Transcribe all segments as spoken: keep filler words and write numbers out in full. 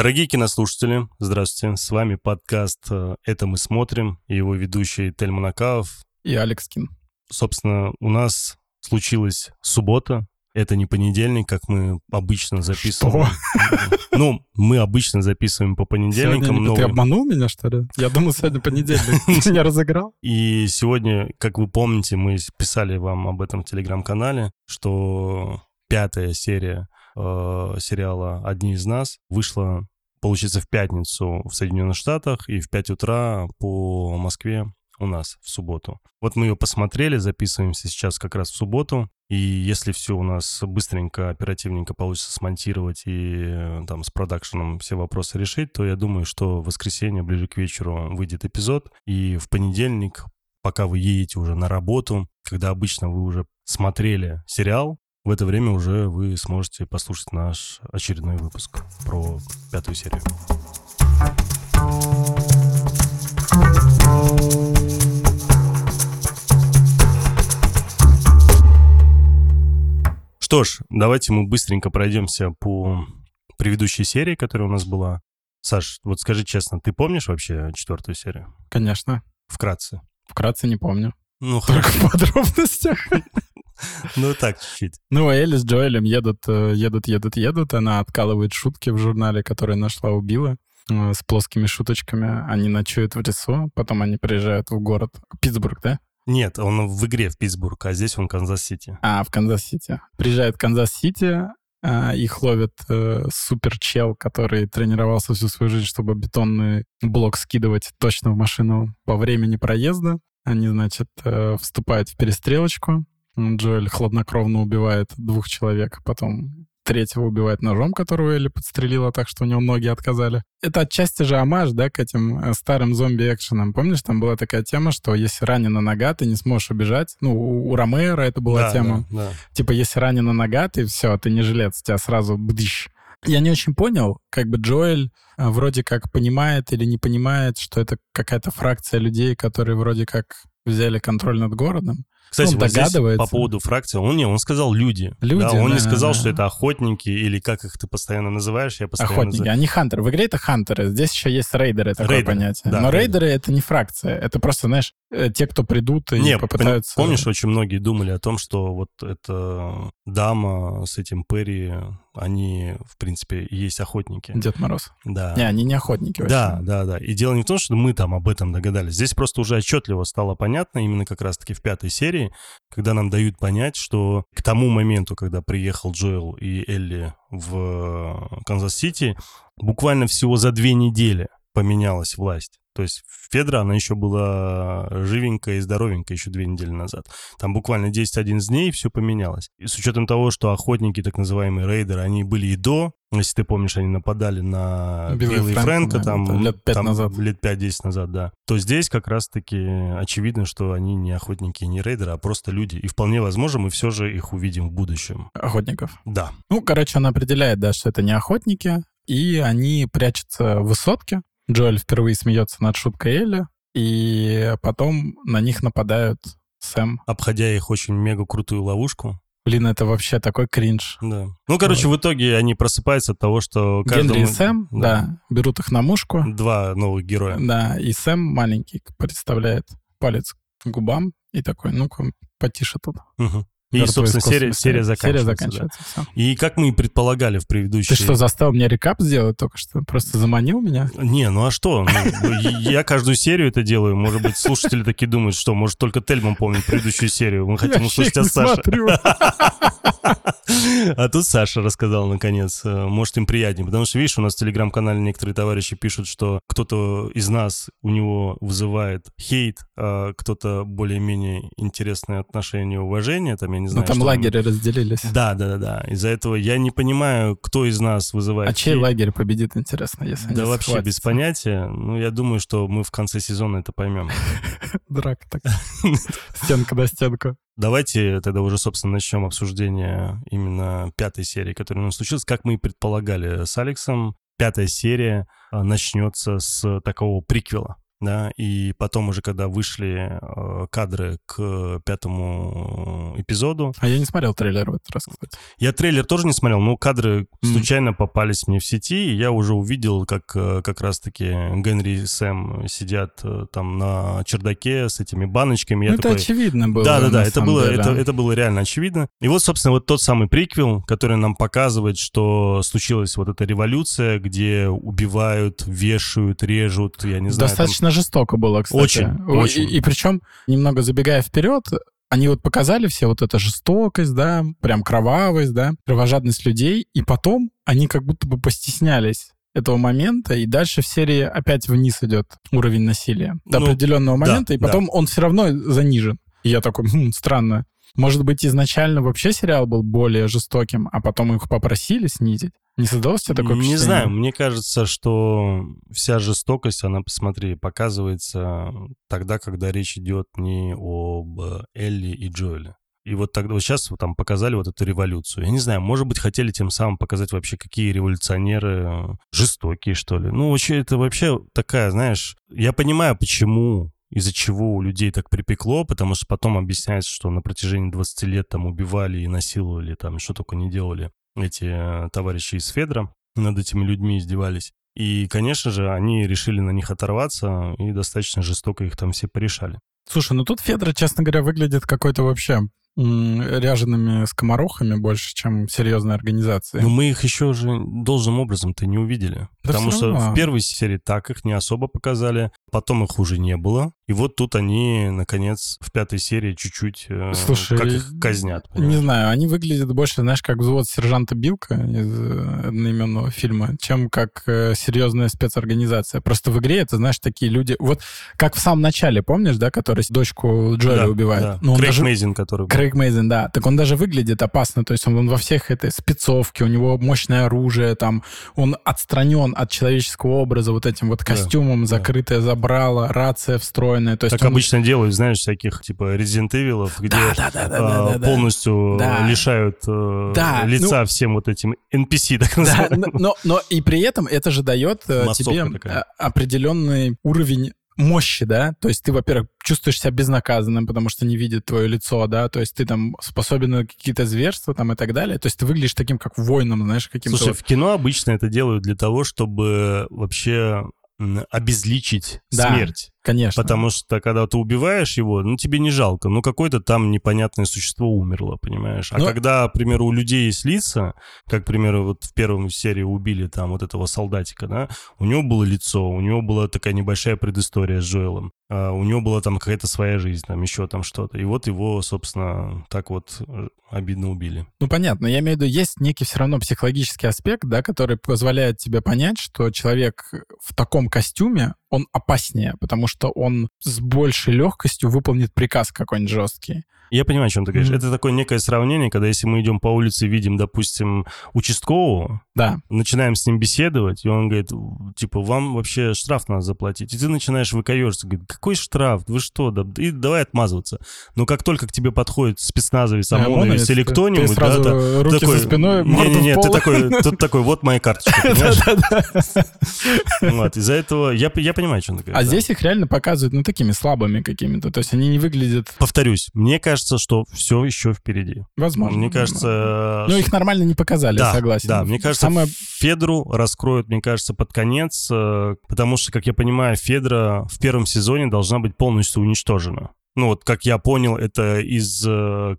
Дорогие кинослушатели, здравствуйте. С вами подкаст «Это мы смотрим» и его ведущие Тельман Акавов и Алекс Кин. Собственно, у нас случилась суббота. Это не понедельник, как мы обычно записываем. Что? Ну, мы обычно записываем по понедельникам. Сегодня, ты обманул меня, что ли? Я думал, сегодня понедельник. Ты меня разыграл. И сегодня, как вы помните, мы писали вам об этом в Телеграм-канале, что пятая серия сериала «Одни из нас» вышла, получается, в пятницу в Соединенных Штатах и в пять утра по Москве у нас в субботу. Вот мы ее посмотрели, записываемся сейчас как раз в субботу, и если все у нас быстренько, оперативненько получится смонтировать и там с продакшеном все вопросы решить, то я думаю, что в воскресенье ближе к вечеру выйдет эпизод, и в понедельник, пока вы едете уже на работу, когда обычно вы уже смотрели сериал, в это время уже вы сможете послушать наш очередной выпуск про пятую серию. Что ж, давайте мы быстренько пройдемся по предыдущей серии, которая у нас была. Саш, вот скажи честно, ты помнишь вообще четвертую серию? Конечно. Вкратце. Вкратце не помню. Ну, только в подробностях. Ну, так чуть-чуть. Ну, Элли с Джоэлем едут, едут, едут, едут. Она откалывает шутки в журнале, который нашла у Билла, с плоскими шуточками. Они ночуют в лесу, потом они приезжают в город. Питтсбург, да? Нет, он в игре в Питтсбург, а здесь он Канзас-Сити. А, в Канзас-Сити. Приезжает в Канзас-Сити, их ловит суперчел, который тренировался всю свою жизнь, чтобы бетонный блок скидывать точно в машину по времени проезда. Они, значит, вступают в перестрелочку. Джоэль хладнокровно убивает двух человек, потом третьего убивает ножом, которого Элли подстрелила, так что у него ноги отказали. Это отчасти же омаж, да, к этим старым зомби-экшенам. Помнишь, там была такая тема, что если ранена нога, ты не сможешь убежать. Ну, у Ромеро это была да, тема. Да, да. Типа, если ранена нога, ты все, ты не жилец, тебя сразу бдыщ. Я не очень понял, как бы Джоэль вроде как понимает или не понимает, что это какая-то фракция людей, которые вроде как взяли контроль над городом. Кстати, он вот здесь по поводу фракции, он не, он сказал люди. Люди, да, он да, не сказал, да. Что это охотники или как их ты постоянно называешь, я постоянно охотники, называю. Они хантеры. В игре это хантеры, здесь еще есть рейдеры, такое рейдеры, понятие. Да, Но рейдеры. рейдеры это не фракция, это просто, знаешь, те, кто придут и не, попытаются... Помнишь, очень многие думали о том, что вот эта дама с этим Перри, они, в принципе, и есть охотники. Дед Мороз. Да. Не, они не охотники вообще. Да, да, да. И дело не в том, что мы там об этом догадались. Здесь просто уже отчетливо стало понятно, именно как раз-таки в пятой серии, когда нам дают понять, что к тому моменту, когда приехал Джоэл и Элли в Канзас-Сити, буквально всего за две недели поменялась власть. То есть Федра, она еще была живенькая и здоровенькая еще две недели назад. Там буквально десять-одиннадцать дней, и все поменялось. И с учетом того, что охотники, так называемые рейдеры, они были и до, если ты помнишь, они нападали на Билла и Фрэнка, да, там, лет, пять там назад. лет пять-десять назад, да, то здесь как раз-таки очевидно, что они не охотники и не рейдеры, а просто люди. И вполне возможно, мы все же их увидим в будущем. Охотников? Да. Ну, короче, она определяет, да, что это не охотники, и они прячутся в высотке. Джоэль впервые смеется над шуткой Элли, и потом на них нападают Сэм. Обходя их очень мега-крутую ловушку. Блин, это вообще такой кринж. Да. Ну, короче, вот. В итоге они просыпаются от того, что... Каждому... Генри и Сэм, да. да, берут их на мушку. Два новых героя. Да, и Сэм маленький представляет палец к губам и такой, ну-ка, потише тут. Угу. И, собственно, серия, серия заканчивается. Серия заканчивается да. И как мы и предполагали в предыдущей... Ты что, заставил меня рекап сделать только что? Просто заманил меня? Не, ну а что? Я каждую серию это делаю. Может быть, слушатели такие думают, что, может, только Тельман помнит предыдущую серию. Мы хотим услышать от Саши. А тут Саша рассказал, наконец. Может, им приятнее. Потому что, видишь, у нас в Телеграм-канале некоторые товарищи пишут, что кто-то из нас у него вызывает хейт, а кто-то более-менее интересные отношения и уважение, там, не знаю, ну, там лагеря мы... разделились. Да, да, да, да. Из-за этого я не понимаю, кто из нас вызывает... А чей лагерь победит, интересно, если да они Да вообще схватятся. Без понятия. Ну, я думаю, что мы в конце сезона это поймем. Драка так. Стенка на стенку. Давайте тогда уже, собственно, начнем обсуждение именно пятой серии, которая у нас случилась. Как мы и предполагали с Алексом, пятая серия начнется с такого приквела. да, и потом уже, когда вышли э, кадры к пятому эпизоду... А я не смотрел трейлер в этот раз, кстати. Я трейлер тоже не смотрел, но кадры mm. случайно попались мне в сети, и я уже увидел, как как раз-таки Генри и Сэм сидят там на чердаке с этими баночками. Я это такой... очевидно было. Да-да-да, это было, это, это было реально очевидно. И вот, собственно, вот тот самый приквел, который нам показывает, что случилась вот эта революция, где убивают, вешают, режут, я не знаю... Достаточно там... жестоко было, кстати. Очень, очень. И, и причем, немного забегая вперед, они вот показали все вот эту жестокость, да, прям кровавость, да, кровожадность людей, и потом они как будто бы постеснялись этого момента, и дальше в серии опять вниз идет уровень насилия до ну, определенного момента, да, и потом да. он все равно занижен. И я такой, хм, странно. Может быть, изначально вообще сериал был более жестоким, а потом их попросили снизить? Не создалось тебе такое впечатление? Не знаю, мне кажется, что вся жестокость, она, посмотри, показывается тогда, когда речь идет не об Элли и Джоэле. И вот тогда вот сейчас там показали вот эту революцию. Я не знаю, может быть, хотели тем самым показать вообще, какие революционеры жестокие, что ли. Ну, вообще, это вообще такая, знаешь, я понимаю, почему... из-за чего у людей так припекло, потому что потом объясняется, что на протяжении двадцати лет там убивали и насиловали, там что только не делали эти товарищи из Федра, над этими людьми издевались. И, конечно же, они решили на них оторваться, и достаточно жестоко их там все порешали. Слушай, ну тут Федра, честно говоря, выглядит какой-то вообще ряжеными скоморохами больше, чем серьезной организацией. Но мы их еще же должным образом-то не увидели. Да, потому что в первой серии так их не особо показали, потом их уже не было. И вот тут они, наконец, в пятой серии чуть-чуть, слушай, как их казнят. Понимаешь? Не знаю, они выглядят больше, знаешь, как взвод сержанта Билка из одноименного фильма, чем как серьезная спецорганизация. Просто в игре это, знаешь, такие люди... Вот как в самом начале, помнишь, да, который дочку Джоэля да, убивает? Да. Ну, Крейг даже... Мэйзин, который... Крейг Мэйзин, да. Так он даже выглядит опасно, то есть он, он во всех этой спецовке, у него мощное оружие, там, он отстранен от человеческого образа вот этим вот костюмом, да, закрытое да. забрало, рация встроенная. То есть так он... обычно делают, знаешь, всяких типа Resident Evil, где да, да, да, да, а, да, да, полностью да. лишают э, да, лица ну... всем вот этим эн пи си, так называемым. Да, но, но и при этом это же дает массовка тебе такая. Определенный уровень мощи, да, то есть ты, во-первых, чувствуешь себя безнаказанным, потому что не видит твое лицо, да, то есть ты там способен на какие-то зверства там и так далее, то есть ты выглядишь таким, как воином, знаешь, каким-то... Слушай, в кино обычно это делают для того, чтобы вообще обезличить да, смерть. Конечно. Потому что, когда ты убиваешь его, ну, тебе не жалко, ну, какое-то там непонятное существо умерло, понимаешь? А Но... когда, к примеру, у людей есть лица, как, к примеру, вот в первой серии убили там вот этого солдатика, да, у него было лицо, у него была такая небольшая предыстория с Джоэлом, а у него была там какая-то своя жизнь, там еще там что-то, и вот его, собственно, так вот обидно убили. Ну, понятно, я имею в виду, есть некий все равно психологический аспект, да, который позволяет тебе понять, что человек в таком костюме, он опаснее, потому что он с большей легкостью выполнит приказ какой-нибудь жесткий. Я понимаю, о чем ты говоришь. Mm-hmm. Это такое некое сравнение, когда если мы идем по улице и видим, допустим, участкового, да. начинаем с ним беседовать, и он говорит, типа, вам вообще штраф надо заплатить. И ты начинаешь выкаешься, говорит, какой штраф? Вы что? И давай отмазываться. Но как только к тебе подходит спецназовец, ОМОНовец или кто-нибудь... Ты сразу да, руки такой, за спиной, морду не, не, не, в пол. Нет, ты такой, вот моя карточка, понимаешь? Из-за этого... Я понимаю, о чем ты говоришь. А здесь их реально показывают, ну, такими слабыми какими-то. То есть они не выглядят... Повторюсь, мне кажется, Мне кажется, что все еще впереди. Возможно. Мне кажется... Ну, их нормально не показали, да, я согласен. Да, мне кажется, Самое... Федру раскроют, мне кажется, под конец, потому что, как я понимаю, Федра в первом сезоне должна быть полностью уничтожена. Ну, вот, как я понял, это из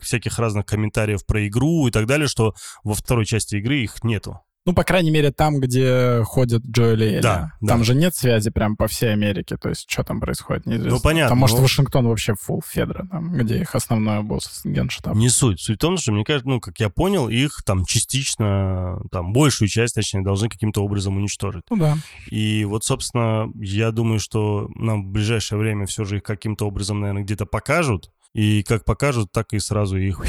всяких разных комментариев про игру и так далее, что во второй части игры их нету. Ну, по крайней мере, там, где ходят Джоэль и Элли. Да, там да. же нет связи прям по всей Америке. То есть, что там происходит, неизвестно. Ну, понятно. Там, может, но... Вашингтон вообще фулл Федра, там, где их основной босс генштаб. Не суть. Суть в том, что, мне кажется, ну, как я понял, их там частично, там, большую часть, точнее, должны каким-то образом уничтожить. Ну, да. И вот, собственно, я думаю, что нам в ближайшее время все же их каким-то образом, наверное, где-то покажут. И как покажут, так и сразу их...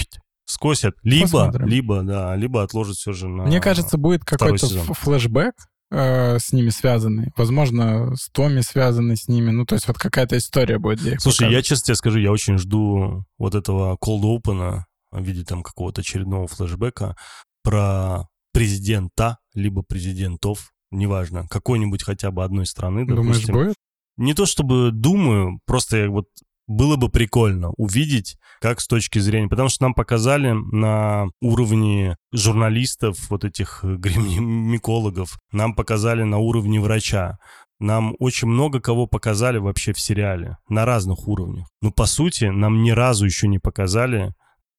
скосят, либо, либо, да, либо отложат все же на... Мне кажется, будет какой-то флешбэк э, с ними связанный. Возможно, с Томми связанный с ними. Ну, то есть вот какая-то история будет. Слушай, покажут. Я честно тебе скажу, я очень жду вот этого колд-опена в виде там какого-то очередного флешбэка про президента, либо президентов, неважно, какой-нибудь хотя бы одной страны, допустим. Думаешь, будет? не то чтобы думаю, просто вот было бы прикольно увидеть, как с точки зрения... Потому что нам показали на уровне журналистов, вот этих гриммикологов, нам показали на уровне врача. Нам очень много кого показали вообще в сериале, на разных уровнях. Но, по сути, нам ни разу еще не показали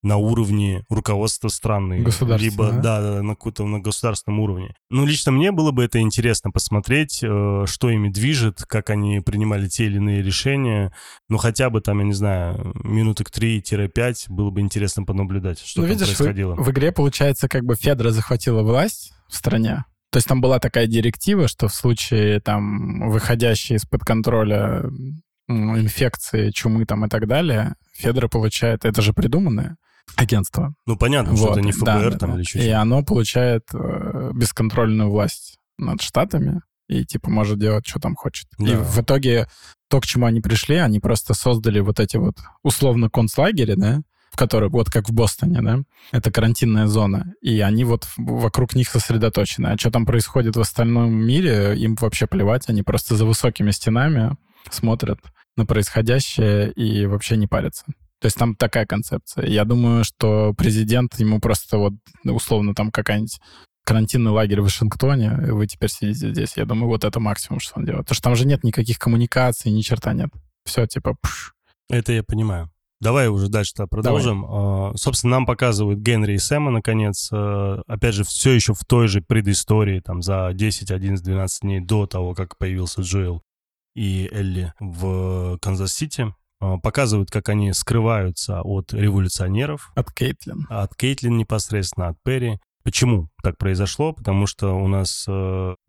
на уровне руководства страны. Либо, да, да, на каком-то на государственном уровне. Ну, лично мне было бы это интересно посмотреть, э, что ими движет, как они принимали те или иные решения. Ну, хотя бы там, я не знаю, минуток три-пять было бы интересно понаблюдать, что ну, там видишь, происходило. В, в игре, получается, как бы Федра захватила власть в стране. То есть там была такая директива, что в случае там выходящей из-под контроля инфекции, чумы там и так далее, Федра получает, это же придуманное агентство. Ну, понятно, вот, что это не ФБР да, там да, или что-то. И оно получает бесконтрольную власть над штатами и типа может делать, что там хочет. Да. И в итоге то, к чему они пришли, они просто создали вот эти вот условно концлагеря, да, в которой, вот как в Бостоне, да, это карантинная зона, и они вот вокруг них сосредоточены. А что там происходит в остальном мире, им вообще плевать, они просто за высокими стенами смотрят на происходящее и вообще не парятся. То есть там такая концепция. Я думаю, что президент, ему просто вот условно там какая-нибудь карантинный лагерь в Вашингтоне, вы теперь сидите здесь. Я думаю, вот это максимум, что он делает. Потому что там же нет никаких коммуникаций, ни черта нет. Все типа... Пш. Это я понимаю. Давай уже дальше-то продолжим. Давай. Собственно, нам показывают Генри и Сэма, наконец. Опять же, все еще в той же предыстории, там, за десять, одиннадцать, двенадцать дней до того, как появился Джоэль и Элли в Канзас-Сити. Показывают, как они скрываются от революционеров. От Кейтлин. От Кейтлин непосредственно, от Перри. Почему так произошло? Потому что у нас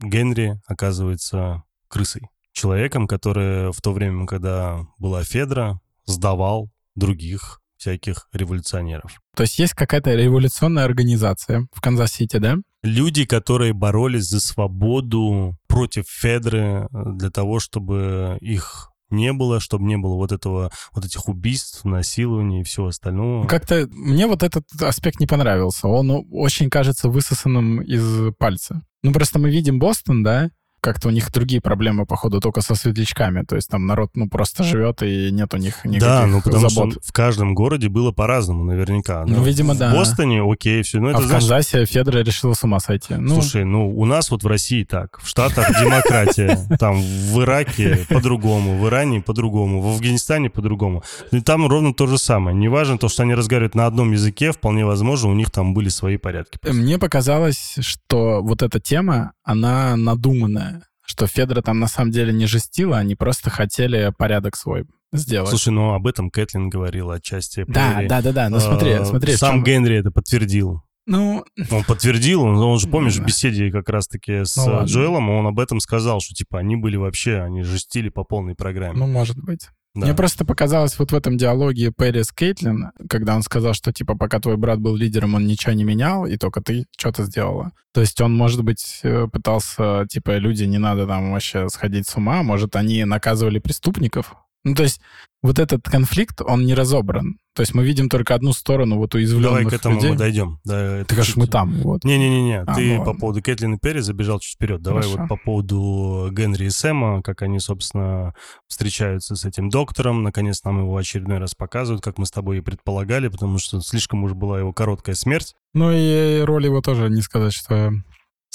Генри оказывается крысой. Человеком, который в то время, когда была Федра, сдавал других всяких революционеров. То есть есть какая-то революционная организация в Канзас-Сити, да? Люди, которые боролись за свободу против Федры для того, чтобы их не было, чтобы не было вот этого, вот этих убийств, насилований и всего остального. Как-то мне вот этот аспект не понравился. Он очень кажется высосанным из пальца. Ну, просто мы видим Бостон, да? Как-то у них другие проблемы, походу, только со светлячками. То есть там народ, ну, просто живет, и нет у них никаких забот. Да, ну, потому забот. Что в каждом городе было по-разному, наверняка. Ну, ну видимо, в да. В Бостоне, окей, все. Ну, это, а в Канзасе значит... Федра решила с ума сойти. Ну... Слушай, ну, у нас вот в России так. В Штатах демократия. Там в Ираке по-другому, в Иране по-другому, в Афганистане по-другому. И там ровно то же самое. Неважно то, что они разговаривают на одном языке, вполне возможно, у них там были свои порядки. Мне показалось, что вот эта тема, она надуманная. Что Федра там на самом деле не жестила, они просто хотели порядок свой сделать. Слушай, ну об этом Кэтлин говорила отчасти. Да, да, да, да, ну смотри, смотри. Сам Генри это подтвердил. Ну... Он подтвердил, он, он же, помнишь, в беседе как раз-таки с ну, Джоэлем, он об этом сказал, что типа они были вообще, они жестили по полной программе. Ну, может быть. Да. Мне просто показалось вот в этом диалоге Перри с Кейтлин, когда он сказал, что типа пока твой брат был лидером, он ничего не менял, и только ты что-то сделала. То есть он, может быть, пытался, типа, люди, не надо там вообще сходить с ума, может, они наказывали преступников. Ну, то есть вот этот конфликт, он не разобран. То есть мы видим только одну сторону вот уязвленных людей. Давай к этому людей. Мы дойдем. Да, ты кажешь, чуть... мы там. Вот. Не-не-не, а, ты ну... по поводу Кэтлин и Перри забежал чуть вперед. Давай Хорошо. Вот по поводу Генри и Сэма, как они, собственно, встречаются с этим доктором. Наконец нам его очередной раз показывают, как мы с тобой и предполагали, потому что слишком уж была его короткая смерть. Ну и роль его тоже не сказать, что...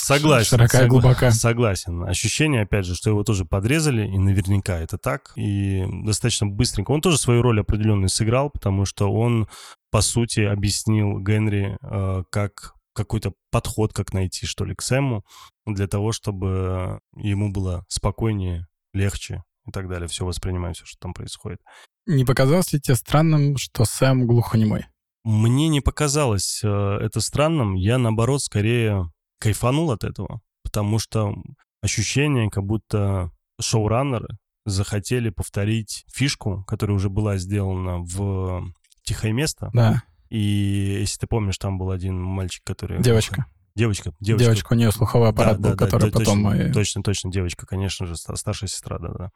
Согласен. Широкая, согла- глубока. Согласен. Ощущение, опять же, что его тоже подрезали, и наверняка это так, и достаточно быстренько. Он тоже свою роль определенную сыграл, потому что он, по сути, объяснил Генри, э, как какой-то подход, как найти, что ли, к Сэму, для того, чтобы ему было спокойнее, легче и так далее. Все воспринимаю, все, что там происходит. Не показалось ли тебе странным, что Сэм глухонемой? Мне не показалось э, это странным. Я, наоборот, скорее... кайфанул от этого, потому что ощущение, как будто шоураннеры захотели повторить фишку, которая уже была сделана в «Тихое место». Да. И если ты помнишь, там был один мальчик, который... Девочка. Девочка. Девочка, девочка у нее слуховой аппарат да, был, да, который да, потом... Точно, и... точно, точно, девочка, конечно же, старшая сестра, да-да.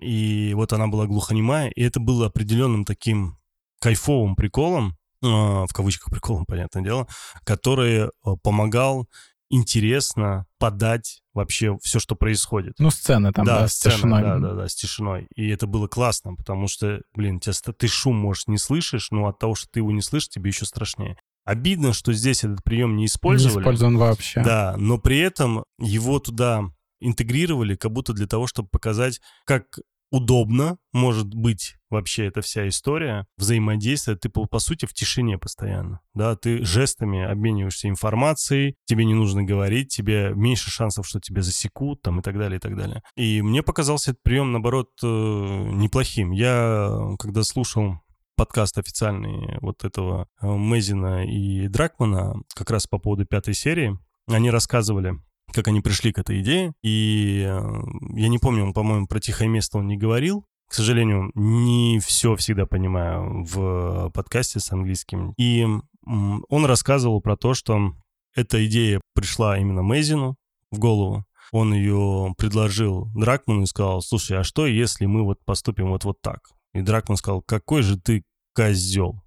И вот она была глухонемая, и это было определенным таким кайфовым приколом, в кавычках приколом, понятное дело, который помогал интересно подать вообще все, что происходит. Ну, сцена там, да, да сцена, с тишиной. Да, да, да, с тишиной. И это было классно, потому что, блин, тебя, ты шум, может, не слышишь, но от того, что ты его не слышишь, тебе еще страшнее. Обидно, что здесь этот прием не использовали. Не использован вообще. Да, но при этом его туда интегрировали как будто для того, чтобы показать, как удобно может быть вообще эта вся история взаимодействия. Ты, по сути, в тишине постоянно. Да, ты жестами обмениваешься информацией, тебе не нужно говорить, тебе меньше шансов, что тебя засекут, там, и так далее, и так далее. И мне показался этот прием, наоборот, неплохим. Я, когда слушал подкаст официальный вот этого Мэйзина и Дракмана, как раз по поводу пятой серии, они рассказывали, как они пришли к этой идее, и я не помню, он, по-моему, про «Тихое место» он не говорил, к сожалению, не все всегда понимаю в подкасте с английским, и он рассказывал про то, что эта идея пришла именно Мэйзину в голову, он ее предложил Дракману и сказал: слушай, а что, если мы вот поступим вот, вот так? И Дракман сказал: какой же ты козел.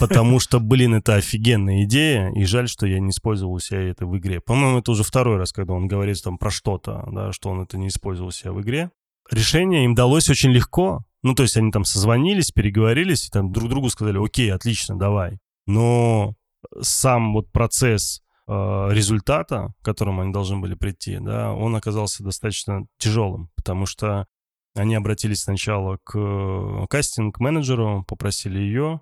Потому что, блин, это офигенная идея, и жаль, что я не использовал у себя это в игре. По-моему, это уже второй раз, когда он говорит там про что-то, да, что он это не использовал у себя в игре. Решение им далось очень легко. Ну, то есть они там созвонились, переговорились, и там друг другу сказали: окей, отлично, давай. Но сам вот процесс э, результата, к которому они должны были прийти, да, он оказался достаточно тяжелым, потому что они обратились сначала к кастинг-менеджеру, попросили ее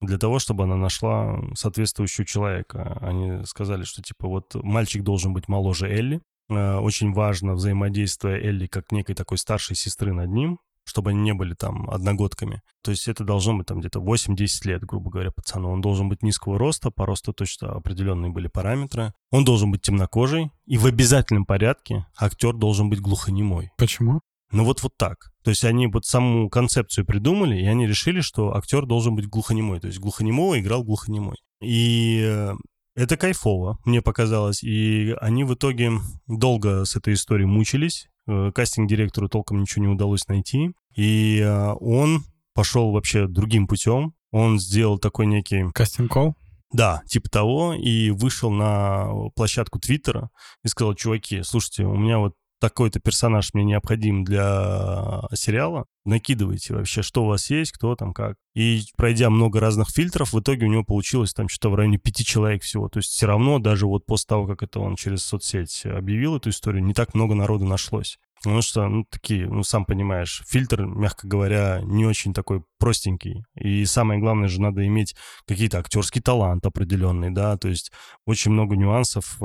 для того, чтобы она нашла соответствующего человека. Они сказали, что типа вот мальчик должен быть моложе Элли. Очень важно взаимодействие Элли как некой такой старшей сестры над ним, чтобы они не были там одногодками. То есть это должно быть там где-то восемь-десять лет, грубо говоря, пацану. Он должен быть низкого роста, по росту точно определенные были параметры. Он должен быть темнокожий, и в обязательном порядке актер должен быть глухонемой. Почему? Ну вот вот так. То есть они вот саму концепцию придумали, и они решили, что актер должен быть глухонемой. То есть глухонемого играл глухонемой. И это кайфово, мне показалось. И они в итоге долго с этой историей мучились. Кастинг-директору толком ничего не удалось найти. И он пошел вообще другим путем. Он сделал такой некий... Кастинг-колл? Да, типа того. И вышел на площадку Твиттера и сказал: чуваки, слушайте, у меня вот такой-то персонаж мне необходим для сериала, накидывайте вообще, что у вас есть, кто там, как. И пройдя много разных фильтров, в итоге у него получилось там что-то в районе пяти человек всего. То есть все равно даже вот после того, как это он через соцсеть объявил эту историю, не так много народу нашлось. Потому что, ну, такие, ну, сам понимаешь, фильтр, мягко говоря, не очень такой простенький. И самое главное же, надо иметь какие-то актерский талант определенный, да, то есть очень много нюансов,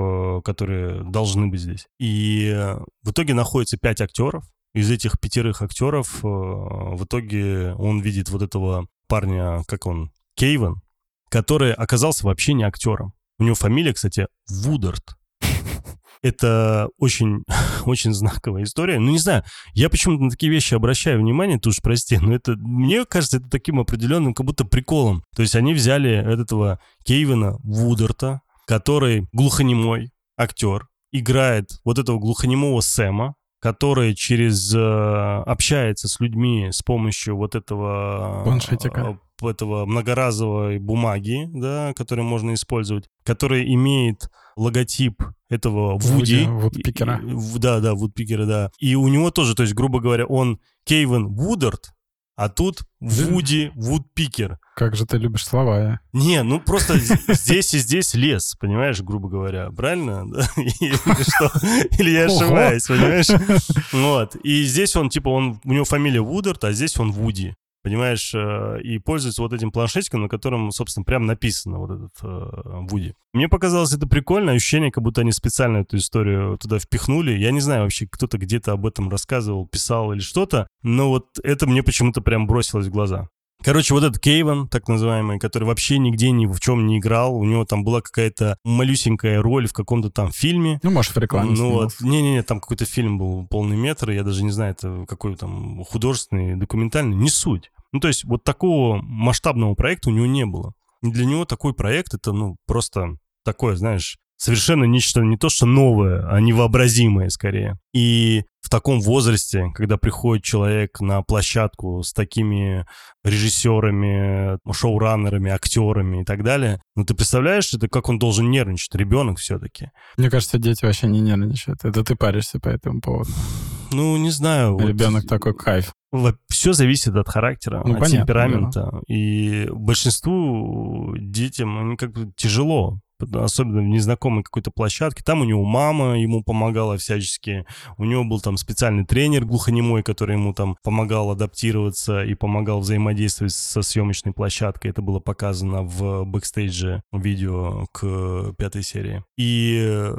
которые должны быть здесь. И в итоге находится пять актеров. Из этих пятерых актеров в итоге он видит вот этого парня, как он, Кейван, который оказался вообще не актером. У него фамилия, кстати, Вудард. Это очень, очень знаковая история. Ну, не знаю, я почему-то на такие вещи обращаю внимание, ты уж прости, но это, мне кажется, это таким определенным как будто приколом. То есть они взяли этого Кейвана Вударта, который глухонемой актер, играет вот этого глухонемого Сэма, который через общается с людьми с помощью вот этого... Планшетика. Этого многоразовой бумаги, да, которую можно использовать, которая имеет логотип этого Вуди. Вудпекера. Да, да, Вудпекера, да. И у него тоже, то есть, грубо говоря, он Кейван Вудард, а тут Вуди Вудпекер. Как же ты любишь слова, а? Не, ну просто здесь и здесь лес, понимаешь, грубо говоря. Правильно? Или я ошибаюсь, понимаешь? Вот. И здесь он, типа, он у него фамилия Вудард, а здесь он Вуди. Понимаешь, и пользуется вот этим планшетиком, на котором, собственно, прям написано вот этот Вуди. Мне показалось это прикольно, ощущение, как будто они специально эту историю туда впихнули. Я не знаю вообще, кто-то где-то об этом рассказывал, писал или что-то, но вот это мне почему-то прям бросилось в глаза. Короче, вот этот Кейван, так называемый, который вообще нигде ни в чем не играл, у него там была какая-то малюсенькая роль в каком-то там фильме. Ну, может, в рекламе снимался. Ну, не-не-не, там какой-то фильм был полный метр, я даже не знаю, это какой там художественный, документальный, не суть. Ну, то есть вот такого масштабного проекта у него не было. И для него такой проект, это, ну, просто такое, знаешь, совершенно нечто не то что новое, а невообразимое скорее. И в таком возрасте, когда приходит человек на площадку с такими режиссерами, шоураннерами, актерами и так далее, ну ты представляешь, это как он должен нервничать, ребенок все-таки. Мне кажется, дети вообще не нервничают. Это ты паришься по этому поводу. Ну, не знаю. Ребенок вот... такой кайф. Все зависит от характера, ну, от понятно, темперамента. Да. И большинству детям они как бы тяжело. Особенно в незнакомой какой-то площадке. Там у него мама ему помогала всячески. У него был там специальный тренер глухонемой, который ему там помогал адаптироваться и помогал взаимодействовать со съемочной площадкой. Это было показано в бэкстейдже видео к пятой серии. И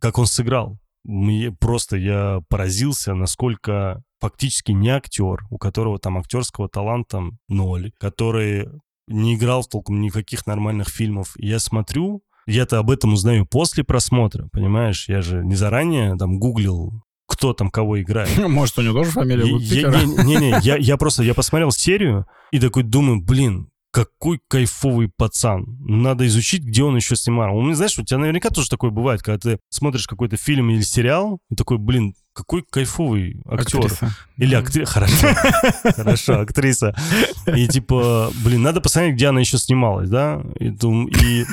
как он сыграл. Мне просто я поразился, насколько фактически не актер, у которого там актерского таланта ноль, который не играл толком никаких нормальных фильмов. И я смотрю... Я-то об этом узнаю после просмотра, понимаешь? Я же не заранее там гуглил, кто там кого играет. Может, у него тоже фамилия Вудпекера? Не-не, я, я просто я посмотрел серию и такой думаю, блин, какой кайфовый пацан. Надо изучить, где он еще снимал. Он, знаешь, у тебя наверняка тоже такое бывает, когда ты смотришь какой-то фильм или сериал, и такой, блин, какой кайфовый актер. Актриса. Или актриса. Хорошо. Хорошо, актриса. И типа, блин, надо посмотреть, где она еще снималась, да? И, и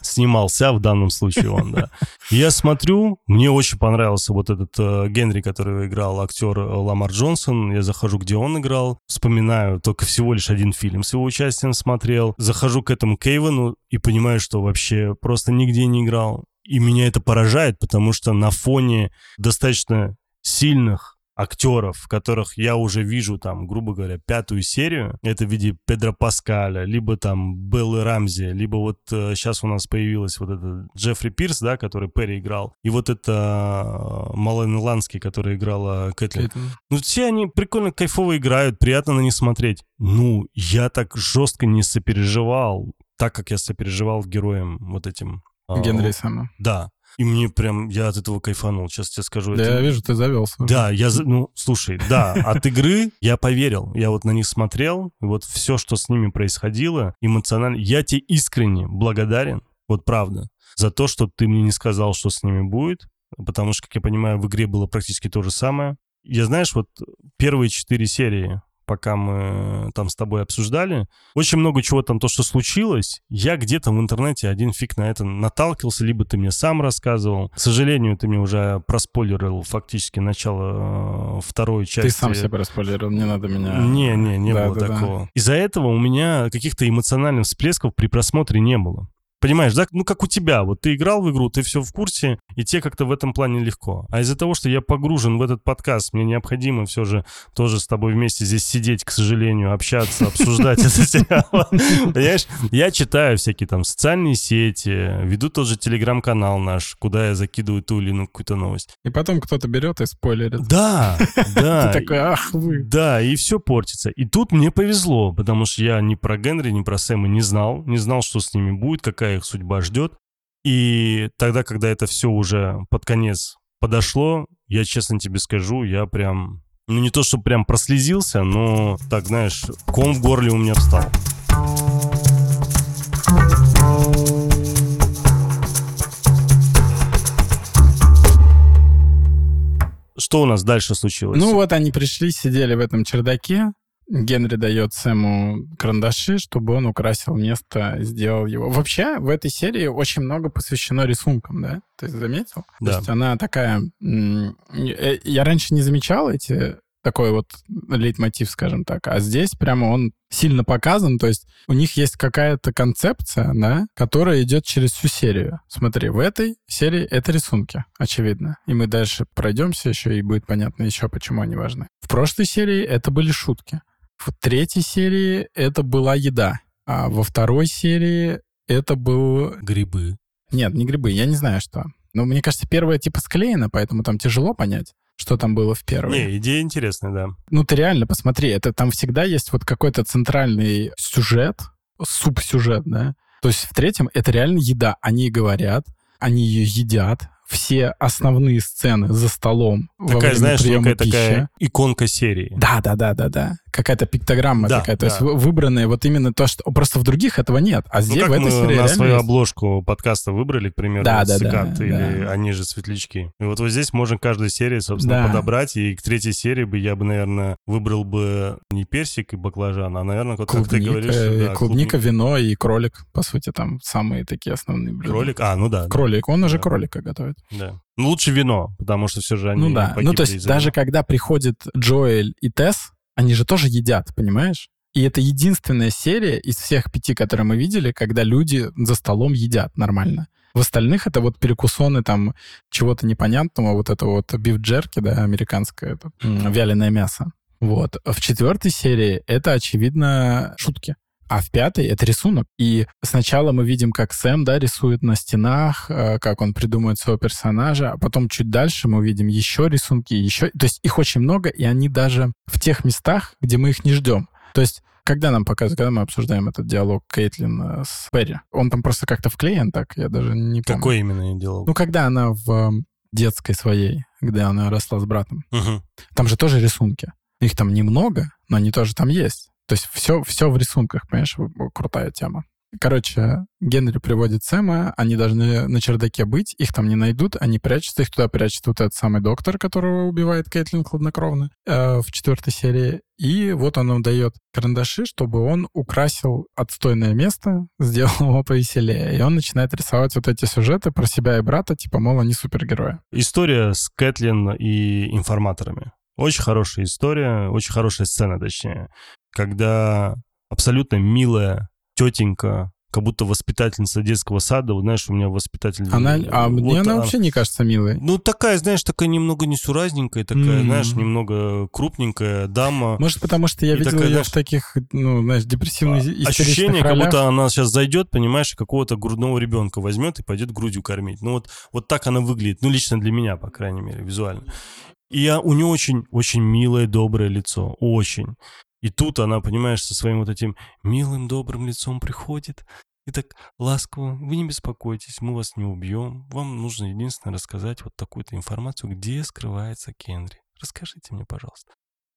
снимался в данном случае он, да. Я смотрю, мне очень понравился вот этот э, Генри, которого играл актер Ламар Джонсон. Я захожу, где он играл. Вспоминаю, только всего лишь один фильм с его участием смотрел. Захожу к этому Кейвану и понимаю, что вообще просто нигде не играл. И меня это поражает, потому что на фоне достаточно сильных актеров, которых я уже вижу, там, грубо говоря, пятую серию, это в виде Педро Паскаля, либо там Беллы Рамзи, либо вот э, сейчас у нас появилась вот этот Джеффри Пирс, да, который Перри играл, и вот это э, Мален Ланский, который играла Кейтлин. Кейтлин. Ну, все они прикольно, кайфово играют, приятно на них смотреть. Ну, я так жестко не сопереживал, так как я сопереживал героям вот этим. Генри Сэма. Да. И мне прям, я от этого кайфанул. Сейчас тебе скажу. Да, это... я вижу, ты завелся. Да, я, ну, слушай, да, от игры я поверил. Я вот на них смотрел, вот все, что с ними происходило, эмоционально. Я тебе искренне благодарен, вот правда, за то, что ты мне не сказал, что с ними будет, потому что, как я понимаю, в игре было практически то же самое. Я, знаешь, вот первые четыре серии, пока мы там с тобой обсуждали. Очень много чего там, то, что случилось, я где-то в интернете один фиг на это наталкивался, либо ты мне сам рассказывал. К сожалению, ты мне уже проспойлерил фактически начало э, второй части. Ты сам себя проспойлерил, не надо меня... Не, не, не да, было да, такого. Да. Из-за этого у меня каких-то эмоциональных всплесков при просмотре не было. Понимаешь, да? Ну, как у тебя. Вот ты играл в игру, ты все в курсе, и тебе как-то в этом плане легко. А из-за того, что я погружен в этот подкаст, мне необходимо все же тоже с тобой вместе здесь сидеть, к сожалению, общаться, обсуждать этот сериал. Понимаешь? Я читаю всякие там социальные сети, веду тот же телеграм-канал наш, куда я закидываю ту или иную какую-то новость. И потом кто-то берет и спойлерит. Да, да. Ты такой, ах вы. Да, и все портится. И тут мне повезло, потому что я ни про Генри, ни про Сэма не знал. Не знал, что с ними будет, какая их судьба ждет. И тогда, когда это все уже под конец подошло, я честно тебе скажу, я прям, ну не то, что прям прослезился, но так, знаешь, ком в горле у меня встал. Что у нас дальше случилось? Ну вот они пришли, сидели в этом чердаке. Генри дает Сэму карандаши, чтобы он украсил место, сделал его. Вообще, в этой серии очень много посвящено рисункам, да? Ты заметил? Да. То есть она такая... Я раньше не замечал эти... Такой вот лейтмотив, скажем так. А здесь прямо он сильно показан. То есть у них есть какая-то концепция, да, которая идет через всю серию. Смотри, в этой серии это рисунки, очевидно. И мы дальше пройдемся еще, и будет понятно еще, почему они важны. В прошлой серии это были шутки. В третьей серии это была еда. А во второй серии это был... Грибы. Нет, не грибы, я не знаю, что. Но мне кажется, первая типа склеена, поэтому там тяжело понять, что там было в первой. Не, идея интересная, да. Ну, ты реально посмотри, это там всегда есть вот какой-то центральный сюжет, субсюжет, да. То есть в третьем это реально еда. Они говорят, они ее едят, все основные сцены за столом такая, во время знаешь, приема пищи. Такая иконка серии. Да-да-да-да-да. Какая-то пиктограмма да, такая. Да. То есть выбранная вот именно то, что... Просто в других этого нет. А здесь, ну, в этой серии на свою есть. Обложку подкаста выбрали, к примеру, да, да, цикад да, или да. Они же светлячки. И вот, вот здесь можно каждую серию, собственно, да. подобрать. И к третьей серии бы я бы, наверное, выбрал бы не персик и баклажан, а, наверное, как клубника, ты говоришь... Да, клубника, клубника, вино и кролик. По сути, там самые такие основные блюда. Кролик? А, ну да. Кролик. Он да. уже кролика готовит. Да. Ну, лучше вино, потому что все же они... Ну да. Ну, то есть даже вина. Когда приходит Джоэль и Тесс, они же тоже едят, понимаешь? И это единственная серия из всех пяти, которые мы видели, когда люди за столом едят нормально. В остальных это вот перекусоны там чего-то непонятного, вот это вот биф-джерки, да, американское, это, вяленое мясо. Вот. В четвертой серии это, очевидно, шутки. А в пятой это рисунок. И сначала мы видим, как Сэм, да, рисует на стенах, как он придумывает своего персонажа, а потом чуть дальше мы увидим еще рисунки, еще... То есть их очень много, и они даже в тех местах, где мы их не ждем. То есть когда нам показывают, когда мы обсуждаем этот диалог Кейтлин с Перри, он там просто как-то вклеен так, я даже не помню. Какой именно диалог? Ну, когда она в детской своей, когда она росла с братом. Угу. Там же тоже рисунки. Их там немного, но они тоже там есть. То есть все, все в рисунках, понимаешь, крутая тема. Короче, Генри приводит Сэма, они должны на чердаке быть, их там не найдут, они прячутся, их туда прячет вот этот самый доктор, которого убивает Кейтлин хладнокровно э, в четвертой серии. И вот он нам дает карандаши, чтобы он украсил отстойное место, сделал его повеселее. И он начинает рисовать вот эти сюжеты про себя и брата, типа, мол, они супергерои. История с Кейтлин и информаторами. Очень хорошая история, очень хорошая сцена, точнее. Когда абсолютно милая тетенька, как будто воспитательница детского сада, вот, знаешь, у меня воспитатель... Она, а вот мне она, она вообще не кажется милой. Ну, такая, знаешь, такая немного несуразненькая, такая, mm-hmm. знаешь, немного крупненькая дама. Может, потому что я и видел такая, ее знаешь, в таких, ну, знаешь, депрессивных, истеричных ощущение, ролях. Как будто она сейчас зайдет, понимаешь, какого-то грудного ребенка возьмет и пойдет грудью кормить. Ну, вот, вот так она выглядит, ну, лично для меня, по крайней мере, визуально. И я, у нее очень-очень милое, доброе лицо, очень... И тут она, понимаешь, со своим вот этим милым, добрым лицом приходит и так ласково, вы не беспокойтесь, мы вас не убьем, вам нужно единственное рассказать вот такую-то информацию, где скрывается Генри. Расскажите мне, пожалуйста.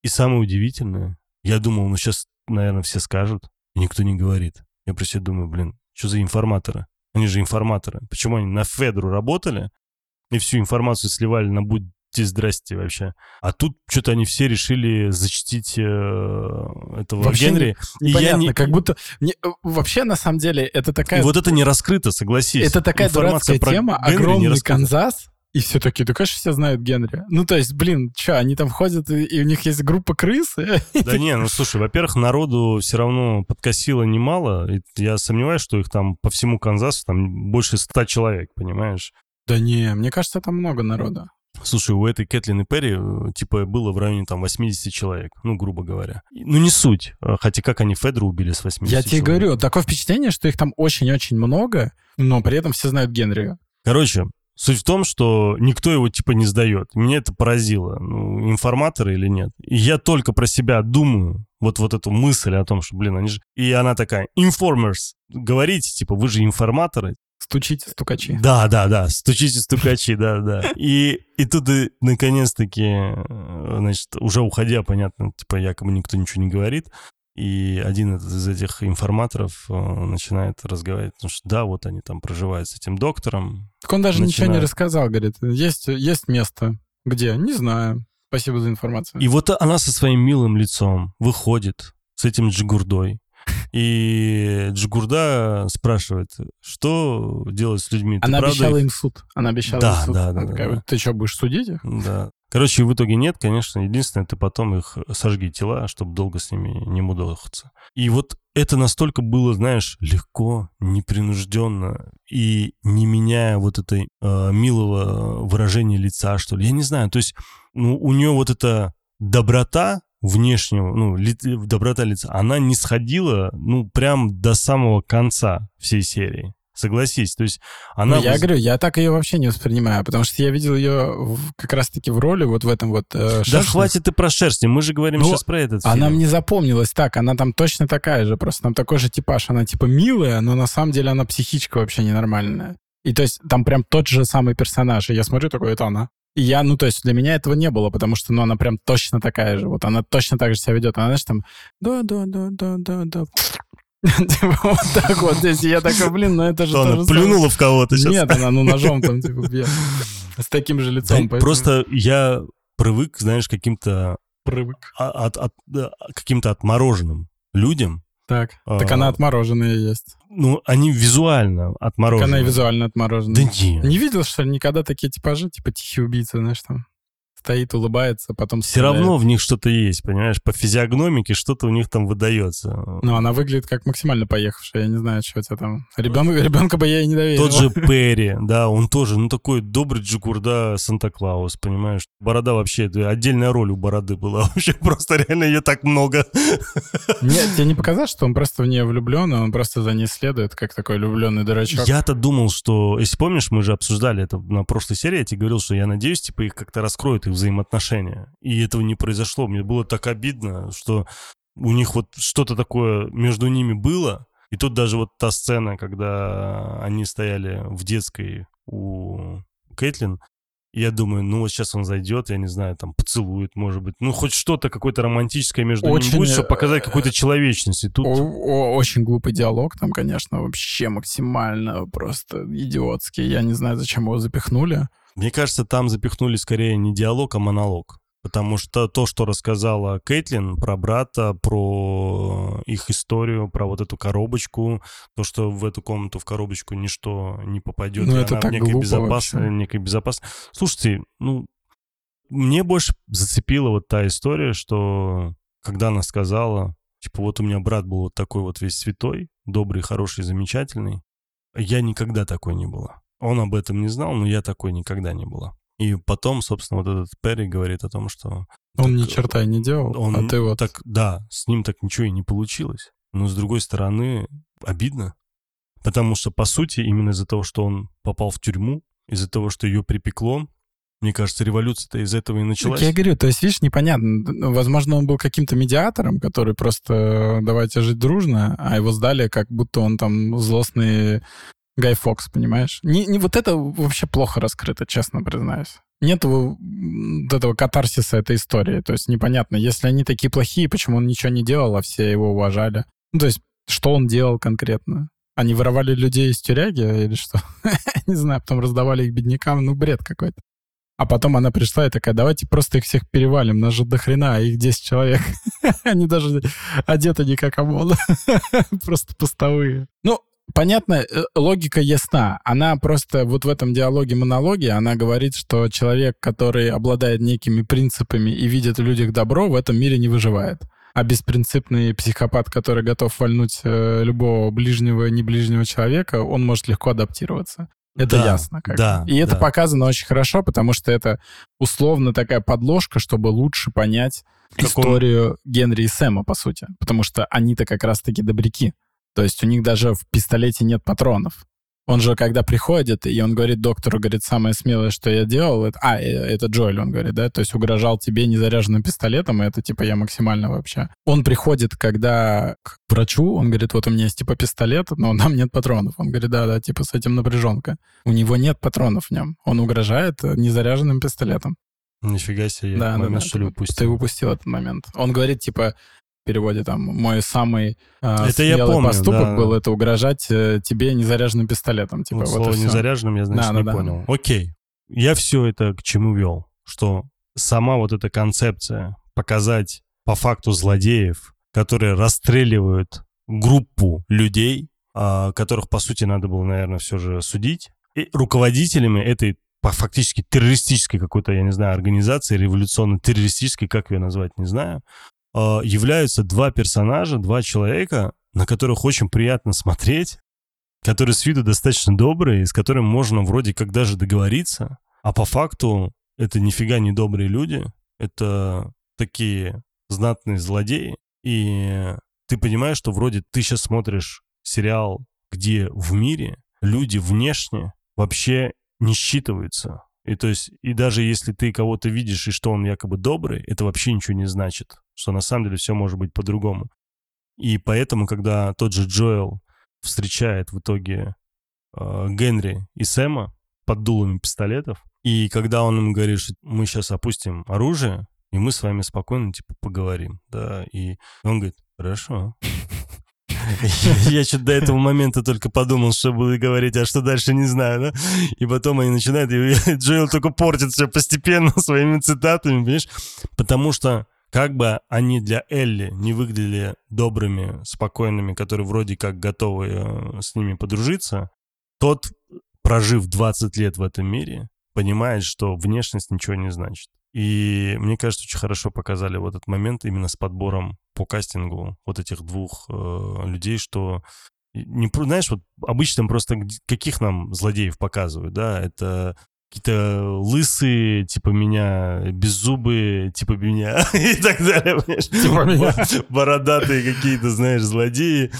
И самое удивительное, я думал, ну сейчас, наверное, все скажут, и никто не говорит. Я про себя думаю, блин, что за информаторы? Они же информаторы. Почему они на Федру работали и всю информацию сливали на будь здрасте вообще. А тут что-то они все решили защитить э, этого вообще Генри. Непонятно, не... как будто... Не... Вообще, на самом деле, это такая... И вот это не раскрыто, согласись. Это такая информация дурацкая про тема, Генри огромный Канзас, и все такие, да, конечно, все знают Генри. Ну, то есть, блин, что, они там ходят, и у них есть группа крыс? Да не, ну, слушай, во-первых, народу все равно подкосило немало. Я сомневаюсь, что их там по всему Канзасу там больше ста человек, понимаешь? Да не, мне кажется, там много народа. Слушай, у этой Кейтлин и Перри, типа, было в районе, там, восемьдесят человек, ну, грубо говоря. Ну, не суть. Хотя как они Федра убили с восемьдесят Я тебе человек. Говорю, такое впечатление, что их там очень-очень много, но при этом все знают Генри. Короче, суть в том, что никто его, типа, не сдает. Меня это поразило. Ну, информаторы или нет. И я только про себя думаю, вот, вот эту мысль о том, что, блин, они же... И она такая, informers, говорите, типа, вы же информаторы. Стучите, стукачи. Да, да, да, стучите, стукачи, да, да. И, и тут, и, наконец-таки, значит, уже уходя, понятно, типа, якобы никто ничего не говорит, и один из этих информаторов начинает разговаривать, потому что да, вот они там проживают с этим доктором. Так он даже начинает... ничего не рассказал, говорит, есть, есть место, где, не знаю, спасибо за информацию. И вот она со своим милым лицом выходит с этим джигурдой, и Джигурда спрашивает, что делать с людьми? Ты она правда... обещала им суд. Она обещала да, им суд. Да, да, она да, такая, да. Ты что, будешь судить их? Да. Короче, в итоге нет, конечно. Единственное, ты потом их сожги тела, чтобы долго с ними не мудохаться. И вот это настолько было, знаешь, легко, непринужденно и не меняя вот этой э, милого выражения лица, что ли. Я не знаю. То есть ну, у нее вот эта доброта, внешнего, ну, ли, доброта лица, она не сходила, ну, прям до самого конца всей серии. Согласись, то есть она... Ну, я говорю, я так ее вообще не воспринимаю, потому что я видел ее в, как раз-таки в роли вот в этом вот э, шерсти. Да хватит и про шерсти, мы же говорим ну, сейчас про этот она фильм. Она мне запомнилась так, она там точно такая же, просто там такой же типаж, она типа милая, но на самом деле она психичка вообще ненормальная. И то есть там прям тот же самый персонаж. И я смотрю, такой, это она. И я, ну, то есть для меня этого не было, потому что, ну, она прям точно такая же. Вот она точно так же себя ведет. Она, знаешь, там... Да-да-да-да-да-да... Вот так вот здесь. И я такой, блин, ну это же... Что, она плюнула в кого-то сейчас? Нет, она, ну, ножом там, типа, с таким же лицом. Просто я привык, знаешь, каким-то... Привык. Каким-то отмороженным людям. Так, так она отмороженная есть. Ну, они визуально отмороженные. Так она визуально отмороженная. Да нет. Не видел, что ли, никогда такие типажи, типа тихий убийца, знаешь, там... стоит, улыбается, потом... Все стреляет. Равно в них что-то есть, понимаешь? По физиогномике что-то у них там выдается. Ну, она выглядит как максимально поехавшая, я не знаю, что у тебя там... Ребенка, ребенка бы я и не доверил. Тот же Перри, да, он тоже, ну, такой добрый джигурда Санта-Клаус, понимаешь? Борода вообще, отдельная роль у бороды была вообще, просто реально ее так много. Нет, тебе не показалось, что он просто в нее влюблен, он просто за ней следует, как такой влюбленный дурачок? Я-то думал, что... Если помнишь, мы же обсуждали это на прошлой серии, я тебе говорил, что я надеюсь, типа, их как-то раскроют, их взаимоотношения. И этого не произошло. Мне было так обидно, что у них вот что-то такое между ними было. И тут даже вот та сцена, когда они стояли в детской у Кейтлин, я думаю, ну вот сейчас он зайдет, я не знаю, там поцелует, может быть. Ну хоть что-то какое-то романтическое между очень... ними будет, чтобы показать какую-то человечность. И тут... Очень глупый диалог там, конечно, вообще максимально просто идиотский. Я не знаю, зачем его запихнули. Мне кажется, там запихнули скорее не диалог, а монолог. Потому что то, что рассказала Кейтлин про брата, про их историю, про вот эту коробочку, то, что в эту комнату, в коробочку ничто не попадет, ну, и это она в некой безопасности, некой безопасности. Слушайте, ну, мне больше зацепила вот та история, что когда она сказала, типа, вот у меня брат был вот такой вот весь святой, добрый, хороший, замечательный, я никогда такой не была. Он об этом не знал, но я такой никогда не была. И потом, собственно, вот этот Перри говорит о том, что... Он так, ни черта не делал, он, а ты вот... Так, да, с ним так ничего и не получилось. Но, с другой стороны, обидно. Потому что, по сути, именно из-за того, что он попал в тюрьму, из-за того, что ее припекло, мне кажется, революция-то из этого и началась. Так я говорю, то есть, видишь, непонятно. Возможно, он был каким-то медиатором, который просто давайте жить дружно, а его сдали, как будто он там злостный... Гай Фокс, понимаешь? Не, не, вот это вообще плохо раскрыто, честно признаюсь. Нет его, этого катарсиса этой истории. То есть непонятно, если они такие плохие, почему он ничего не делал, а все его уважали. Ну, то есть что он делал конкретно? Они воровали людей из тюряги или что? Не знаю, потом раздавали их беднякам. Ну, бред какой-то. А потом она пришла и такая, давайте просто их всех перевалим, нас же до хрена, а их десять человек. Они даже одеты не как ОМОН. Просто постовые. Ну, понятно, логика ясна. Она просто вот в этом диалоге-монологе, она говорит, что человек, который обладает некими принципами и видит в людях добро, в этом мире не выживает. А беспринципный психопат, который готов вальнуть любого ближнего, не ближнего человека, он может легко адаптироваться. Это да, ясно. Как. Да, и это да. Показано очень хорошо, потому что это условно такая подложка, чтобы лучше понять Каком... историю Генри и Сэма, по сути. Потому что они-то как раз-таки добряки. То есть у них даже в пистолете нет патронов. Он же, когда приходит, и он говорит доктору, говорит, самое смелое, что я делал, это... а, это Джоэль, он говорит, да, то есть угрожал тебе незаряженным пистолетом, и это типа я максимально вообще. Он приходит, когда к врачу, он говорит, вот у меня есть типа пистолет, но нам нет патронов. Он говорит, да-да, типа с этим напряженка. У него нет патронов в нем, он угрожает незаряженным пистолетом. Нифига себе, я да, этот момент, да, что ли, упустил. Ты упустил этот момент. Он говорит, типа... В переводе там, мой самый э, смелый помню, поступок да. был, это угрожать э, тебе незаряженным пистолетом. Типа, вот вот слово незаряженным я, значит, да, не да, понял. Да. Окей. Я все это к чему вел? Что сама вот эта концепция показать по факту злодеев, которые расстреливают группу людей, э, которых, по сути, надо было, наверное, все же судить, и руководителями этой фактически террористической какой-то, я не знаю, организации, революционно-террористической, как ее назвать, не знаю, являются два персонажа, два человека, на которых очень приятно смотреть, которые с виду достаточно добрые, с которыми можно вроде как даже договориться, а по факту это нифига не добрые люди, это такие знатные злодеи. И ты понимаешь, что вроде ты сейчас смотришь сериал, где в мире люди внешне вообще не считываются. И то есть, и даже если ты кого-то видишь, и что он якобы добрый, это вообще ничего не значит, что на самом деле все может быть по-другому. И поэтому, когда тот же Джоэл встречает в итоге э, Генри и Сэма под дулами пистолетов. И когда он им говорит, что мы сейчас опустим оружие, и мы с вами спокойно, типа, поговорим, да, и он говорит, хорошо. Я что-то до этого момента только подумал, что буду говорить, а что дальше, не знаю, да? И потом они начинают, и Джоэл только портит все постепенно своими цитатами, понимаешь? Потому что как бы они для Элли не выглядели добрыми, спокойными, которые вроде как готовы с ними подружиться, тот, прожив двадцать лет в этом мире, понимает, что внешность ничего не значит. И мне кажется, очень хорошо показали вот этот момент именно с подбором по кастингу вот этих двух э, людей, что, не, знаешь, вот обычно просто каких нам злодеев показывают, да, это какие-то лысые, типа меня, беззубые, типа меня и так далее, понимаешь, бородатые какие-то, знаешь, злодеи,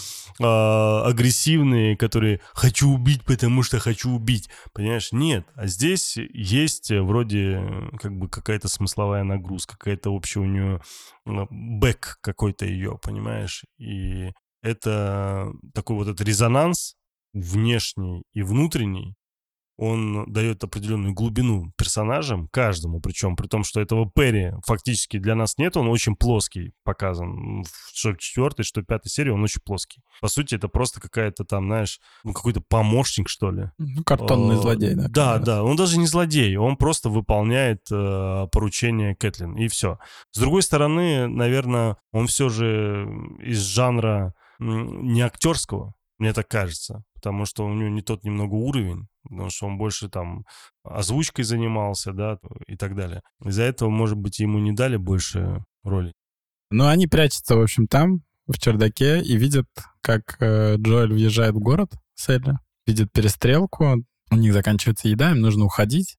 агрессивные, которые «хочу убить, потому что хочу убить», понимаешь? Нет, а здесь есть вроде как бы какая-то смысловая нагрузка, какая-то общая у нее бэк какой-то ее, понимаешь? И это такой вот этот резонанс внешний и внутренний, он дает определенную глубину персонажам, каждому, причем, при том, что этого Перри фактически для нас нет, он очень плоский показан. Что в четвертой, что в пятой серии он очень плоский. По сути, это просто какая-то там, знаешь, ну, какой-то помощник, что ли. Ну, картонный злодей, да. Да, да, он даже не злодей, он просто выполняет э, поручение Кейтлин, и все. С другой стороны, наверное, он все же из жанра не актерского, мне так кажется, потому что у него не тот немного уровень, потому что он больше там озвучкой занимался, да, и так далее. Из-за этого, может быть, ему не дали больше роли. Ну, они прячутся, в общем, там, в чердаке, и видят, как э, Джоэль въезжает в город с Элли, видят перестрелку, у них заканчивается еда, им нужно уходить.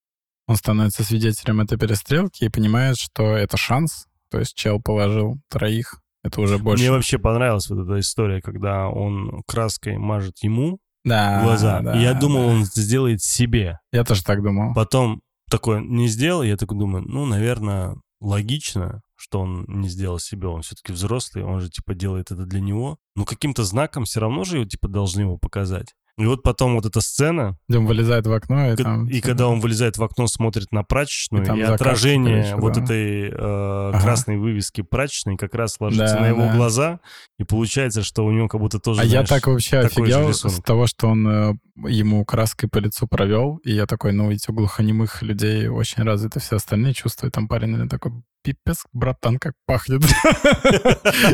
Он становится свидетелем этой перестрелки и понимает, что это шанс, то есть чел положил троих, это уже больше. Мне вообще понравилась вот эта история, когда он краской мажет ему, да, глаза. Да, я думал, да. Он сделает себе. Я тоже так думал. Потом такое не сделал, я так думаю, ну, наверное, логично, что он не сделал себе. Он все-таки взрослый, он же, типа, делает это для него. Но каким-то знаком все равно же, его, типа, должны его показать. И вот потом вот эта сцена. Где он вылезает в окно. И, к- там... и когда он вылезает в окно, смотрит на прачечную, и, и отражение крышу, вот да. этой э, ага. красной вывески прачечной как раз ложится да, на его да. глаза, и получается, что у него как будто тоже, а знаешь, я так вообще офигел с того, что он э, ему краской по лицу провел, и я такой, ну, ведь у глухонемых людей очень развиты все остальные чувства, и там парень, наверное, такой... Пипец, братан, как пахнет.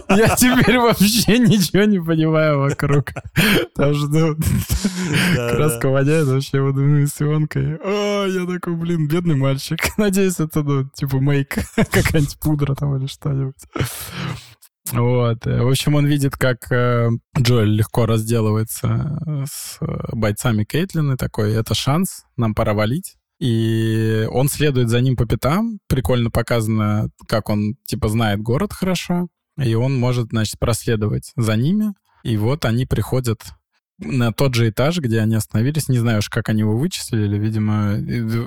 Я теперь вообще ничего не понимаю вокруг. Там же краска воняет вообще водяной сионкой. О, я такой, блин, бедный мальчик. Надеюсь, это, ну, типа, мейк, какая-нибудь пудра там или что-нибудь. Вот. В общем, он видит, как Джоэль легко разделывается с бойцами Кейтлин, и такой, это шанс, нам пора валить. И он следует за ним по пятам. Прикольно показано, как он, типа, знает город хорошо. И он может, значит, проследовать за ними. И вот они приходят на тот же этаж, где они остановились. Не знаю уж, как они его вычислили. Видимо,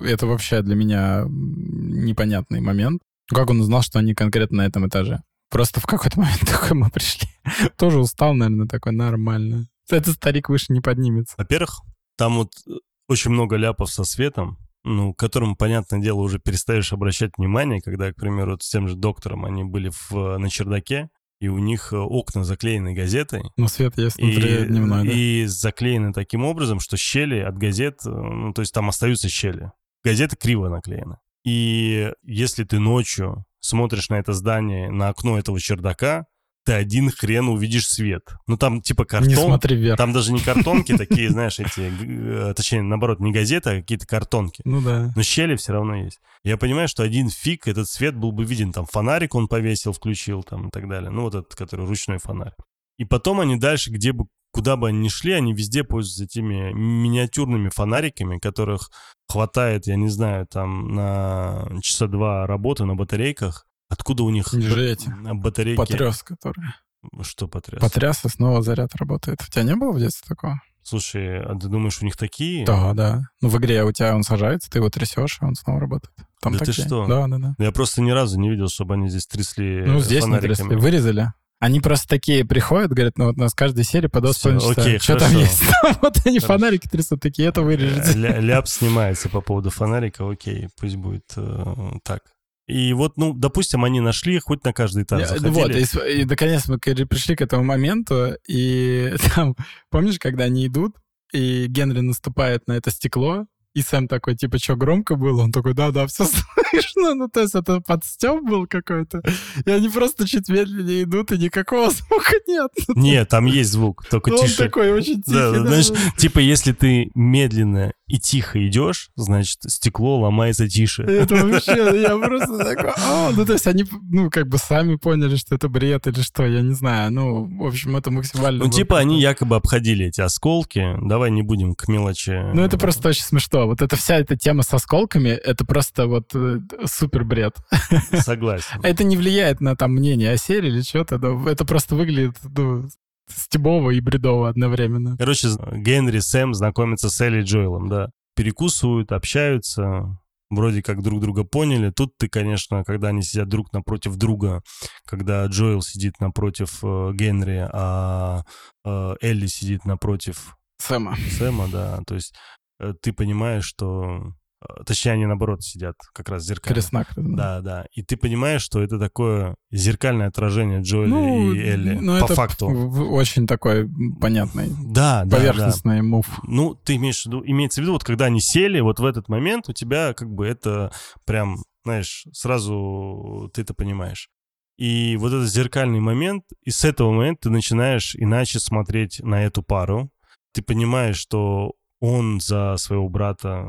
это вообще для меня непонятный момент. Как он узнал, что они конкретно на этом этаже? Просто в какой-то момент такой мы пришли. Тоже устал, наверное, такой, нормально. Этот старик выше не поднимется. Во-первых, там вот очень много ляпов со светом, ну, к которому, понятное дело, уже перестаешь обращать внимание, когда, к примеру, вот с тем же доктором они были в, на чердаке, и у них окна заклеены газетой. Ну, свет есть внутри дневной, да? И заклеены таким образом, что щели от газет, ну, то есть там остаются щели. Газета криво наклеена. И если ты ночью смотришь на это здание, на окно этого чердака, ты один хрен увидишь свет. Ну, там типа картон. Не смотри вверх. Там даже не картонки такие, знаешь, эти... Точнее, наоборот, не газеты, а какие-то картонки. Ну да. Но щели все равно есть. Я понимаю, что один фиг этот свет был бы виден. Там фонарик он повесил, включил там и так далее. Ну, вот этот, который ручной фонарь. И потом они дальше, где бы, куда бы они ни шли, они везде пользуются этими миниатюрными фонариками, которых хватает, я не знаю, там на часа два работы на батарейках. Откуда у них батарейки? Потряс, который. Что потряс? Потряс, и снова заряд работает. У тебя не было в детстве такого? Слушай, а ты думаешь, у них такие? Да, да. Ну, в игре у тебя он сажается, ты его трясешь, и он снова работает. Там да такие. Ты что? Да, да, да. Я просто ни разу не видел, чтобы они здесь трясли фонариками. Ну, здесь фонариками не трясли. Вырезали. Они просто такие приходят, говорят, ну вот у нас в каждой серии по два с половиной часа. Окей, что хорошо. Там есть? Вот они хорошо. Фонарики трясут, такие, это вырежете. Ляп снимается по поводу фонарика, окей, пусть будет э, так. И вот, ну, допустим, они нашли, хоть на каждый этаж заходили. Вот, и, и наконец мы пришли к этому моменту, и там, помнишь, когда они идут, и Генри наступает на это стекло, и Сэм такой, типа, что, громко было? Он такой, да-да, все слышно. Ну, то есть это подстёб был какой-то. И они просто чуть медленнее идут, и никакого звука нет. Нет, там есть звук, только тише. Он такой очень тихий. Да, да, знаешь, типа, если ты медленно и тихо идешь, значит, стекло ломается тише. Это вообще, я просто такой, о, ну, то есть они, ну, как бы сами поняли, что это бред или что, я не знаю. Ну, в общем, это максимально... Ну, типа, они якобы обходили эти осколки. Давай не будем к мелочи... Ну, это просто очень смешно. Вот эта вся эта тема с осколками, это просто вот супер бред. Согласен. Это не влияет на там мнение о серии или что-то. Это просто выглядит... стебово и бредово одновременно. Короче, Генри, Сэм знакомятся с Элли и Джоэлем, да. Перекусывают, общаются, вроде как друг друга поняли. Тут ты, конечно, когда они сидят друг напротив друга, когда Джоэл сидит напротив э, Генри, а э, Элли сидит напротив... Сэма. Сэма, да. То есть э, ты понимаешь, что... Точнее, они, наоборот, сидят как раз зеркально. Крест-накрест. Да, да. И ты понимаешь, что это такое зеркальное отражение Джоэля ну, и Элли. Ну, по это факту. Очень такой понятный, да, поверхностный да, да. мув. Ну, ты имеешь в виду, имеется в виду, вот когда они сели, вот в этот момент у тебя как бы это прям, знаешь, сразу ты это понимаешь. И вот этот зеркальный момент, и с этого момента ты начинаешь иначе смотреть на эту пару. Ты понимаешь, что он за своего брата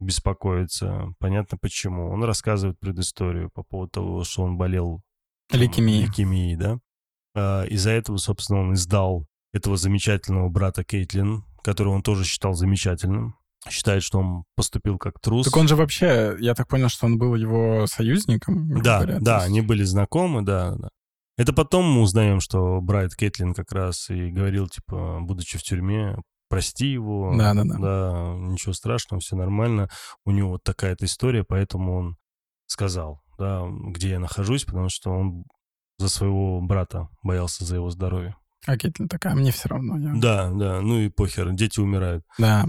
беспокоится. Понятно, почему. Он рассказывает предысторию по поводу того, что он болел лейкемией, лейкемией да? Из-за этого, собственно, он издал этого замечательного брата Кейтлин, которого он тоже считал замечательным. Считает, что он поступил как трус. Так он же вообще, я так понял, что он был его союзником. Да, говоря, да, есть... они были знакомы, да, да. Это потом мы узнаем, что брат Кейтлин как раз и говорил, типа, будучи в тюрьме, прости его, да, да, да. да, ничего страшного, все нормально. У него вот такая-то история, поэтому он сказал, да, где я нахожусь, потому что он за своего брата боялся за его здоровье. А Кейтлин такая, мне все равно. Я... Да, да, ну и похер, дети умирают. Да.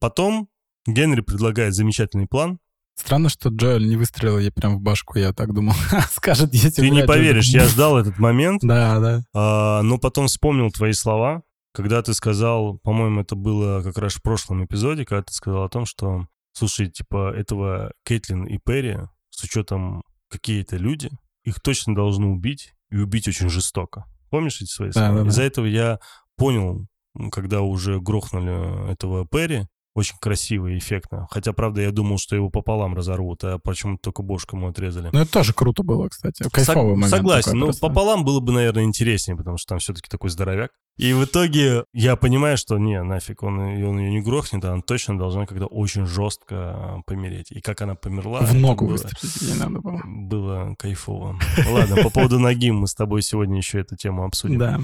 Потом Генри предлагает замечательный план. Странно, что Джоэль не выстрелил ей прям в башку, я так думал. Скажет, если ты не поверишь, я ждал этот момент. Да, да. Но потом вспомнил твои слова. Когда ты сказал, по-моему, это было как раз в прошлом эпизоде, когда ты сказал о том, что, слушай, типа, этого Кейтлин и Перри, с учетом какие-то люди, их точно должны убить, и убить очень жестоко. Помнишь эти свои слова? Да, да, да. Из-за этого я понял, когда уже грохнули этого Перри, очень красиво и эффектно. Хотя, правда, я думал, что его пополам разорвут, а почему-то только бошку ему отрезали. Ну, это тоже круто было, кстати. Кайфовый Сог- момент. Согласен, но просто. Пополам было бы, наверное, интереснее, потому что там все-таки такой здоровяк. И в итоге я понимаю, что не, нафиг, он, он ее не грохнет, а она точно должна когда очень жестко помереть. И как она померла... В ногу выстрелить не надо было. Было кайфово. Ладно, по поводу ноги мы с тобой сегодня еще эту тему обсудим. Да.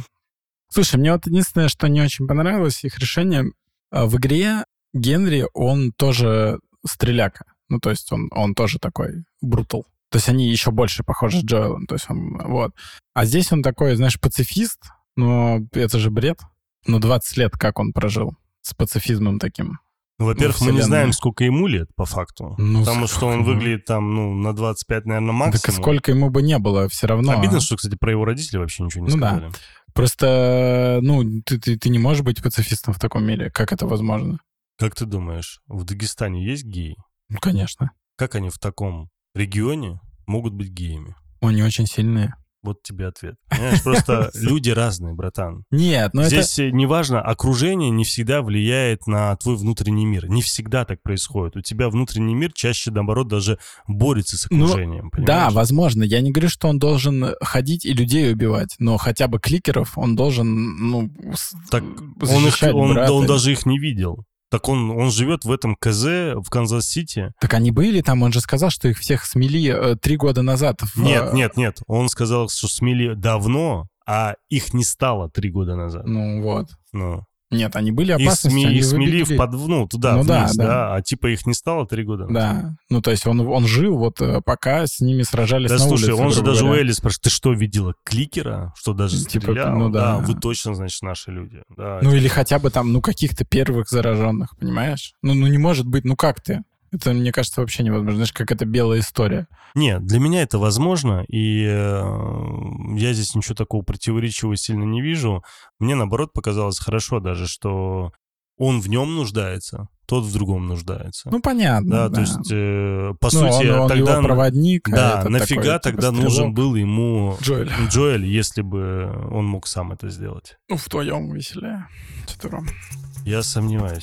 Слушай, мне вот единственное, что не очень понравилось, их решение в игре... Генри, он тоже стреляка. Ну, то есть он, он тоже такой брутал. То есть они еще больше похожи с Джоэлом. То есть он, вот. А здесь он такой, знаешь, пацифист, но это же бред. Но двадцать лет как он прожил с пацифизмом таким. Ну, во-первых, ну, мы не знаем, сколько ему лет, по факту. Ну, потому сколько... что он выглядит там, ну, на двадцать пять, наверное, максимум. Так и сколько ему бы не было, все равно. Обидно, что, кстати, про его родителей вообще ничего не ну, сказали. Да. Просто, ну, ты, ты, ты не можешь быть пацифистом в таком мире. Как это возможно? Как ты думаешь, в Дагестане есть геи? Ну, конечно. Как они в таком регионе могут быть геями? Они очень сильные. Вот тебе ответ. Понимаешь, просто люди разные, братан. Нет, но здесь это... неважно, окружение не всегда влияет на твой внутренний мир. Не всегда так происходит. У тебя внутренний мир чаще, наоборот, даже борется с окружением. Ну, да, возможно. Я не говорю, что он должен ходить и людей убивать, но хотя бы кликеров он должен, ну, так он, их, он, он даже их не видел. Так он, он живет в этом КЗ в Канзас-Сити. Так они были там, он же сказал, что их всех смели три года назад. В... Нет, нет, нет. Он сказал, что смели давно, а их не стало три года назад. Ну вот. Ну. Нет, они были опасности. Их смели в под... ну, туда, ну, вниз, да, да. да, а типа их не стало три года. Да, ну то есть он, он жил, вот пока с ними сражались да, на слушай, улице. Да, слушай, он же даже говоря. у Элли спрашивает, ты что, видела кликера, что даже типа, стрелял? Ну, да. да, вы точно, значит, наши люди. Да, ну или хотя бы там, ну каких-то первых зараженных, понимаешь? Ну, ну не может быть, ну как ты? Это, мне кажется, вообще невозможно. Знаешь, как это белая история. Нет, для меня это возможно, и я здесь ничего такого противоречивого сильно не вижу. Мне, наоборот, показалось хорошо даже, что он в нем нуждается, тот в другом нуждается. Ну, понятно. Да, да. то есть, э, по ну, сути... Он, он тогда, его проводник. Да, а нафига такой, тогда типа, нужен был ему Джоэль. Джоэль, если бы он мог сам это сделать? Ну, в твоем веселее. Четвером. Я сомневаюсь.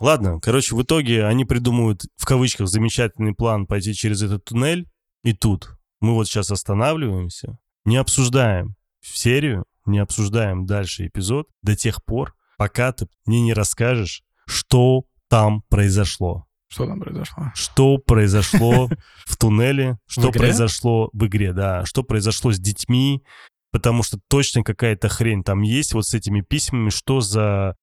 Ладно, короче, в итоге они придумывают, в кавычках, замечательный план пойти через этот туннель. И тут мы вот сейчас останавливаемся, не обсуждаем серию, не обсуждаем дальше эпизод до тех пор, пока ты мне не расскажешь, что там произошло. Что там произошло? Что произошло в туннеле, что произошло в игре, да, что произошло с детьми, потому что точно какая-то хрень там есть вот с этими письмами, что за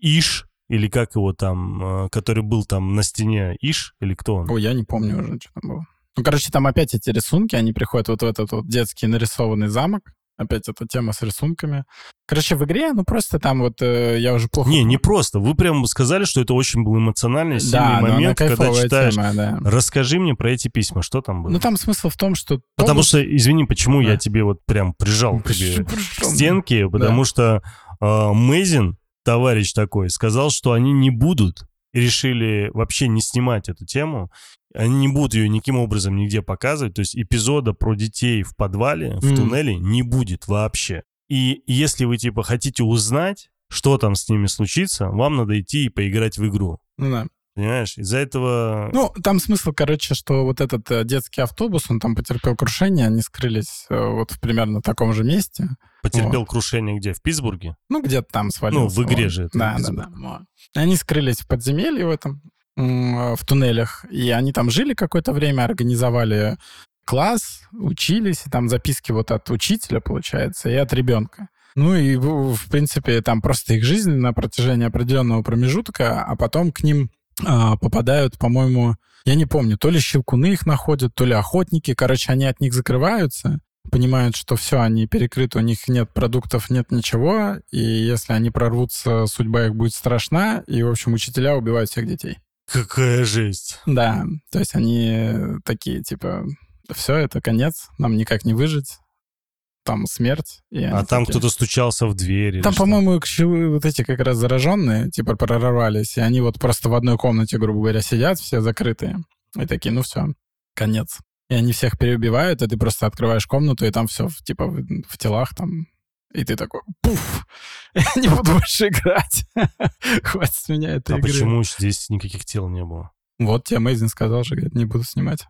Иш... Или как его там, который был там на стене, Иш, или кто он? Ой, я не помню уже, что там было. Ну, короче, там опять эти рисунки, они приходят вот в этот вот детский нарисованный замок. Опять эта тема с рисунками. Короче, в игре, ну, просто там вот э, я уже плохо... Не, не просто. Вы прямо сказали, что это очень был эмоциональный, сильный да, момент, когда читаешь. Тема, да. Расскажи мне про эти письма, что там было? Ну, там смысл в том, что... Потому Томас... что, извини, почему а? я тебе вот прям прижал к стенке, потому да. что э, Мэйзин, товарищ такой, сказал, что они не будут, и решили вообще не снимать эту тему, они не будут ее никаким образом нигде показывать, то есть эпизода про детей в подвале, в mm. туннеле не будет вообще. И если вы, типа, хотите узнать, что там с ними случится, вам надо идти и поиграть в игру. Ну да. Понимаешь, из-за этого... Ну, там смысл, короче, что вот этот детский автобус, он там потерпел крушение, они скрылись вот в примерно таком же месте. Потерпел вот. крушение где? В Питтсбурге? Ну, где-то там свалился. Ну, в игре вот. же это. Да, да, да. Вот. Они скрылись в подземелье в этом, в туннелях, и они там жили какое-то время, организовали класс, учились, и там записки вот от учителя, получается, и от ребенка. Ну и, в принципе, там просто их жизнь на протяжении определенного промежутка, а потом к ним... попадают, по-моему, я не помню, то ли щелкуны их находят, то ли охотники. Короче, они от них закрываются, понимают, что все, они перекрыты, у них нет продуктов, нет ничего, и если они прорвутся, судьба их будет страшна, и, в общем, учителя убивают всех детей. Какая жесть! Да, то есть они такие, типа, все, это конец, нам никак не выжить. Там смерть. А там такие... кто-то стучался в дверь. Там, по-моему, вот эти как раз зараженные, типа, прорвались, и они вот просто в одной комнате, грубо говоря, сидят, все закрытые. И такие, ну все, конец. И они всех переубивают, и ты просто открываешь комнату, и там все, типа, в, в телах там. И ты такой, пуф, я не буду больше играть. Хватит с меня этой игры. А почему здесь никаких тел не было? Вот тебе Мэйзин сказал же, говорит, не буду снимать.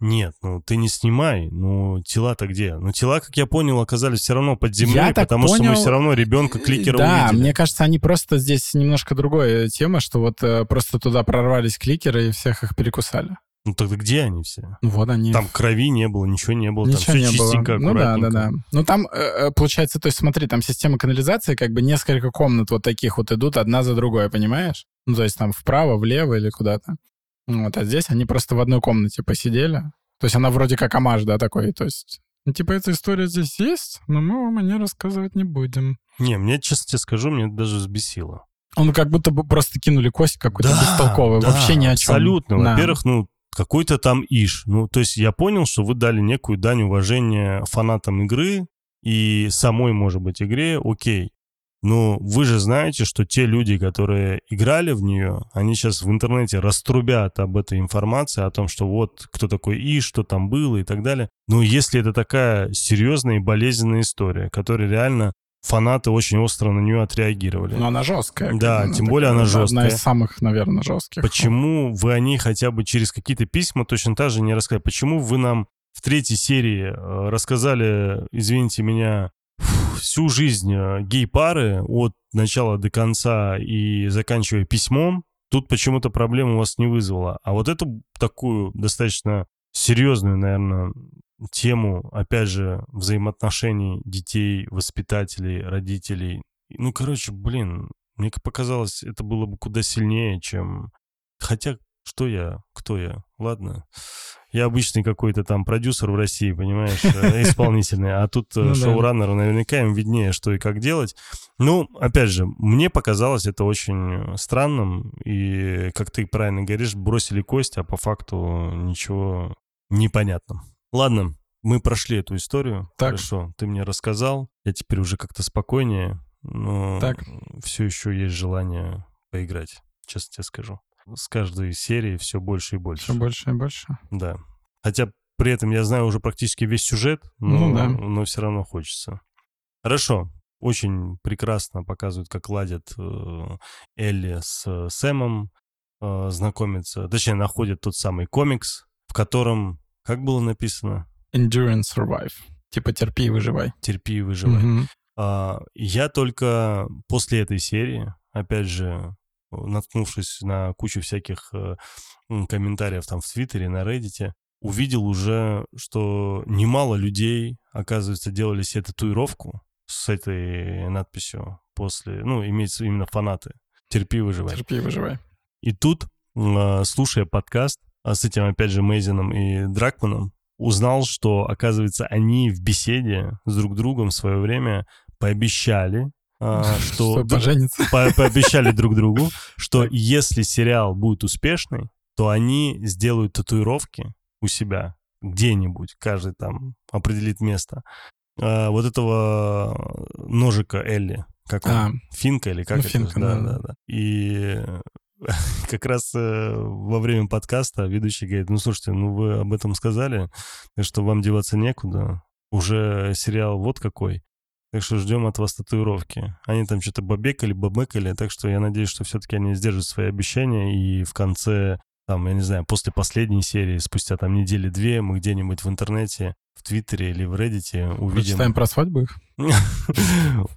Нет, ну ты не снимай, ну тела-то где? Ну тела, как я понял, оказались все равно под землей, потому понял... что мы все равно ребенка кликера да, увидели. Да, мне кажется, они просто здесь немножко другая тема, что вот э, просто туда прорвались кликеры и всех их перекусали. Ну тогда где они все? Ну вот они. Там крови не было, ничего не было, ничего там все не чистенько, было. Ну да, да, да. Ну там, э, получается, то есть смотри, там система канализации, как бы несколько комнат вот таких вот идут одна за другой, понимаешь? Ну то есть там вправо, влево или куда-то. Вот, а здесь они просто в одной комнате посидели. То есть она вроде как омаж, да, такой. То есть, ну, типа, эта история здесь есть, но мы вам о ней рассказывать не будем. Не, мне, честно тебе скажу, мне это даже взбесило. Он как будто бы просто кинули кость какую-то да, бестолковую, да, вообще ни о чем. Абсолютно. Да. Во-первых, ну, какой-то там Иш. Ну, то есть я понял, что вы дали некую дань уважения фанатам игры и самой, может быть, игре. Окей. Но вы же знаете, что те люди, которые играли в нее, они сейчас в интернете раструбят об этой информации, о том, что вот кто такой и, что там было и так далее. Но если это такая серьезная и болезненная история, которой реально фанаты очень остро на нее отреагировали. Но она жесткая. Да, она тем такая, более она жесткая. Одна из самых, наверное, жестких. Почему вы о ней хотя бы через какие-то письма точно так же не рассказали? Почему вы нам в третьей серии рассказали, извините меня, всю жизнь гей-пары от начала до конца и заканчивая письмом, тут почему-то проблем у вас не вызвало. А вот эту такую достаточно серьезную, наверное, тему, опять же, взаимоотношений детей, воспитателей, родителей. Ну, короче, блин, мне показалось, это было бы куда сильнее, чем... Хотя, что я? Кто я? Ладно. Я обычный какой-то там продюсер в России, понимаешь, исполнительный. А тут шоураннеру наверняка им виднее, что и как делать. Ну, опять же, мне показалось это очень странным. И, как ты правильно говоришь, бросили кость, а по факту ничего непонятно. Ладно, мы прошли эту историю. Так. Хорошо, ты мне рассказал. Я теперь уже как-то спокойнее. Но так. Все еще есть желание поиграть, честно тебе скажу. С каждой серии все больше и больше. Все больше и больше. Да. Хотя при этом я знаю уже практически весь сюжет, но, ну, да. но все равно хочется. Хорошо. Очень прекрасно показывают, как ладят Элли с Сэмом, знакомятся, точнее, находят тот самый комикс, в котором, как было написано? Endure and survive. Типа терпи и выживай. Терпи и выживай. Mm-hmm. Я только после этой серии, опять же, наткнувшись на кучу всяких комментариев там в Твиттере, на Реддите, увидел уже, что немало людей, оказывается, делали себе татуировку с этой надписью после... Ну, имеется именно фанаты. Терпи, выживай. Терпи, выживай. И тут, слушая подкаст с этим, опять же, Мэйзином и Дракманом, узнал, что, оказывается, они в беседе с друг другом в свое время пообещали, что... поженятся. Пообещали друг другу, что если сериал будет успешный, то они сделают татуировки у себя где-нибудь, каждый там определит место. Вот этого ножика Элли, как он? Финка или как это? Да-да-да. И... Как раз во время подкаста ведущий говорит, ну, слушайте, ну, вы об этом сказали, что вам деваться некуда. Уже сериал вот какой. Так что ждем от вас татуировки. Они там что-то бабекали, бабекали, так что я надеюсь, что все-таки они сдержат свои обещания, и в конце, там, я не знаю, после последней серии, спустя там недели-две, мы где-нибудь в интернете, в Твиттере или в Реддите увидим... Прочитаем про свадьбу их.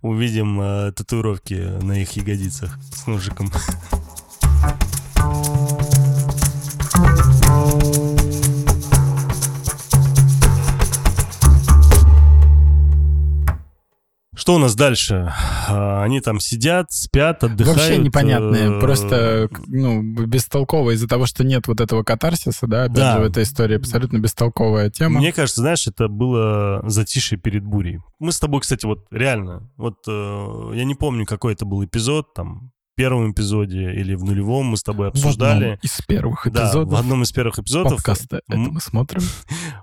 Увидим татуировки на их ягодицах с ножиком. Что у нас дальше? Они там сидят, спят, отдыхают. Вообще непонятные, просто ну, бестолковые из-за того, что нет вот этого катарсиса, да, опять да. же в этой истории абсолютно бестолковая тема. Мне кажется, знаешь, это было затишье перед бурей. Мы с тобой, кстати, вот реально, вот я не помню, какой это был эпизод, там, в первом эпизоде или в нулевом мы с тобой обсуждали... В одном из первых эпизодов. Да, в одном из первых эпизодов. Подкаста это мы смотрим.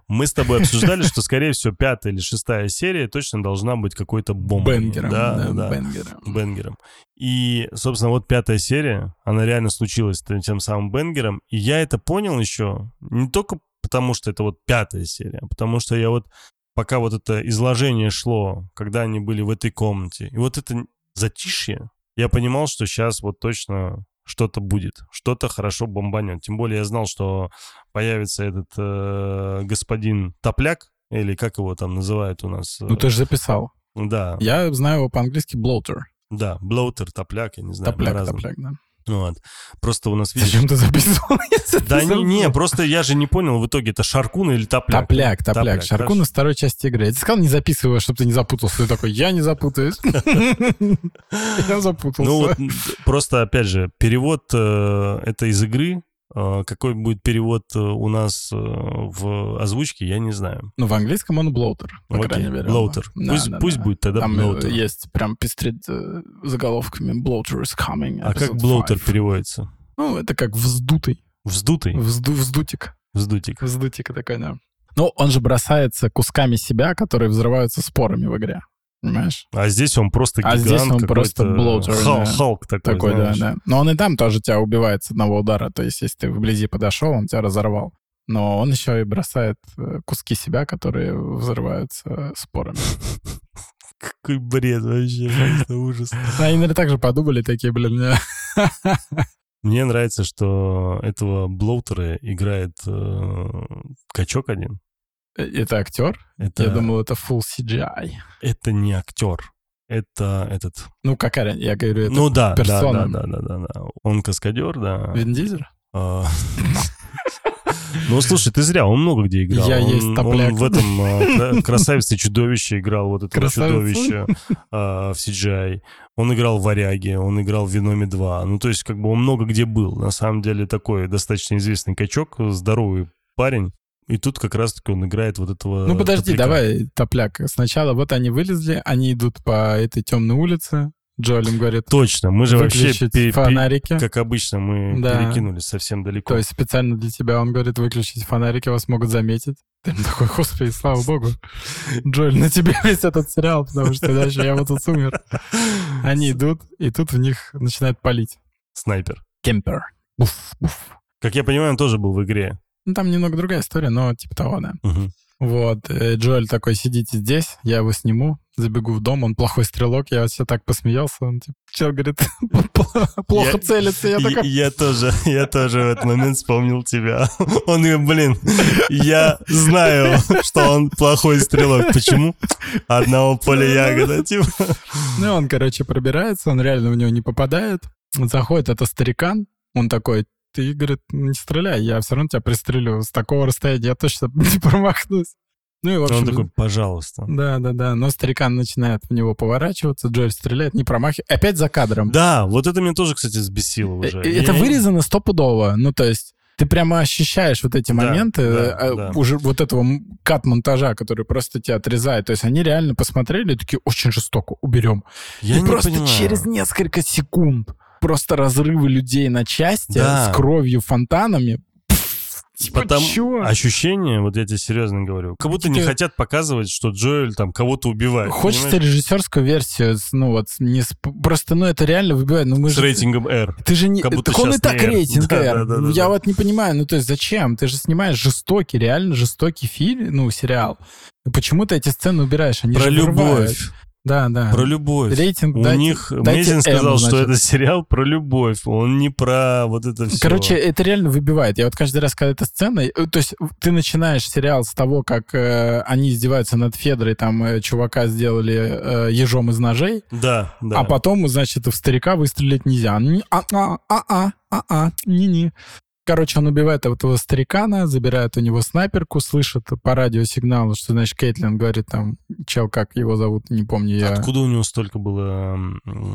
Мы с тобой обсуждали, что, скорее всего, пятая или шестая серия точно должна быть какой-то бомбой. Бенгером, да, да, бенгером. Бенгером. И, собственно, вот пятая серия, она реально случилась тем самым бенгером. И я это понял еще не только потому, что это вот пятая серия, а потому что я вот, пока вот это изложение шло, когда они были в этой комнате, и вот это затишье, я понимал, что сейчас вот точно что-то будет, что-то хорошо бомбанет. Тем более я знал, что появится этот э, господин Топляк, или как его там называют у нас. Ну, ты же записал. Да. Я знаю его по-английски Bloater. Да, Bloater, Топляк, я не знаю. Топляк, Топляк, да. Ну, вот. Просто у нас... Зачем ты записывал? Да не, не, просто я же не понял, в итоге это Шаркун или Топляк? Топляк, Топляк. Топляк. Шаркун хорошо. Из второй части игры. Я тебе сказал, не записывай, чтобы ты не запутался. Ты такой, я не запутаюсь. Я запутался. Ну, вот просто, опять же, перевод это из игры. Какой будет перевод у нас в озвучке, я не знаю. Ну, в английском он блоутер, по крайней мере. Блоутер. Да, пусть да, пусть да. будет тогда блоутер. Там есть прям пестрит заголовками «Bloater is coming». А как блоутер переводится? Ну, это как «вздутый». Вздутый? Взду, вздутик. Вздутик. Вздутик такой, да. Ну, он же бросается кусками себя, которые взрываются спорами в игре. Понимаешь? А здесь он просто гигант. А здесь он просто блоутер. Халк, Халк такой, такой да, да. Но он и там тоже тебя убивает с одного удара. То есть, если ты вблизи подошел, он тебя разорвал. Но он еще и бросает куски себя, которые взрываются спорами. Какой бред вообще. Это ужас. Они, наверное, так же подумали, такие, блин. Мне нравится, что этого блоутера играет качок один. Это актер? Это... Я думал, это full си джи ай. Это не актер. Это этот... Ну, какая, я говорю, это ну, да, персона. Ну да, да, да, да, да. Он каскадер, да. Вин Дизель? Ну, слушай, ты зря, он много где играл. Я он, есть топляк. Он в этом «Красавице чудовище» играл, вот это чудовище в си джи ай. Он играл в «Варяге», он играл в «Веноме два». Ну, то есть, как бы он много где был. На самом деле, такой достаточно известный качок, здоровый парень. И тут как раз-таки он играет вот этого... Ну, подожди, топляка. Давай, топляк. Сначала вот они вылезли, они идут по этой темной улице. Джоэль им говорит... Точно, мы же вообще, пе- фонарики. Как обычно, мы да. перекинулись совсем далеко. То есть специально для тебя он говорит, выключите фонарики, вас могут заметить. Ты такой, господи, слава богу. Джоэль, на тебе весь этот сериал, потому что дальше я вот тут умер. Они идут, и тут в них начинает палить. Снайпер. Кемпер. Уф, уф. Как я понимаю, он тоже был в игре. Ну, там немного другая история, но типа того, да. Угу. Вот, Джоэль такой, сидите здесь, я его сниму, забегу в дом, он плохой стрелок, я вообще так посмеялся, он типа, чел говорит, плохо целится, я такой... Я тоже, я тоже в этот момент вспомнил тебя. Он говорит, блин, я знаю, что он плохой стрелок, почему? Одного поля ягода, типа. Ну, он, короче, пробирается, он реально в него не попадает, заходит, это старикан, он такой... Ты, говорит, не стреляй, я все равно тебя пристрелю. С такого расстояния я точно не промахнусь. Ну и в общем... Он такой, пожалуйста. Да-да-да, но старикан начинает в него поворачиваться, Джоэль стреляет, не промахивает. Опять за кадром. Да, вот это меня тоже, кстати, взбесило уже. Это я... вырезано стопудово, ну то есть... Ты прямо ощущаешь вот эти да, моменты да, да. уже вот этого кат-монтажа, который просто тебя отрезает. То есть они реально посмотрели и такие, очень жестоко, уберем. Я и просто понимаю. Через несколько секунд просто разрывы людей на части да. с кровью, фонтанами. Типа, потому чё? Ощущение, вот я тебе серьезно говорю, как будто не хотят показывать, что Джоэль там кого-то убивает. Хочется понимаешь? Режиссерскую версию, ну вот, не с... просто, ну это реально выбивает. Ну, мы с же... рейтингом R. Ты же не... Так он и так рейтинг R. Да, R. Да, да, да, я да. вот не понимаю, ну то есть зачем? Ты же снимаешь жестокий, реально жестокий фильм, ну сериал. Почему ты эти сцены убираешь? Они про любовь. Вырывают. Да, да. Про любовь. Рейтинг, у дайте, них дайте Мэйзин сказал, М, что это сериал про любовь. Он не про вот это все. Короче, это реально выбивает. Я вот каждый раз, когда эта сцена... То есть ты начинаешь сериал с того, как э, они издеваются над Федрой, там э, чувака сделали э, ежом из ножей. Да, да. А потом, значит, в старика выстрелить нельзя. А-а, а-а, а-а, не-не. Короче, он убивает этого старикана, забирает у него снайперку, слышит по радио сигналу, что, значит, Кейтлин говорит там, чел, как его зовут, не помню я. Откуда у него столько было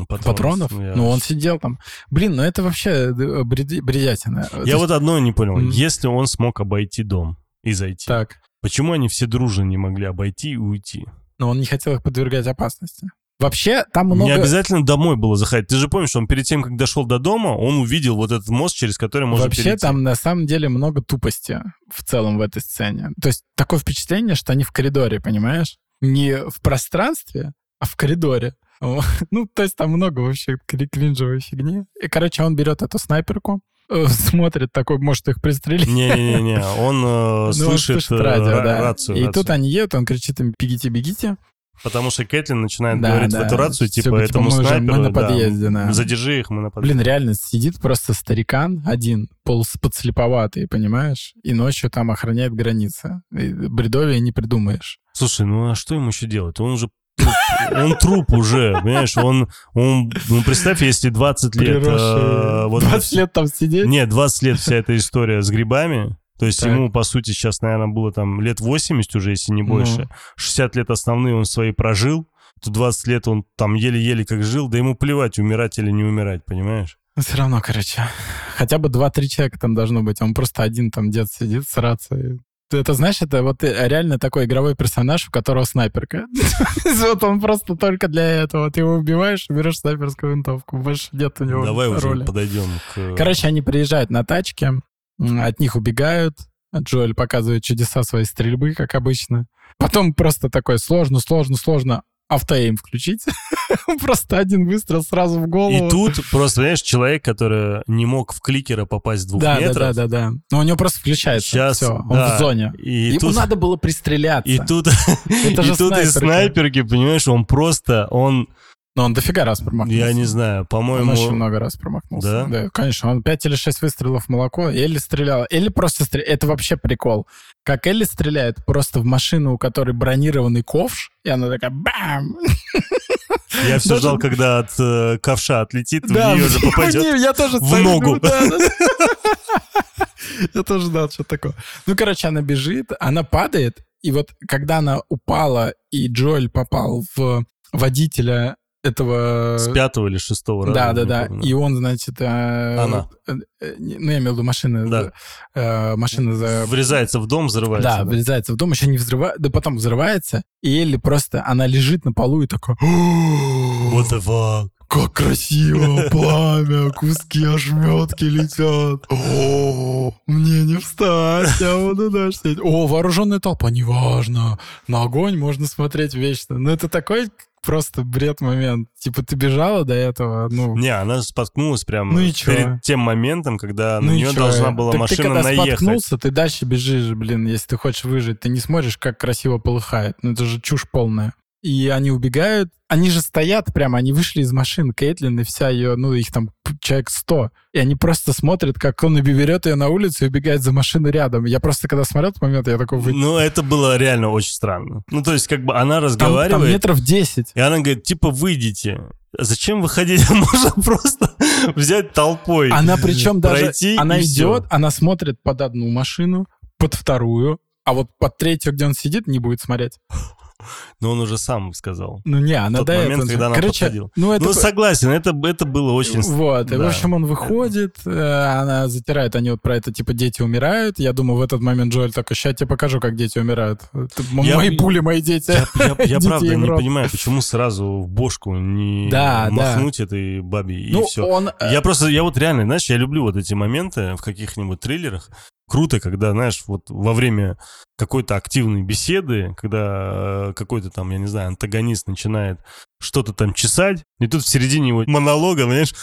патронов? Патронов? Я... Ну, он сидел там. Блин, ну это вообще бред... бредятина. Я есть... вот одно не понял. Mm. Если он смог обойти дом и зайти, так. Почему они все дружно не могли обойти и уйти? Но он не хотел их подвергать опасности. Вообще там много... Не обязательно домой было заходить. Ты же помнишь, что он перед тем, как дошел до дома, он увидел вот этот мост, через который можно перейти. Вообще там на самом деле много тупости в целом в этой сцене. То есть такое впечатление, что они в коридоре, понимаешь? Не в пространстве, а в коридоре. Ну, то есть там много вообще кринжевой фигни. И, короче, он берет эту снайперку, смотрит такой, может, их пристрелить. Не-не-не, он э, слышит, он слышит радио, ра- да. рацию. И рацию. Тут они едут, он кричит им «бегите-бегите». Потому что Кэтлин начинает да, говорить да. в эту рацию, типа, все, этому типа, снайперу, уже, да, подъезде, да. задержи их, мы на подъезде. Блин, реально, сидит просто старикан один, полуподслеповатый, понимаешь? И ночью там охраняет границы. Бредовия не придумаешь. Слушай, ну а что ему еще делать? Он уже... Он труп уже, понимаешь, он, он... Ну, представь, если двадцать лет... Э, вот двадцать лет там сидеть? Нет, двадцать лет вся эта история с грибами... То есть так. ему, по сути, сейчас, наверное, было там лет восемьдесят уже, если не больше. Ну. шестьдесят лет основные он свои прожил. Тут двадцать лет он там еле-еле как жил. Да ему плевать, умирать или не умирать, понимаешь? Все равно, короче. Хотя бы два-три человека там должно быть. Он просто один там дед сидит с рацией. Это, знаешь, это вот реально такой игровой персонаж, у которого снайперка. Вот он просто только для этого. Ты его убиваешь, берешь снайперскую винтовку. Больше нет у него роли. Давай уже подойдем к... Короче, они приезжают на тачке. От них убегают. Джоэль показывает чудеса своей стрельбы, как обычно. Потом просто такой сложно, сложно, сложно автоэйм включить. Просто один выстрел сразу в голову. И тут просто, понимаешь, человек, который не мог в кликера попасть с двух да, метров. Да, да, да, да. Но у него просто включается. Сейчас, все, он да. в зоне. И Ему тут... надо было пристреляться. И тут, и тут из снайперки, понимаешь, он просто... он Но он дофига раз промахнулся. Я не знаю, по-моему... Он очень много раз промахнулся. Да? Да, конечно, он пять или шесть выстрелов в молоко. Элли стреляла. Элли просто стреляет. Это вообще прикол. Как Элли стреляет просто в машину, у которой бронированный ковш, и она такая бам! Я все ждал, когда от ковша отлетит, в нее же попадет в ногу. Я тоже ждал, что такое. Ну, короче, она бежит, она падает, и вот когда она упала, и Джоэль попал в водителя этого... С пятого или шестого раза. Да, да, да. Помню. И он, значит... Она. Ну, я имел в виду машина. Да. Э, машина за... Врезается в дом, взрывается. Да, да, врезается в дом, еще не взрывается, да потом взрывается, и Элли просто, она лежит на полу и такая... What the fuck? Как красиво, пламя, куски ошметки летят. О, мне не встать, я буду дальше сидеть. О, вооруженная толпа, неважно. На огонь можно смотреть вечно. Но это такой... Просто бред момент. Типа, ты бежала до этого? Ну... Не, она споткнулась прямо ну перед чё? Тем моментом, когда ну на нее чё? Должна была так машина наехать. Ты когда наехать. Споткнулся, ты дальше бежишь, блин, если ты хочешь выжить. Ты не смотришь, как красиво полыхает. Ну, это же чушь полная. И они убегают. Они же стоят прямо, они вышли из машин. Кейтлин и вся ее, ну, их там человек сто. И они просто смотрят, как он берет ее на улицу и убегает за машину рядом. Я просто, когда смотрел этот момент, я такой... Ну, это было реально очень странно. Ну, то есть, как бы она разговаривает... Там, там метров десять. И она говорит, типа, выйдите. Зачем выходить? Можно просто взять толпой. Она причем даже... Она идет, она смотрит под одну машину, под вторую, а вот под третью, где он сидит, не будет смотреть. Но он уже сам сказал. Ну, не, она в тот момент, этого... когда она Короче, подходила. Ну, это... ну, согласен, это, это было очень... Вот, да. И, в общем, он выходит, это... она затирает, они вот про это, типа, дети умирают. Я думаю, в этот момент Джоэль такой, сейчас я тебе покажу, как дети умирают. Я... Мои пули, мои дети. Я, я, я правда не понимаю, почему сразу в бошку не да, махнуть да. этой бабе, и ну, все. Он... Я просто, я вот реально, знаешь, я люблю вот эти моменты в каких-нибудь триллерах. Круто, когда, знаешь, вот во время какой-то активной беседы, когда какой-то там, я не знаю, антагонист начинает что-то там чесать, и тут в середине его монолога, понимаешь,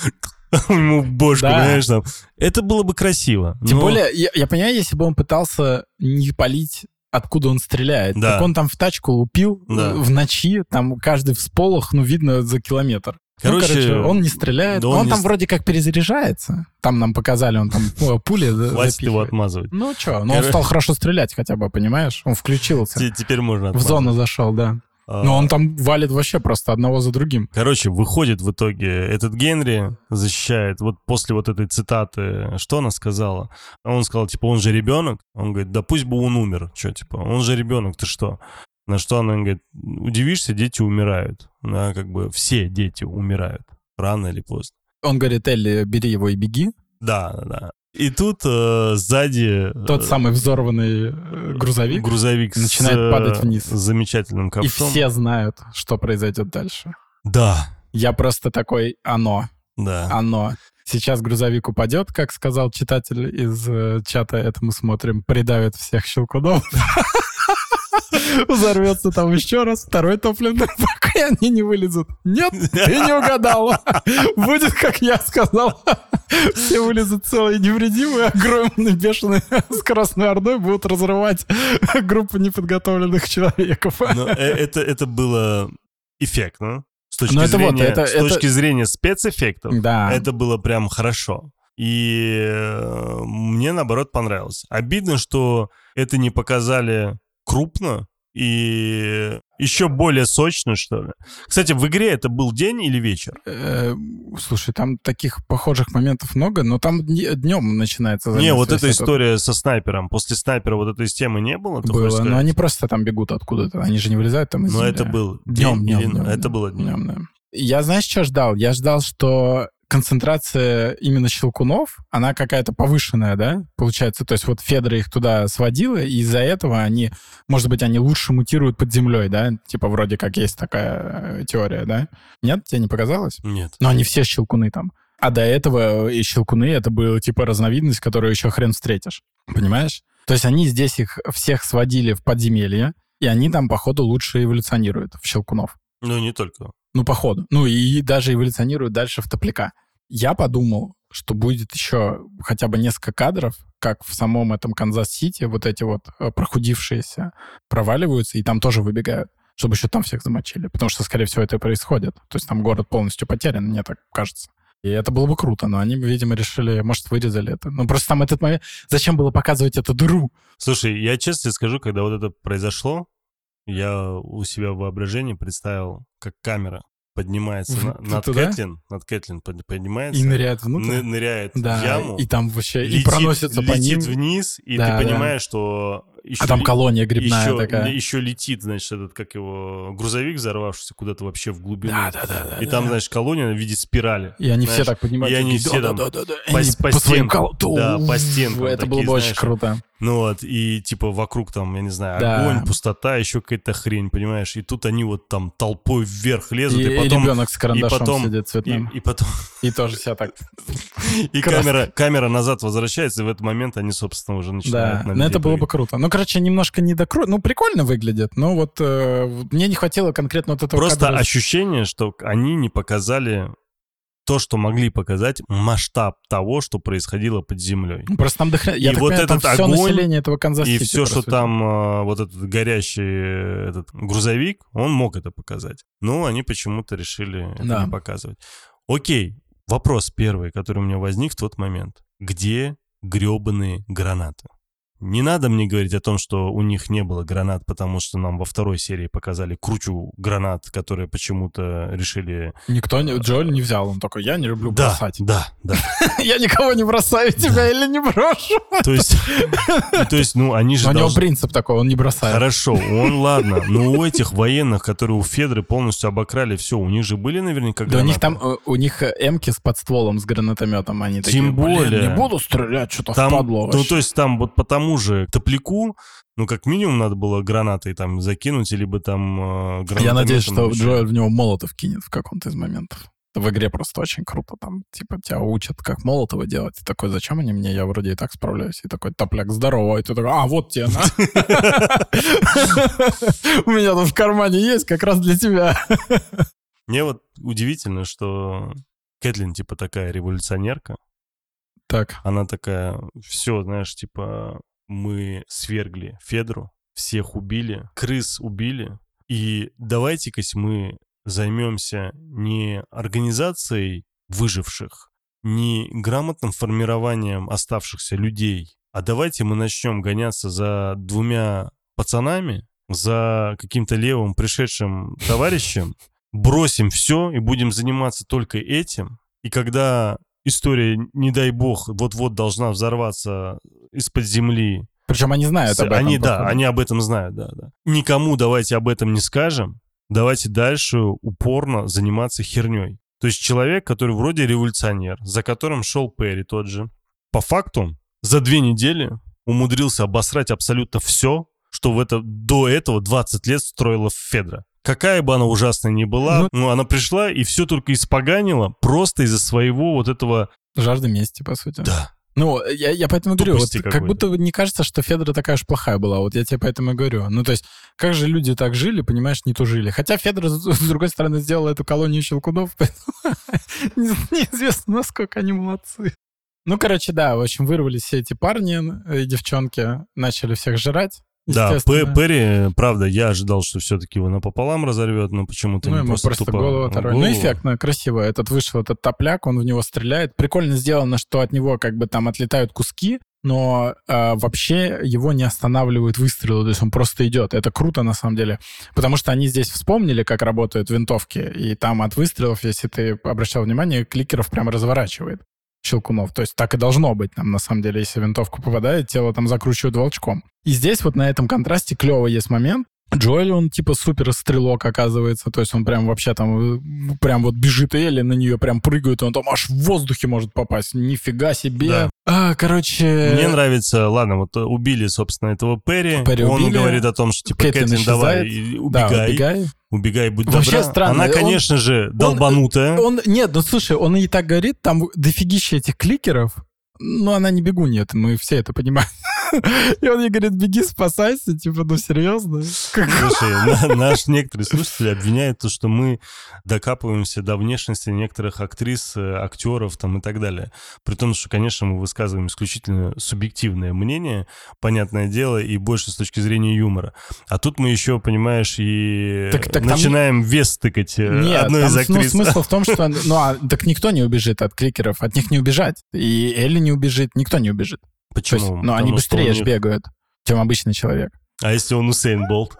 ему бошку, да. понимаешь, там. Это было бы красиво. Тем но... более, я, я понимаю, если бы он пытался не палить, откуда он стреляет. Да. Так он там в тачку лупил да. в ночи, там каждый всполох, ну, видно за километр. Короче, ну, короче, он не стреляет. Да он он не там ст... вроде как перезаряжается. Там нам показали, он там пули запихивает. Хватит его отмазывать. Ну что, но он стал хорошо стрелять хотя бы, понимаешь? Он включился. Теперь можно отмазать. В зону зашел, да. Но он там валит вообще просто одного за другим. Короче, выходит в итоге этот Генри, защищает. Вот после вот этой цитаты, что она сказала? Он сказал, типа, он же ребенок. Он говорит, да пусть бы он умер. Что, типа, он же ребенок, ты что? На что она говорит, удивишься, дети умирают. Она как бы, все дети умирают, рано или поздно. Он говорит, Элли, бери его и беги. Да, да, да. И тут э, сзади... Тот э, самый взорванный грузовик, грузовик начинает с, падать вниз. С замечательным ковшом. И все знают, что произойдет дальше. Да. Я просто такой, оно. Да. Оно. Сейчас грузовик упадет, как сказал читатель из э, чата, это мы смотрим, придавит всех щелкунов. Взорвется там еще раз, второй топливный, пока они не вылезут. Нет, ты не угадал. Будет, как я сказал. Все вылезут целые невредимые, огромные, бешеные, с Красной Ордой будут разрывать группу неподготовленных человеков. Но это, это было эффектно. С точки, Но это зрения, вот, это, с точки это... зрения спецэффектов, да. это было прям хорошо. И мне, наоборот, понравилось. Обидно, что это не показали... крупно и еще более сочно, что ли. Кстати, в игре это был день или вечер? Э, слушай, там таких похожих моментов много, но там днем начинается... Не, вот эта история этот... со снайпером. После снайпера вот этой темы не было? Было, но они просто там бегут откуда-то. Они же не вылезают там из земли. Но это был днем. днем, днем, днем это днем, было днем. днем. Я, знаешь, что ждал? Я ждал, что... концентрация именно щелкунов, она какая-то повышенная, да, получается? То есть вот Федра их туда сводила, и из-за этого они, может быть, они лучше мутируют под землей, да? Типа вроде как есть такая теория, да? Нет? Тебе не показалось? Нет. Но они все щелкуны там. А до этого и щелкуны, это была типа разновидность, которую еще хрен встретишь. Понимаешь? То есть они здесь их всех сводили в подземелье, и они там, походу, лучше эволюционируют в щелкунов. Ну, не только. Ну, походу. Ну, и даже эволюционирует дальше в топляка. Я подумал, что будет еще хотя бы несколько кадров, как в самом этом Канзас-Сити вот эти вот прохудившиеся проваливаются и там тоже выбегают, чтобы еще там всех замочили. Потому что, скорее всего, это и происходит. То есть там город полностью потерян, мне так кажется. И это было бы круто, но они, видимо, решили, может, вырезали это. Ну, просто там этот момент... Зачем было показывать эту дыру? Слушай, я честно скажу, когда вот это произошло, я у себя в воображении представил, как камера поднимается в, над Кейтлин, над Кейтлин поднимается. И ныряет внутрь. Ныряет да, в яму. И там вообще летит, и проносится по ним. Летит вниз, и да, ты понимаешь, да. что... Еще, а там колония грибная еще, такая. Еще летит, значит, этот, как его, грузовик взорвавшийся куда-то вообще в глубину. Да, да, да. И да, там, да. значит, колония в виде спирали. И они знаешь, все так поднимаются. И они такие, все да, там да, да, да, по, они по, по стенкам. Кол... Да, по стенкам. Это такие, было бы знаешь, очень круто. Ну вот, и типа вокруг там, я не знаю, да. огонь, пустота, еще какая-то хрень, понимаешь. И тут они вот там толпой вверх лезут. И, и, потом, и ребенок с карандашом и потом, сидит цветным. И, и потом... И тоже себя так... И камера назад возвращается, и в этот момент они, собственно, уже начинают... Да, но это было бы круто. Ну, короче, немножко не докру... Ну, прикольно выглядит, но вот э, мне не хватило конкретно вот этого просто кадра. Ощущение, что они не показали то, что могли показать, масштаб того, что происходило под землей. Просто там дохрена... И вот понимаю, этот огонь, все население этого Канзас-Сити. И все, что сути. Там э, вот этот горящий этот грузовик, он мог это показать. Но они почему-то решили это да. не показывать. Окей, вопрос первый, который у меня возник в тот момент. Где гребаные гранаты? Не надо мне говорить о том, что у них не было гранат, потому что нам во второй серии показали кручу гранат, которые почему-то решили... Никто, не, Джоэль не взял, он такой, я не люблю да, бросать. Да, да, да. Я никого не бросаю, тебя или не брошу. То есть, ну, они же... У него принцип такой, он не бросает. Хорошо, он, ладно, но у этих военных, которые у Федры полностью обокрали все, у них же были наверняка гранаты. Да у них там, у них эмки с подстволом, с гранатометом, они такие, блин, не буду стрелять, что-то впадло вообще. Ну, то есть там вот потому же топляку, ну, как минимум, надо было гранатой там закинуть, либо там... Э, гранатометом. Я надеюсь, что вообще. Джоэль в него молотов кинет в каком-то из моментов. В игре просто очень круто там, типа, тебя учат, как молотова делать. И такой, зачем они мне? Я вроде и так справляюсь. И такой, топляк, здорово. И ты такой, а, вот тебе, на. У меня тут в кармане есть, как раз для тебя. Мне вот удивительно, что Кейтлин, типа, такая революционерка. Так. Она такая, все, знаешь, типа... Мы свергли Федру, всех убили, крыс убили. И давайте-ка мы займемся не организацией выживших, не грамотным формированием оставшихся людей, а давайте мы начнем гоняться за двумя пацанами, за каким-то левым пришедшим товарищем, бросим все и будем заниматься только этим. И когда... История, не дай бог, вот-вот должна взорваться из-под земли. Причем они знают об этом. Они, да, они об этом знают, да, да. Никому давайте об этом не скажем. Давайте дальше упорно заниматься херней. То есть человек, который вроде революционер, за которым шел Перри тот же, по факту за две недели умудрился обосрать абсолютно все, что в это, до этого двадцать лет строила Федра. Какая бы она ужасная ни была, ну, но она пришла и все только испоганила просто из-за своего вот этого... Жажды мести, по сути. Да. Ну, я, я поэтому говорю, вот, как будто не кажется, что Федра такая уж плохая была. Вот я тебе поэтому и говорю. Ну, то есть, как же люди так жили, понимаешь, не тужили. Хотя Федра, с другой стороны, сделала эту колонию щелкунов, поэтому неизвестно, насколько они молодцы. Ну, короче, да, в общем, вырвались все эти парни и девчонки, начали всех жрать. Да, Перри, правда, я ожидал, что все-таки его напополам разорвет, но почему-то ну, не просто, просто тупо... голову оторвали. Ну, эффектно, красиво. Этот вышел, этот топляк, он в него стреляет. Прикольно сделано, что от него как бы там отлетают куски, но э, вообще его не останавливают выстрелы, то есть он просто идет. Это круто, на самом деле. Потому что они здесь вспомнили, как работают винтовки, и там от выстрелов, если ты обращал внимание, кликеров прям разворачивает. Щелкунов. То есть так и должно быть нам, на самом деле, если винтовку попадает, тело там закручивают волчком. И здесь вот на этом контрасте клево есть момент. Джоэль, он типа суперстрелок, оказывается. То есть он прям вообще там прям вот бежит Элли, на нее прям прыгает, и он там аж в воздухе может попасть. Нифига себе. Да. А, короче... Мне нравится... Ладно, вот убили, собственно, этого Перри. Перри он убили. Говорит о том, что типа Кейтлин, Кейтлин давай, убегай. Да, убегай. Убегай, будь вообще добра. Странно. Она, конечно он, же, долбанутая. Он, он, нет, ну слушай, он и так говорит, там дофигища этих кликеров, но она не бегунья, мы все это понимаем. И он ей говорит, беги, спасайся, типа, ну серьезно? Слушай, наш некоторые слушатели обвиняют то, что мы докапываемся до внешности некоторых актрис, актеров там и так далее. При том, что, конечно, мы высказываем исключительно субъективное мнение, понятное дело, и больше с точки зрения юмора. А тут мы еще, понимаешь, и так, так, начинаем там... вес тыкать нет, одной там, из актрис. Ну, смысл в том, что ну, а, так никто не убежит от кликеров, от них не убежать. И Элли не убежит, никто не убежит. Почему? Есть, ну, потому они быстрее же них... бегают, чем обычный человек. А если он Усейн Болт?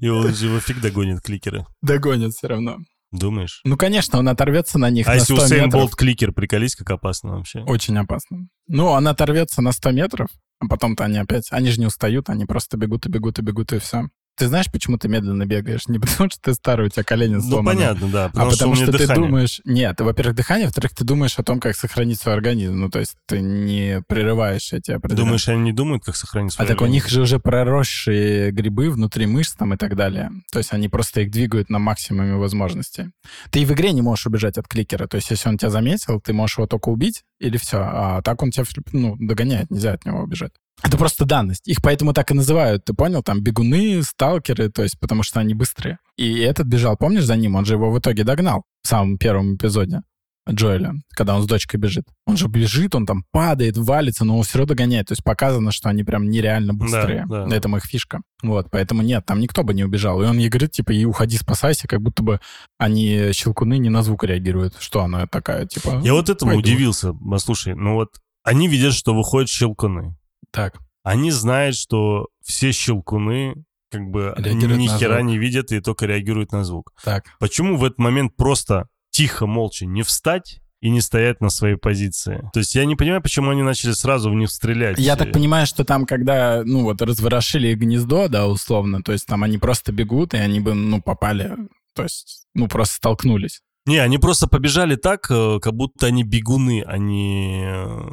Его фиг догонят кликеры. Догонят все равно. Думаешь? Ну, конечно, он оторвется на них на сто метров. А если у Сэм Болт кликер, приколись, как опасно вообще. Очень опасно. Ну, он оторвется на сто метров, а потом-то они опять... Они же не устают, они просто бегут и бегут и бегут, и все. Ты знаешь, почему ты медленно бегаешь? Не потому что ты старый, у тебя колени сломаны. Ну, понятно, да. Потому а потому что, что ты дыхание. думаешь... Нет, во-первых, дыхание, во-вторых, ты думаешь о том, как сохранить свой организм. Ну, то есть ты не прерываешь эти определенные... Думаешь, они не думают, как сохранить свой а организм? А так у них же уже проросшие грибы внутри мышц там и так далее. То есть они просто их двигают на максимуме возможностей. Ты и в игре не можешь убежать от кликера. То есть если он тебя заметил, ты можешь его только убить, или все. А так он тебя ну, догоняет, нельзя от него убежать. Это просто данность. Их поэтому так и называют, ты понял? Там бегуны, сталкеры, то есть потому что они быстрые. И этот бежал, помнишь, за ним? Он же его в итоге догнал в самом первом эпизоде Джоэля, когда он с дочкой бежит. Он же бежит, он там падает, валится, но он все равно догоняет. То есть показано, что они прям нереально быстрые. Да, да. Это их фишка. Вот, поэтому нет, там никто бы не убежал. И он ей говорит, типа, и уходи, спасайся, как будто бы они, щелкуны, не на звук реагируют. Что она такая, типа... Я вот этому пойду. удивился. Послушай, ну вот они видят, что выходят щелкуны. Так. Они знают, что все щелкуны как бы реагируют ни хера не видят и только реагируют на звук. Так. Почему в этот момент просто тихо, молча не встать и не стоять на своей позиции? То есть я не понимаю, почему они начали сразу в них стрелять. Я так понимаю, что там, когда, ну вот, разворошили гнездо, да, условно, то есть там они просто бегут, и они бы, ну, попали, то есть, ну, просто столкнулись. Не, они просто побежали так, как будто они бегуны, они...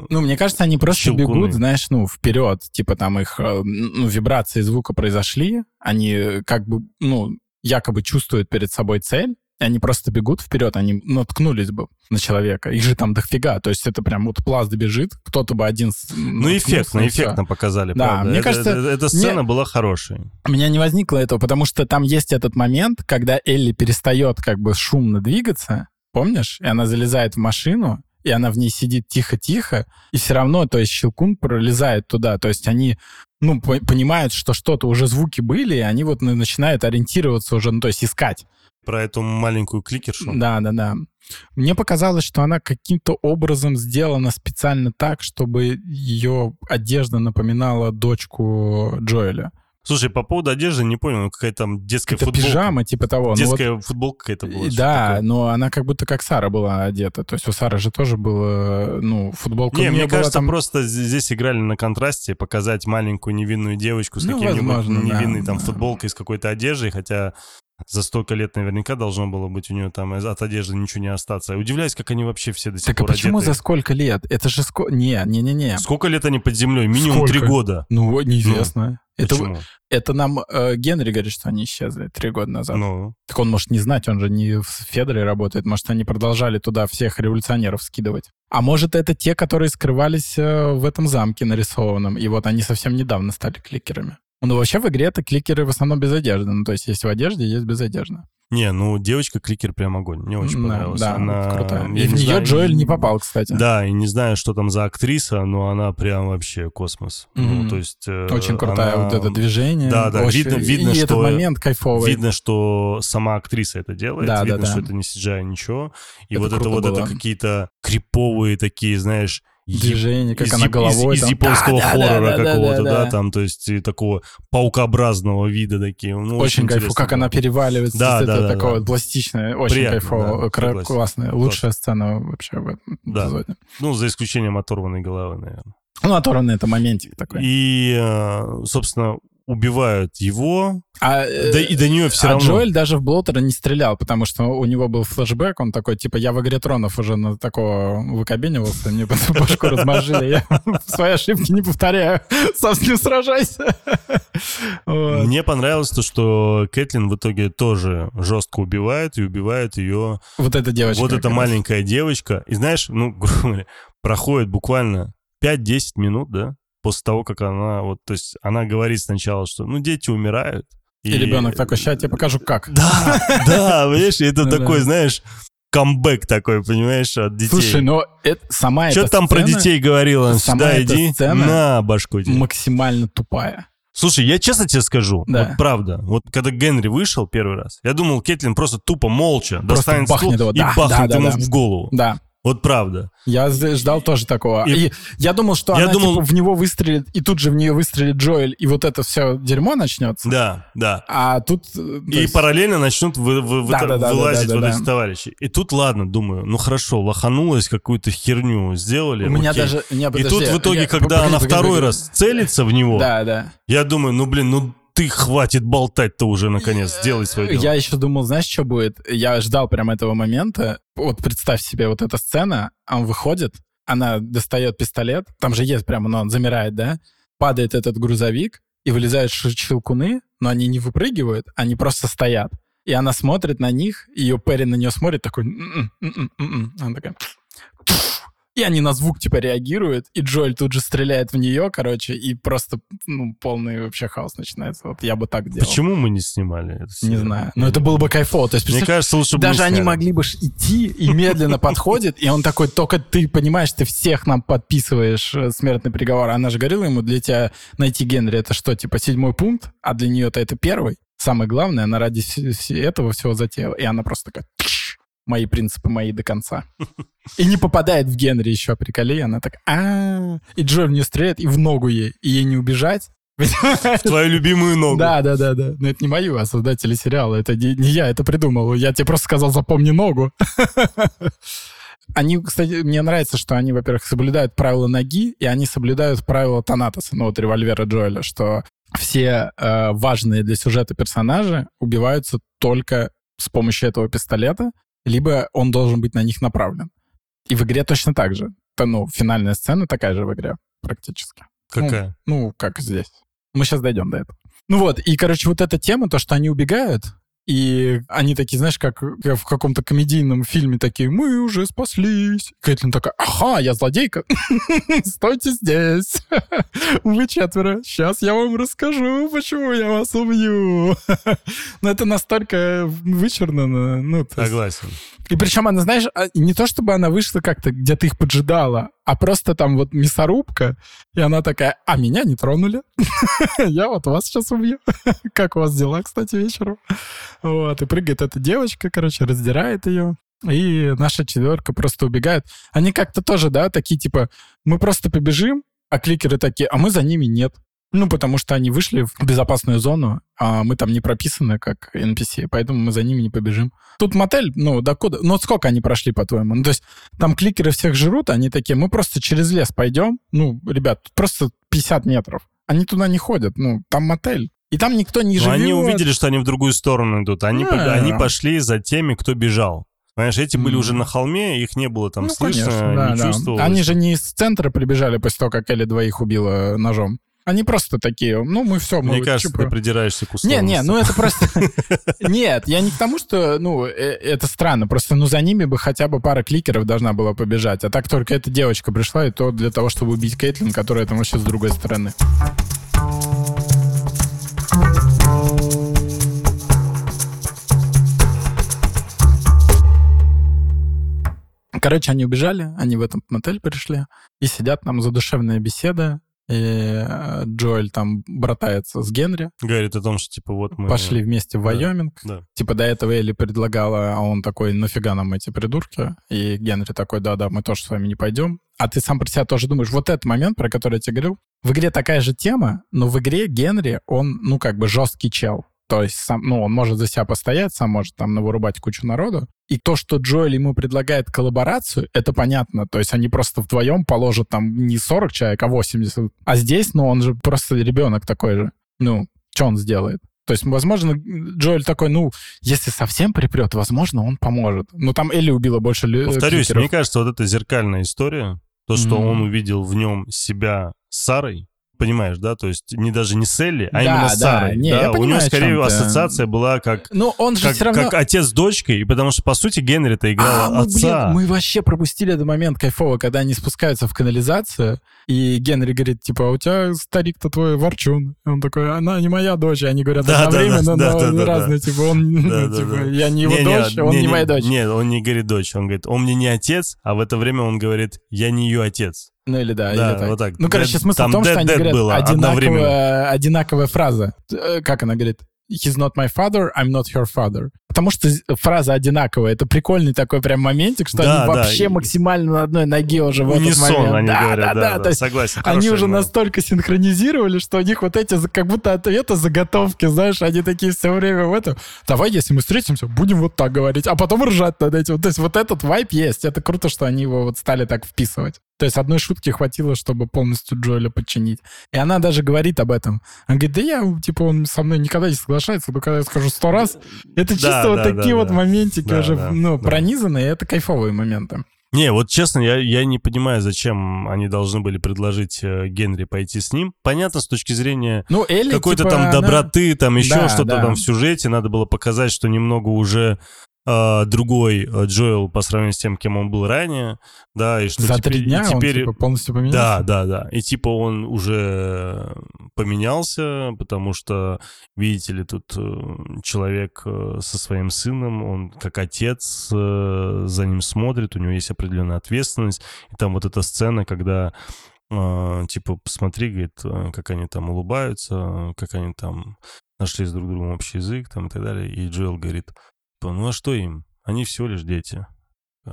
Ну, мне кажется, они просто щелкуны. Бегут, знаешь, ну, вперед. Типа там их ну, вибрации звука произошли, они как бы, ну, якобы чувствуют перед собой цель, и они просто бегут вперед, они наткнулись бы на человека. Их же там дофига. То есть это прям вот пласт бежит, кто-то бы один... Ну, эффектно, эффектно показали. Да, правда. мне это, кажется... Это, эта сцена не... была хорошей. У меня не возникло этого, потому что там есть этот момент, когда Элли перестает как бы шумно двигаться, помнишь? И она залезает в машину, и она в ней сидит тихо-тихо, и все равно, то есть щелкун пролезает туда. То есть они... ну, понимают, что что-то уже звуки были, и они вот начинают ориентироваться уже, ну, то есть искать. Про эту маленькую кликершу. Да, да, да. Мне показалось, что она каким-то образом сделана специально так, чтобы ее одежда напоминала дочку Джоэля. Слушай, по поводу одежды, не понял, какая там детская это футболка. Пижама типа того. Детская ну, вот... футболка какая-то была. Да, такое. Но она как будто как Сара была одета. То есть у Сары же тоже была, ну, футболка. Не, мне кажется, там... просто здесь играли на контрасте, показать маленькую невинную девочку с ну, каким-нибудь возможно, невинной да, там да. футболкой с какой-то одеждой, хотя... За столько лет наверняка должно было быть у нее там от одежды ничего не остаться. Удивляюсь, как они вообще все до сих так пор одеты. Так а почему одеты. За сколько лет? Это же сколько... Не, не, не, не. Сколько лет они под землей? Минимум три года. Ну, неизвестно. Ну, это, почему? Это нам э, Генри говорит, что они исчезли три года назад. Ну. Так он может не знать, он же не в Федре работает. Может, они продолжали туда всех революционеров скидывать. А может, это те, которые скрывались э, в этом замке нарисованном. И вот они совсем недавно стали кликерами. Ну, вообще в игре это кликеры в основном без одежды. Ну, то есть есть в одежде, есть без одежды. Не, ну, девочка-кликер прям огонь. Мне очень да, понравилась. Да, она крутая. И в нее знаю, Джоэль не попал, кстати. Да, и не знаю, что там за актриса, но она прям вообще космос. Mm-hmm. Ну, то есть... Очень крутая она... вот это движение. Да, да, очень... видно, видно, и что... этот момент кайфовый. Видно, что сама актриса это делает. Да, видно, да, да. что это не си джи ай, ничего. И это вот это вот было. Это какие-то криповые такие, знаешь... Движение, как из, она головой. Из, из японского да, хоррора да, да, какого-то, да, да. да, там, то есть такого паукообразного вида такие. Ну, очень, очень кайфово, как она переваливается. Да, да, это да, такое да. пластичное, очень приятно, кайфово, да, классное. Лучшая сцена вообще в этом да. эпизоде. Ну, за исключением оторванной головы, наверное. Ну, оторванный это моментик такой. И, собственно... убивают его, а, да и до нее все а равно. А Джоэль даже в Блоттера не стрелял, потому что у него был флешбэк, он такой, типа, я в «Игре тронов» уже на такого выкабенивался, мне потом башку размажили, я свои ошибки не повторяю, сам с ним сражайся. Мне понравилось то, что Кейтлин в итоге тоже жестко убивает, и убивает ее... Вот эта девочка. Вот эта маленькая девочка. И знаешь, ну, грубо говоря, проходит буквально пять-десять минут, да, после того, как она... вот, то есть она говорит сначала, что ну, дети умирают. И, и ребенок такой, сейчас я тебе покажу, как. Да, да, понимаешь, это такой, знаешь, камбэк такой, понимаешь, от детей. Слушай, но сама эта сцена... Что там про детей говорила? Сюда иди, на башку тебе. Максимально тупая. Слушай, я честно тебе скажу, да. вот правда, вот когда Генри вышел первый раз, я думал, Кейтлин просто тупо молча просто достанет стул его, и да, бахнет да, да, ему да. в голову. Да. Вот правда. Я ждал тоже такого. И... И я думал, что я она думал... типа, в него выстрелит, и тут же в нее выстрелит Джоэль, и вот это все дерьмо начнется. Да, да. А тут... И есть... параллельно начнут вы, вы, да, вы, да, да, вылазить да, да, вот да. эти товарищи. И тут, ладно, думаю, ну хорошо, лоханулась, какую-то херню сделали. У меня окей. даже... Не, подожди, и тут в итоге, я... когда погоди, она погоди, второй погоди. раз целится в него, да, да. я думаю, ну блин, ну... Ты хватит болтать-то уже, наконец, делай свое дело. Я еще думал, знаешь, что будет? Я ждал прям этого момента. Вот представь себе вот эта сцена. Он выходит, она достает пистолет. Там же есть прям, но он замирает, да? Падает этот грузовик, и вылезают щелкуны, но они не выпрыгивают, они просто стоят. И она смотрит на них, ее Перри на нее смотрит, такой... Она такая... И они на звук, типа, реагируют, и Джоэль тут же стреляет в нее, короче, и просто, ну, полный вообще хаос начинается. Вот я бы так делал. Почему мы не снимали это? Не знаю. Но это было бы кайфово. То есть, мне кажется, лучше бы даже они могли бы идти, и медленно подходит, и он такой, только ты понимаешь, ты всех нам подписываешь смертный приговор. Она же говорила ему, для тебя найти Генри, это что, типа, седьмой пункт, а для нее-то это первый. Самое главное, она ради этого всего затеяла. И она просто такая... Мои принципы, мои до конца. И не попадает в Генри еще, приколи, она так... а И Джоэль не стреляет, и в ногу ей, и ей не убежать. В твою любимую ногу. Да, да, да, да. Но это не мою, а создатели сериала. Это не, не я, это придумал. Я тебе просто сказал, запомни ногу. Они, кстати, мне нравится, что они, во-первых, соблюдают правила ноги, и они соблюдают правила Танатоса, ну вот револьвера Джоэля, что все э, важные для сюжета персонажи убиваются только с помощью этого пистолета, либо он должен быть на них направлен. И в игре точно так же. Это, ну, финальная сцена такая же в игре практически. Какая? Ну, ну, как здесь. Мы сейчас дойдем до этого. Ну вот, и, короче, вот эта тема, то, что они убегают, и они такие, знаешь, как в каком-то комедийном фильме такие, мы уже спаслись. Кейтлин такая, ага, я злодейка. Стойте здесь. Вы четверо. Сейчас я вам расскажу, почему я вас убью. Но это настолько вычурно. Ну, согласен. И причем она, знаешь, не то чтобы она вышла как-то, где ты их поджидала, а просто там вот мясорубка, и она такая, а меня не тронули. Я вот вас сейчас убью. Как у вас дела, кстати, вечером? Вот, и прыгает эта девочка, короче, раздирает ее. И наша четверка просто убегает. Они как-то тоже, да, такие типа, мы просто побежим, а кликеры такие, а мы за ними нет. Ну, потому что они вышли в безопасную зону, а мы там не прописаны, как эн пи си, поэтому мы за ними не побежим. Тут мотель, ну, докуда? Ну, сколько они прошли, по-твоему? Ну, то есть там кликеры всех жрут, они такие, мы просто через лес пойдем, ну, ребят, просто пятьдесят метров. Они туда не ходят, ну, там мотель. И там никто не живет. Но они увидели, что они в другую сторону идут. Они, по- они пошли за теми, кто бежал. Понимаешь, эти были mm. уже на холме, их не было там ну, слышно, конечно, да, не да. чувствовалось. Они же не из центра прибежали после того, как Элли двоих убила ножом. Они просто такие, ну, мы все... Мне мы кажется, чипы. Ты придираешься к условности. Не, не, ну это просто... Нет, я не к тому, что, ну, это странно. Просто, ну, за ними бы хотя бы пара кликеров должна была побежать. А так только эта девочка пришла, и то для того, чтобы убить Кейтлин, которая там вообще с другой стороны. Короче, они убежали, они в этот мотель пришли, и сидят там задушевная беседа. И Джоэль там братается с Генри. Говорит о том, что типа вот мы... Пошли вместе в Вайоминг. Да, да. Типа до этого Элли предлагала, а он такой, нафига нам эти придурки? И Генри такой, да-да, мы тоже с вами не пойдем. А ты сам про себя тоже думаешь, вот этот момент, про который я тебе говорил, в игре такая же тема, но в игре Генри, он, ну, как бы жесткий чел. То есть, сам, ну, он может за себя постоять, сам может там навырубать кучу народу. И то, что Джоэль ему предлагает коллаборацию, это понятно. То есть они просто вдвоем положат там не сорок человек, а восемьдесят. А здесь, ну, он же просто ребенок такой же. Ну, что он сделает? То есть, возможно, Джоэль такой, ну, если совсем припрет, возможно, он поможет. Но там Элли убила больше людей. Повторюсь, кликеров. Мне кажется, вот эта зеркальная история, то, что mm-hmm. он увидел в нем себя с Сарой, понимаешь, да, то есть не даже не с Элли, а да, именно с Сарой. Да, не, да. Я у понимаю, него скорее ассоциация была как, ну, он же как, все равно... как отец с дочкой, и потому что, по сути, Генри-то играл а, отца. Мы, блин, мы вообще пропустили этот момент кайфовый, когда они спускаются в канализацию, и Генри говорит, типа, у тебя старик-то твой ворчун. И он такой, она не моя дочь. И они говорят, да, одновременно, да, да, да, но да, разные, да, типа, он, да, да, типа, да. я не его не, дочь, не, он не, не моя дочь. Нет, он не говорит дочь, он говорит, он мне не отец, а в это время он говорит, я не ее отец. Ну или да, да или так. Вот так. Ну, короче, dead, смысл в том, dead, что они говорят одинаковая, одинаковая фраза. Как она говорит? He's not my father, I'm not her father. Потому что фраза одинаковая. Это прикольный такой прям моментик, что да, они да, вообще и... максимально на одной ноге уже в этот момент. Они да, говорят, да, да, да, да. Согласен. Они уже момент. настолько синхронизировали, что у них вот эти как будто ответы, заготовки, знаешь, они такие все время в этом. Давай, если мы встретимся, будем вот так говорить, а потом ржать над этим. То есть вот этот вайб есть. Это круто, что они его вот стали так вписывать. То есть одной шутки хватило, чтобы полностью Джоэля подчинить. И она даже говорит об этом. Она говорит, да я, типа, он со мной никогда не соглашается, но когда я скажу сто раз, это чисто да, вот да, такие да, вот да. моментики да, уже да, ну, да. пронизанные, это кайфовые моменты. Не, вот честно, я, я не понимаю, зачем они должны были предложить Генри пойти с ним. Понятно, с точки зрения ну, Элли, какой-то типа, там доброты, она... там еще да, что-то да. там в сюжете, надо было показать, что немного уже... другой Джоэл по сравнению с тем, кем он был ранее, да, и что за теперь, три дня и теперь... он типа, полностью поменялся. Да, да, да. И типа он уже поменялся, потому что, видите ли, тут человек со своим сыном, он как отец за ним смотрит, у него есть определенная ответственность. И там вот эта сцена, когда типа, посмотри, говорит, как они там улыбаются, как они там нашли с друг другом общий язык, там и так далее. И Джоэл говорит... Ну а что им? Они всего лишь дети.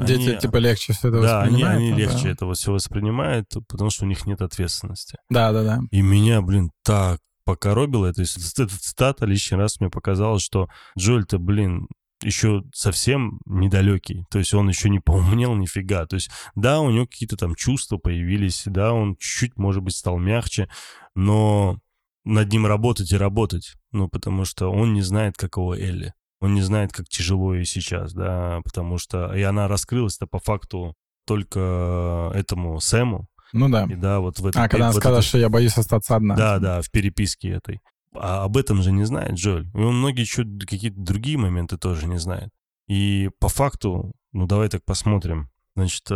Дети они, типа легче все это да, воспринимают. Да, они, они легче да. этого всего воспринимают, потому что у них нет ответственности. Да-да-да. И меня, блин, так покоробило это. Эта цитата лишний раз мне показала, что Джоэль-то, блин, еще совсем недалекий. То есть он еще не поумнел нифига. То есть да, у него какие-то там чувства появились, да, он чуть-чуть, может быть, стал мягче, но над ним работать и работать. Ну, потому что он не знает, как его Элли. Он не знает, как тяжело ей сейчас, да, потому что... И она раскрылась-то по факту только этому Сэму. Ну да. И да, вот в этом... А, когда она вот сказала, это... что я боюсь остаться одна. Да, да, в переписке этой. А об этом же не знает Джоэль. И он многие еще какие-то другие моменты тоже не знает. И по факту, ну давай так посмотрим. Значит,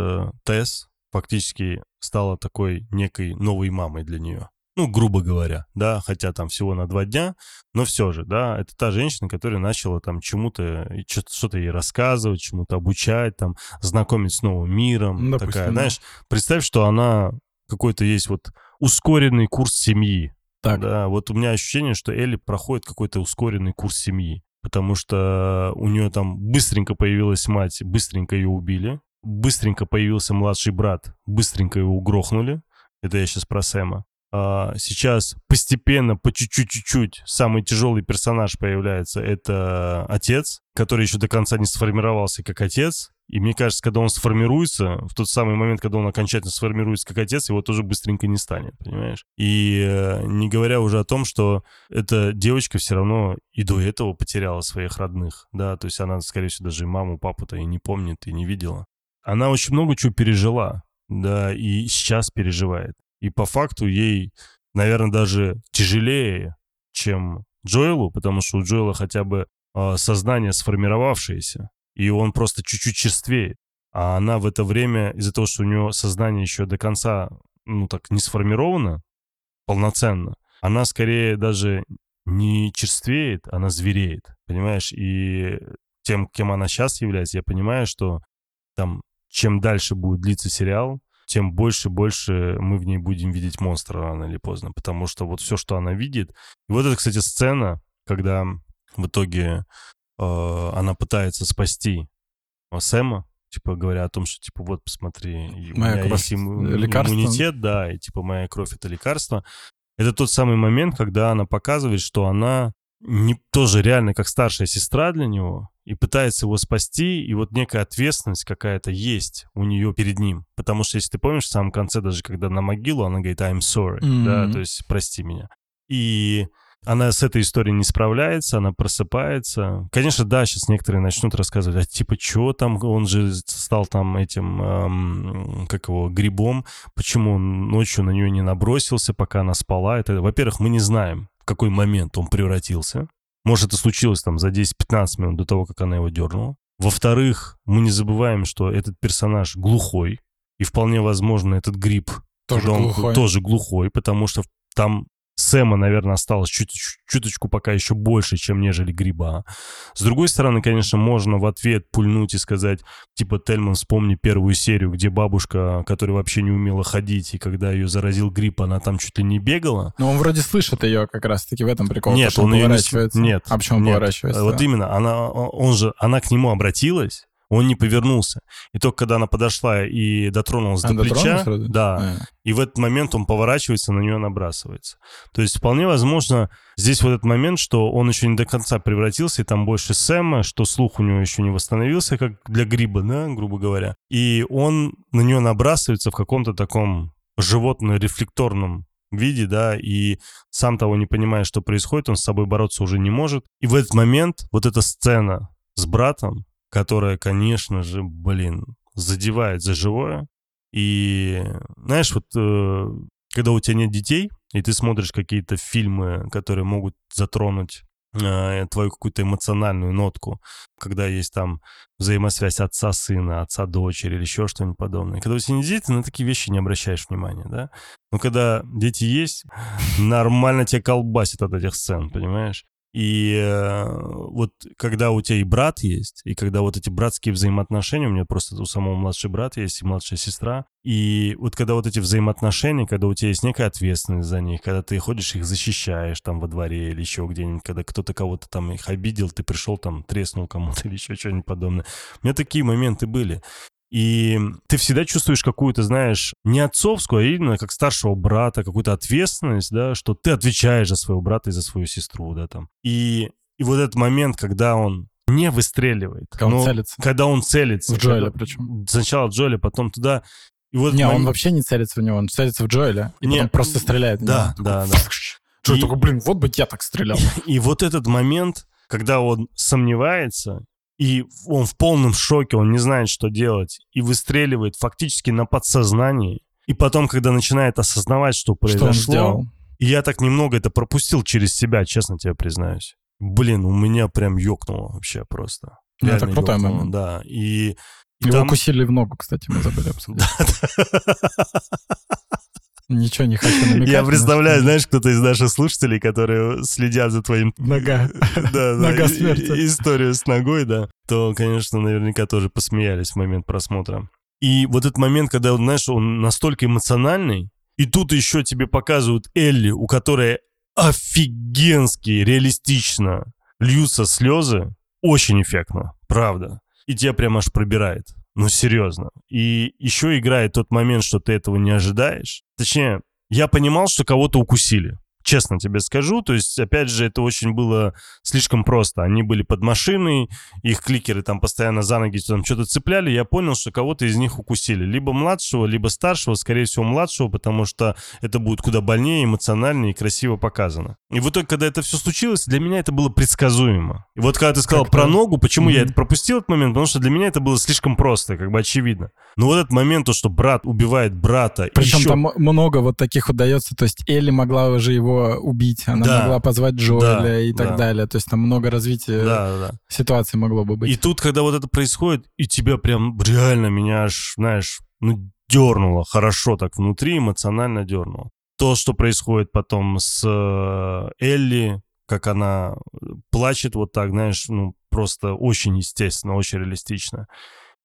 Тесс фактически стала такой некой новой мамой для нее. Ну, грубо говоря, да, хотя там всего на два дня, но все же, да, это та женщина, которая начала там чему-то, что-то ей рассказывать, чему-то обучать, там, знакомить с новым миром, допустим, такая, да. знаешь, представь, что она какой-то есть вот ускоренный курс семьи, так. да, вот у меня ощущение, что Элли проходит какой-то ускоренный курс семьи, потому что у нее там быстренько появилась мать, быстренько ее убили, быстренько появился младший брат, быстренько его угрохнули, это я сейчас про Сэма. Сейчас постепенно, по чуть-чуть-чуть самый тяжелый персонаж появляется. Это отец, который еще до конца не сформировался как отец. И мне кажется, когда он сформируется, в тот самый момент, когда он окончательно сформируется как отец, его тоже быстренько не станет, понимаешь? И не говоря уже о том, что эта девочка все равно и до этого потеряла своих родных, да, то есть она, скорее всего, даже и маму, папу-то и не помнит, и не видела. Она очень много чего пережила, да, и сейчас переживает. И по факту ей, наверное, даже тяжелее, чем Джоэлу, потому что у Джоэла хотя бы э, сознание сформировавшееся, и он просто чуть-чуть черствеет. А она в это время, из-за того, что у нее сознание еще до конца, ну так, не сформировано полноценно, она скорее даже не черствеет, она звереет, понимаешь? И тем, кем она сейчас является, я понимаю, что там, чем дальше будет длиться сериал, тем больше и больше мы в ней будем видеть монстра рано или поздно. Потому что вот все, что она видит... И вот это, кстати, сцена, когда в итоге э, она пытается спасти Сэма, типа говоря о том, что типа вот, посмотри, моя у меня кровь, есть имму- иммунитет, да, и типа моя кровь — это лекарство. Это тот самый момент, когда она показывает, что она не, тоже реально как старшая сестра для него, и пытается его спасти, и вот некая ответственность какая-то есть у нее перед ним. Потому что, если ты помнишь, в самом конце, даже когда на могилу, она говорит «I'm sorry», mm-hmm. да, то есть «прости меня». И она с этой историей не справляется, она просыпается. Конечно, да, сейчас некоторые начнут рассказывать, а типа, чего там, он же стал там этим, эм, как его, грибом, почему он ночью на нее не набросился, пока она спала. Это, во-первых, мы не знаем, в какой момент он превратился. Может, это случилось там за десять-пятнадцать минут до того, как она его дернула. Во-вторых, мы не забываем, что этот персонаж глухой, и вполне возможно, этот гриб тоже, он, глухой. тоже глухой, потому что там Сэма, наверное, осталось чуть, чуточку пока еще больше, чем нежели гриба. С другой стороны, конечно, можно в ответ пульнуть и сказать, типа, Тельман, вспомни первую серию, где бабушка, которая вообще не умела ходить, и когда ее заразил грипп, она там чуть ли не бегала. Но он вроде слышит ее как раз-таки, в этом прикол. Нет, он поворачивается. Нет. А почему он поворачивается? Вот именно, она, он же, она к нему обратилась. Он не повернулся. И только когда она подошла и дотронулась а, до плеча, дотронулась, да, а. и в этот момент он поворачивается, на нее набрасывается. То есть вполне возможно, здесь вот этот момент, что он еще не до конца превратился, и там больше Сэма, что слух у него еще не восстановился, как для гриба, да, грубо говоря. И он на нее набрасывается в каком-то таком животно-рефлекторном виде, да, и сам того не понимая, что происходит, он с собой бороться уже не может. И в этот момент вот эта сцена с братом, которая, конечно же, блин, задевает за живое. И, знаешь, вот э, когда у тебя нет детей, и ты смотришь какие-то фильмы, которые могут затронуть э, твою какую-то эмоциональную нотку, когда есть там взаимосвязь отца-сына, отца-дочери или еще что-нибудь подобное. Когда у тебя нет детей, ты на такие вещи не обращаешь внимания, да? Но когда дети есть, нормально тебя колбасит от этих сцен, понимаешь? И э, вот когда у тебя и брат есть, и когда вот эти братские взаимоотношения, у меня просто у самого младший брат есть, и младшая сестра, и вот когда вот эти взаимоотношения, когда у тебя есть некая ответственность за них, когда ты ходишь, их защищаешь там во дворе или еще где-нибудь, когда кто-то кого-то там их обидел, ты пришел там, треснул кому-то или еще что-нибудь подобное. У меня такие моменты были. И ты всегда чувствуешь какую-то, знаешь, не отцовскую, а именно как старшего брата, какую-то ответственность, да, что ты отвечаешь за своего брата и за свою сестру, да, там. И, и вот этот момент, когда он не выстреливает. Когда он целится. Когда он целится. В Джоэля причем. Сначала в Джоэля, потом туда. И вот не, момент... он вообще не целится в него, он целится в Джоэля, и Нет, потом просто стреляет. Да, да, да. Джоэль такой, блин, вот бы я так стрелял. И вот этот момент, когда он сомневается... И он в полном шоке, он не знает, что делать, и выстреливает фактически на подсознании. И потом, когда начинает осознавать, что произошло, и я так немного это пропустил через себя, честно тебе признаюсь. Блин, у меня прям ёкнуло вообще просто. Реально это крутой момент. Да, и... и Его там... укусили в ногу, кстати, мы забыли обсудить. Ничего не хочу намекать. Я представляю, знаешь, кто-то из наших слушателей, которые следят за твоим... Нога. Да, нога смерти. Историю с ногой, да. То, конечно, наверняка тоже посмеялись в момент просмотра. И вот этот момент, когда, знаешь, он настолько эмоциональный, и тут еще тебе показывают Элли, у которой офигенски реалистично льются слезы. Очень эффектно, правда. И тебя прям аж пробирает. Ну, серьезно. И еще играет тот момент, что ты этого не ожидаешь. Точнее, я понимал, что кого-то укусили. Честно тебе скажу. То есть, опять же, это очень было слишком просто. Они были под машиной, их кликеры там постоянно за ноги там что-то цепляли. Я понял, что кого-то из них укусили. Либо младшего, либо старшего. Скорее всего, младшего, потому что это будет куда больнее, эмоциональнее и красиво показано. И в итоге, когда это все случилось, для меня это было предсказуемо. И вот когда ты сказал как-то... про ногу, почему mm-hmm. я это пропустил этот момент? Потому что для меня это было слишком просто, как бы очевидно. Но вот этот момент, то, что брат убивает брата. Причем еще... там много вот таких удается. То есть Элли могла уже его убить, она да. могла позвать Джоэля да, и так да. далее. То есть там много развития да, да. ситуации могло бы быть. И тут, когда вот это происходит, и тебя прям реально меня аж, знаешь, ну, дернуло хорошо так внутри, эмоционально дернуло. То, что происходит потом с Элли, как она плачет вот так, знаешь, ну, просто очень естественно, очень реалистично.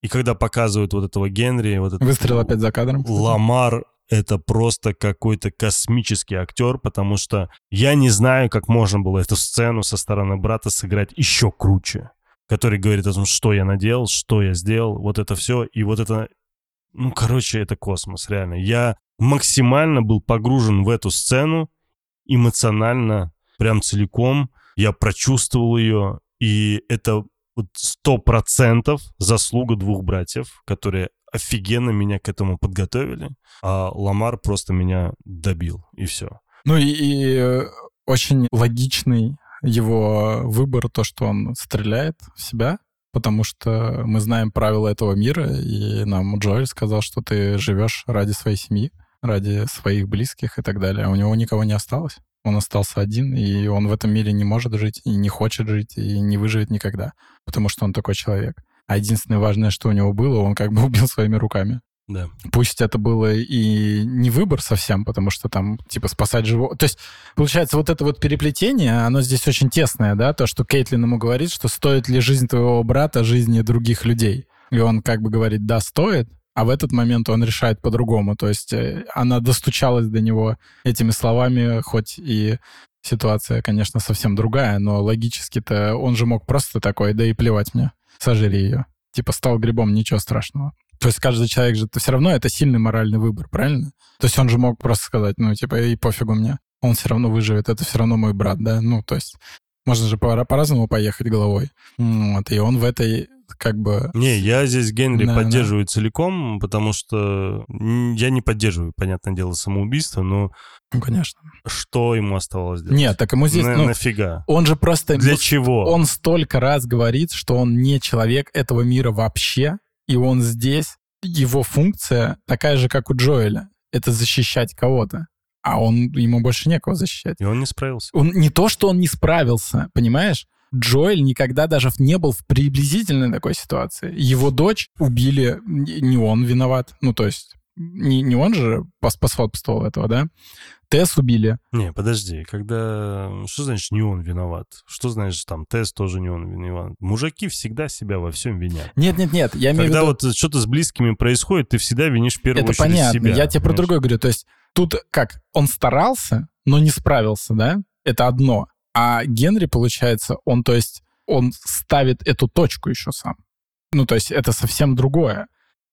И когда показывают вот этого Генри... Вот этот выстрел опять за кадром. Ламар... Это просто какой-то космический актер, потому что я не знаю, как можно было эту сцену со стороны брата сыграть еще круче, который говорит о том, что я наделал, что я сделал, вот это все, и вот это... Ну, короче, это космос, реально. Я максимально был погружен в эту сцену, эмоционально, прям целиком. Я прочувствовал ее, и это сто процентов заслуга двух братьев, которые... Офигенно меня к этому подготовили, а Ламар просто меня добил, и все. Ну и, и очень логичный его выбор, то, что он стреляет в себя, потому что мы знаем правила этого мира, и нам Джоэль сказал, что ты живешь ради своей семьи, ради своих близких и так далее. А у него никого не осталось. Он остался один, и он в этом мире не может жить, и не хочет жить, и не выживет никогда, потому что он такой человек. А единственное важное, что у него было, он как бы убил своими руками. Да. Пусть это было и не выбор совсем, потому что там, типа, спасать живого... То есть, получается, вот это вот переплетение, оно здесь очень тесное, да, то, что Кейтлин ему говорит, что стоит ли жизнь твоего брата жизни других людей. И он как бы говорит, да, стоит, а в этот момент он решает по-другому. То есть она достучалась до него этими словами, хоть и... Ситуация, конечно, совсем другая, но логически-то он же мог просто такой, да и плевать мне, сожри ее. Типа стал грибом, ничего страшного. То есть каждый человек же, все равно это сильный моральный выбор, правильно? То есть он же мог просто сказать, ну, типа, и пофигу мне, он все равно выживет, это все равно мой брат, да? Ну, то есть можно же по- по-разному поехать головой. Вот, и он в этой... как бы... Не, я здесь Генри да, поддерживаю да. целиком, потому что я не поддерживаю, понятное дело, самоубийство, но... Ну, конечно. Что ему оставалось делать? Нет, так ему здесь... На, ну, нафига? Он же просто... Для ну, чего? Он столько раз говорит, что он не человек этого мира вообще, и он здесь, его функция такая же, как у Джоэля. Это защищать кого-то. А он, ему больше некого защищать. И он не справился. Он, не то, что он не справился, понимаешь? Джоэль никогда даже не был в приблизительной такой ситуации. Его дочь убили, не он виноват. Ну, то есть, не, не он же поспособствовал этого, да? Тесс убили. Не, подожди, когда... Что значит не он виноват? Что значит там Тесс тоже не он виноват? Мужики всегда себя во всем винят. Нет-нет-нет, я имею в виду... Когда вот что-то с близкими происходит, ты всегда винишь в первую очередь себя. Это понятно, я тебе про другое говорю. То есть, тут как, он старался, но не справился, да? Это одно. А Генри, получается, он, то есть, он ставит эту точку еще сам. Ну, то есть, это совсем другое.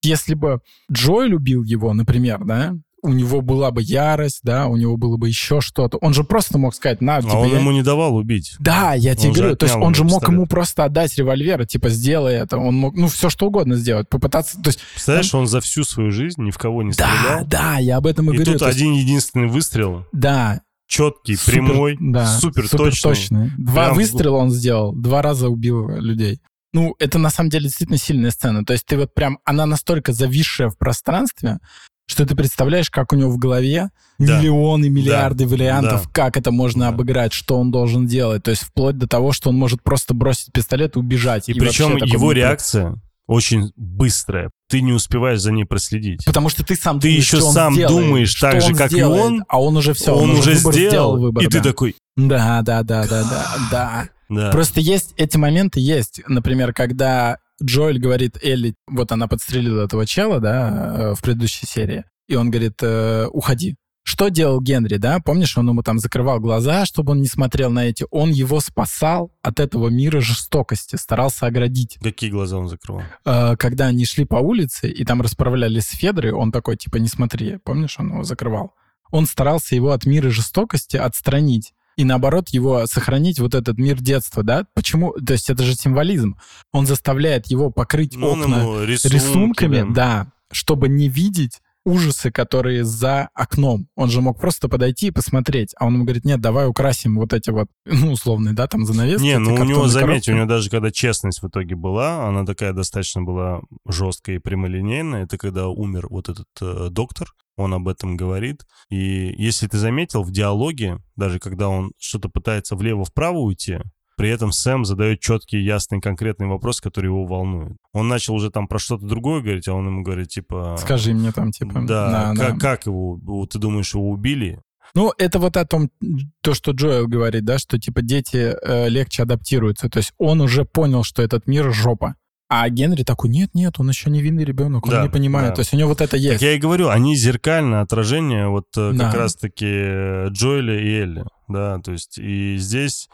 Если бы Джоэль убил его, например, да, у него была бы ярость, да, у него было бы еще что-то. Он же просто мог сказать, на, тебе... А он я... ему не давал убить. Да, я тебе говорю, то есть, он же мог ему просто отдать револьвер, типа, сделай это. Он мог, ну, все что угодно сделать, попытаться, то есть... Представляешь, он... он за всю свою жизнь ни в кого не стрелял. Да, да, я об этом и, и говорю. И тут один-единственный выстрел. Да, четкий, супер, прямой, да, супер, супер точный. точный. Два прям... выстрела он сделал, два раза убил людей. Ну, это на самом деле действительно сильная сцена. То есть ты вот прям, она настолько зависшая в пространстве, что ты представляешь, как у него в голове да. миллионы, миллиарды да. вариантов, да. как это можно да. обыграть, что он должен делать. То есть вплоть до того, что он может просто бросить пистолет и убежать. И, и причем его реакция... очень быстрая. Ты не успеваешь за ней проследить. Потому что ты сам ты думаешь, еще что сам сделает, думаешь что так же, как сделает, и он. А он уже все, он, он уже выбор сделал, сделал выбор, и да. ты такой... Да, да, да, да, да, да, да. Просто есть, эти моменты есть. Например, когда Джоэль говорит Элли, вот она подстрелила этого чела, да, в предыдущей серии, и он говорит, уходи. Что делал Генри, да? Помнишь, он ему там закрывал глаза, чтобы он не смотрел на эти. Он его спасал от этого мира жестокости, старался оградить. Какие глаза он закрывал? Когда они шли по улице и там расправлялись с Федрой, он такой, типа, не смотри. Помнишь, он его закрывал? Он старался его от мира жестокости отстранить. И наоборот, его сохранить, вот этот мир детства, да? Почему? То есть это же символизм. Он заставляет его покрыть ну, окна рисунки, рисунками, да. да, чтобы не видеть ужасы, которые за окном. Он же мог просто подойти и посмотреть. А он ему говорит, нет, давай украсим вот эти вот, ну, условные, да, там, занавески. Не, ну, у него, заметь, коробки. У него даже когда честность в итоге была, она такая достаточно была жесткая и прямолинейная. Это когда умер вот этот э, доктор, он об этом говорит. И если ты заметил, в диалоге, даже когда он что-то пытается влево-вправо уйти, при этом Сэм задает четкий, ясный, конкретный вопрос, который его волнует. Он начал уже там про что-то другое говорить, а он ему говорит, типа... Скажи мне там, типа... Да, на, как, на. как его... Ты думаешь, его убили? Ну, это вот о том, то, что Джоэл говорит, да, что, типа, дети э, легче адаптируются. То есть он уже понял, что этот мир жопа. А Генри такой, нет-нет, он еще невинный ребенок, он да, не понимает. Да. То есть у него вот это есть. Так я и говорю, они зеркально отражение вот да. как раз-таки Джоэля и Элли. Да, то есть и здесь...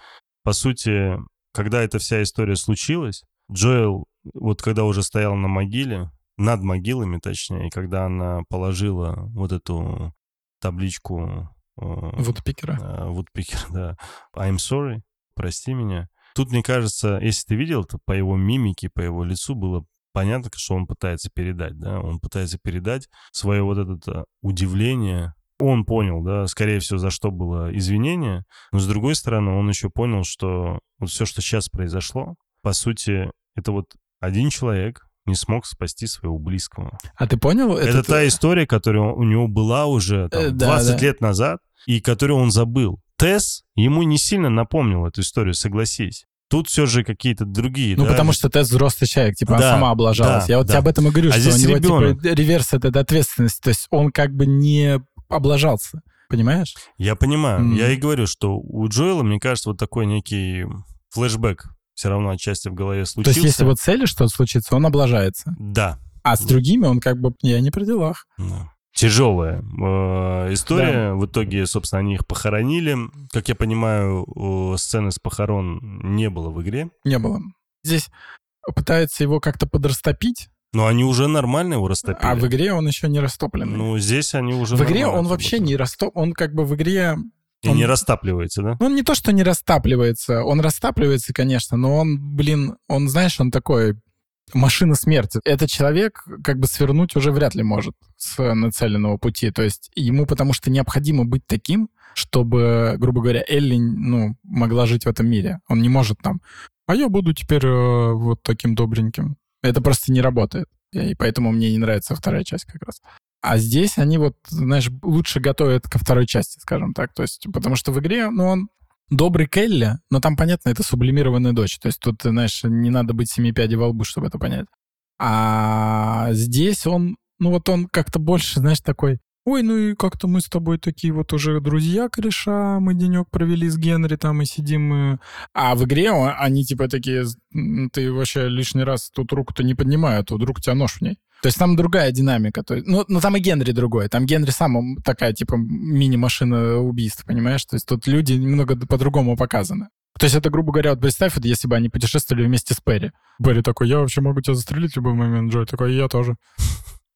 По сути, когда эта вся история случилась, Джоэл, вот когда уже стоял на могиле, над могилами точнее, когда она положила вот эту табличку... Вудпекера. Э, Вудпекера, да. I'm sorry, прости меня. Тут, мне кажется, если ты видел, то по его мимике, по его лицу было понятно, что он пытается передать, да. Он пытается передать свое вот это удивление... Он понял, да, скорее всего, за что было извинение, но, с другой стороны, он еще понял, что вот все, что сейчас произошло, по сути, это вот один человек не смог спасти своего близкого. А ты понял? Это, это ты... та история, которая у него была уже там, э, да, двадцать да. лет назад, и которую он забыл. Тесс ему не сильно напомнил эту историю, согласись. Тут все же какие-то другие. Ну, да? Потому что ты взрослый человек, типа, да, она сама облажалась. Да, я вот да. тебе об этом и говорю, а что у него типа, реверс это, это ответственность. То есть он как бы не облажался. Понимаешь? Я понимаю. Mm. Я и говорю, что у Джоэла, мне кажется, вот такой некий флешбэк все равно отчасти в голове случился. То есть если вот цели что-то случится, он облажается? Да. А с другими он как бы, я не при делах. Да. Тяжелая э, история. Да. В итоге, собственно, они их похоронили. Как я понимаю, э, сцены с похорон не было в игре. Не было. Здесь пытаются его как-то подрастопить. Но они уже нормально его растопили. А в игре он еще не растоплен. Ну, здесь они уже... В игре он вообще не растоплен. Он как бы в игре... И он... не растапливается, да? Он не то, что не растапливается. Он растапливается, конечно, но он, блин, он, знаешь, он такой... машина смерти. Этот человек как бы свернуть уже вряд ли может с нацеленного пути. То есть ему потому что необходимо быть таким, чтобы, грубо говоря, Элли, ну, могла жить в этом мире. Он не может там, а я буду теперь э, вот таким добреньким. Это просто не работает. И поэтому мне не нравится вторая часть как раз. А здесь они вот, знаешь, лучше готовят ко второй части, скажем так. То есть потому что в игре, ну, он добрый Келли, но там, понятно, это сублимированная дочь. То есть тут, знаешь, не надо быть семи пядей во лбу, чтобы это понять. А здесь он, ну вот он как-то больше, знаешь, такой, ой, ну и как-то мы с тобой такие вот уже друзья, кореша, мы денек провели с Генри там и сидим. И... А в игре они типа такие, ты вообще лишний раз тут руку-то не поднимай, а то вдруг у тебя нож в ней. То есть там другая динамика. То есть, ну, но там и Генри другой. Там Генри сам такая, типа, мини-машина убийств, понимаешь? То есть тут люди немного по-другому показаны. То есть это, грубо говоря, вот представь, вот, если бы они путешествовали вместе с Перри. Перри такой, я вообще могу тебя застрелить в любой момент. Джой такой, я тоже.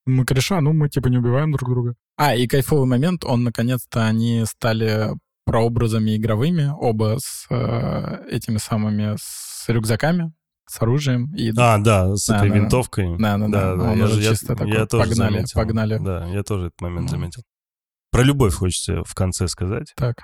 Мы кореша, ну, мы, типа, не убиваем друг друга. А, и кайфовый момент, он, наконец-то, они стали прообразами игровыми, оба с э, этими самыми, с рюкзаками. С оружием. И... А, да, с да, этой да, винтовкой. Да, да, да. да, да. Я же чисто я, такой, я тоже погнали, заметил. погнали. Да, я тоже этот момент ну. заметил. Про любовь хочется в конце сказать. Так.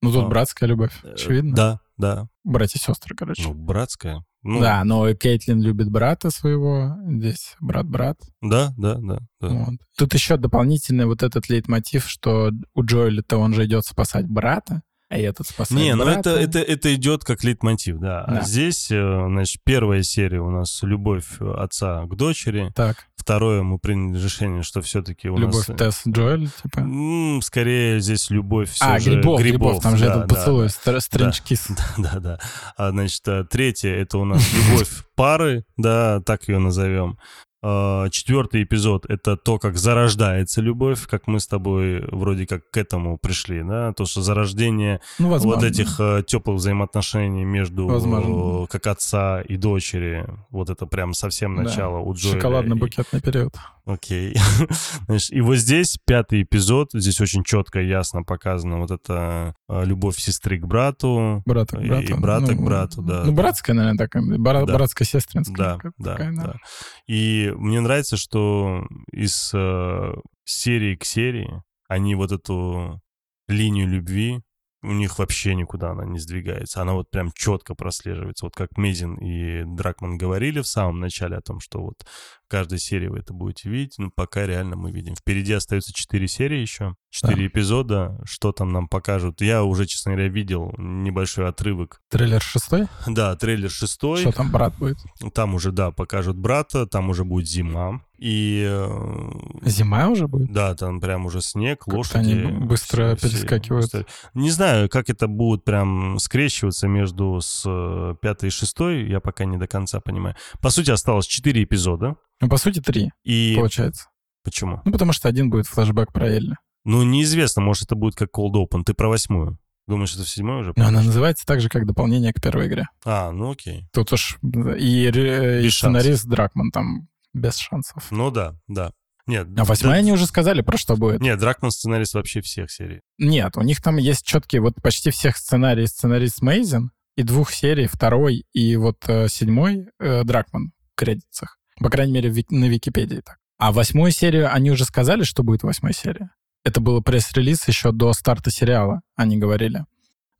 Ну, тут но... братская любовь, очевидно. Да, да. Братья и сестры, короче. Ну, братская. Ну... Да, но Кейтлин любит брата своего, здесь брат-брат. Да, да, да. да. Вот. Тут еще дополнительный вот этот лейтмотив, что у Джоэля-то он же идет спасать брата. А этот спасает Не, брата. ну это, это, это идет как лейтмотив, да. да. А здесь, значит, первая серия у нас любовь отца к дочери. Так. Второе, мы приняли решение, что все-таки у любовь нас... Любовь Тесс Джоэль, типа? Ну, скорее здесь любовь все а, же... А, грибов, грибов, там да, же этот да, поцелуй, да, стрэнч-кис. Да-да-да. А, значит, третье, это у нас любовь пары, да, так ее назовем. Четвертый эпизод — это то, как зарождается любовь, как мы с тобой вроде как к этому пришли, да, то, что зарождение ну, вот этих теплых взаимоотношений между возможно. как отца и дочери, вот это прям совсем начало да. у Джоэля. Шоколадно-букетный период. Окей. И вот здесь пятый эпизод, здесь очень четко, ясно показана вот эта любовь сестры к брату. Брата к брату. И брата ну, к брату, да. Ну, братская, наверное, такая, брат, да. братско-сестринская. Да, да, такая, да. да. И мне нравится, что из э, серии к серии они вот эту линию любви, у них вообще никуда она не сдвигается. Она вот прям четко прослеживается. Вот как Мэйзин и Дракман говорили в самом начале о том, что вот в каждой серии вы это будете видеть. Но пока реально мы видим. Впереди остаются четыре серии еще, четыре да. эпизода. Что там нам покажут? Я уже, честно говоря, видел небольшой отрывок. Трейлер шестой? Да, трейлер шестой. Что там брат будет? Там уже, да, покажут брата. Там уже будет зима. И... Зима уже будет? Да, там прям уже снег, как-то лошади. Они быстро все, перескакивают. Все. Не знаю, как это будет прям скрещиваться между с пятой и шестой, я пока не до конца понимаю. По сути, осталось четыре эпизода. Ну, по сути, три, и... получается. Почему? Ну, потому что один будет флешбэк про Элли. Ну, неизвестно, может, это будет как Cold Open. Ты про восьмую. Думаешь, это в седьмой уже? Но она называется так же, как дополнение к первой игре. А, ну окей. Тут уж и, и, и сценарист Дракман там... Без шансов. Ну да, да. Нет, а восьмая да... они уже сказали, про что будет. Нет, Дракман сценарист вообще всех серий. Нет, у них там есть четкие, вот почти всех сценарий сценарист Мэйзин, и двух серий, второй и вот э, седьмой э, Дракман в кредитах. По крайней мере, ви- на Википедии так. А восьмую серию они уже сказали, что будет восьмая серия. Это был пресс-релиз еще до старта сериала, они говорили.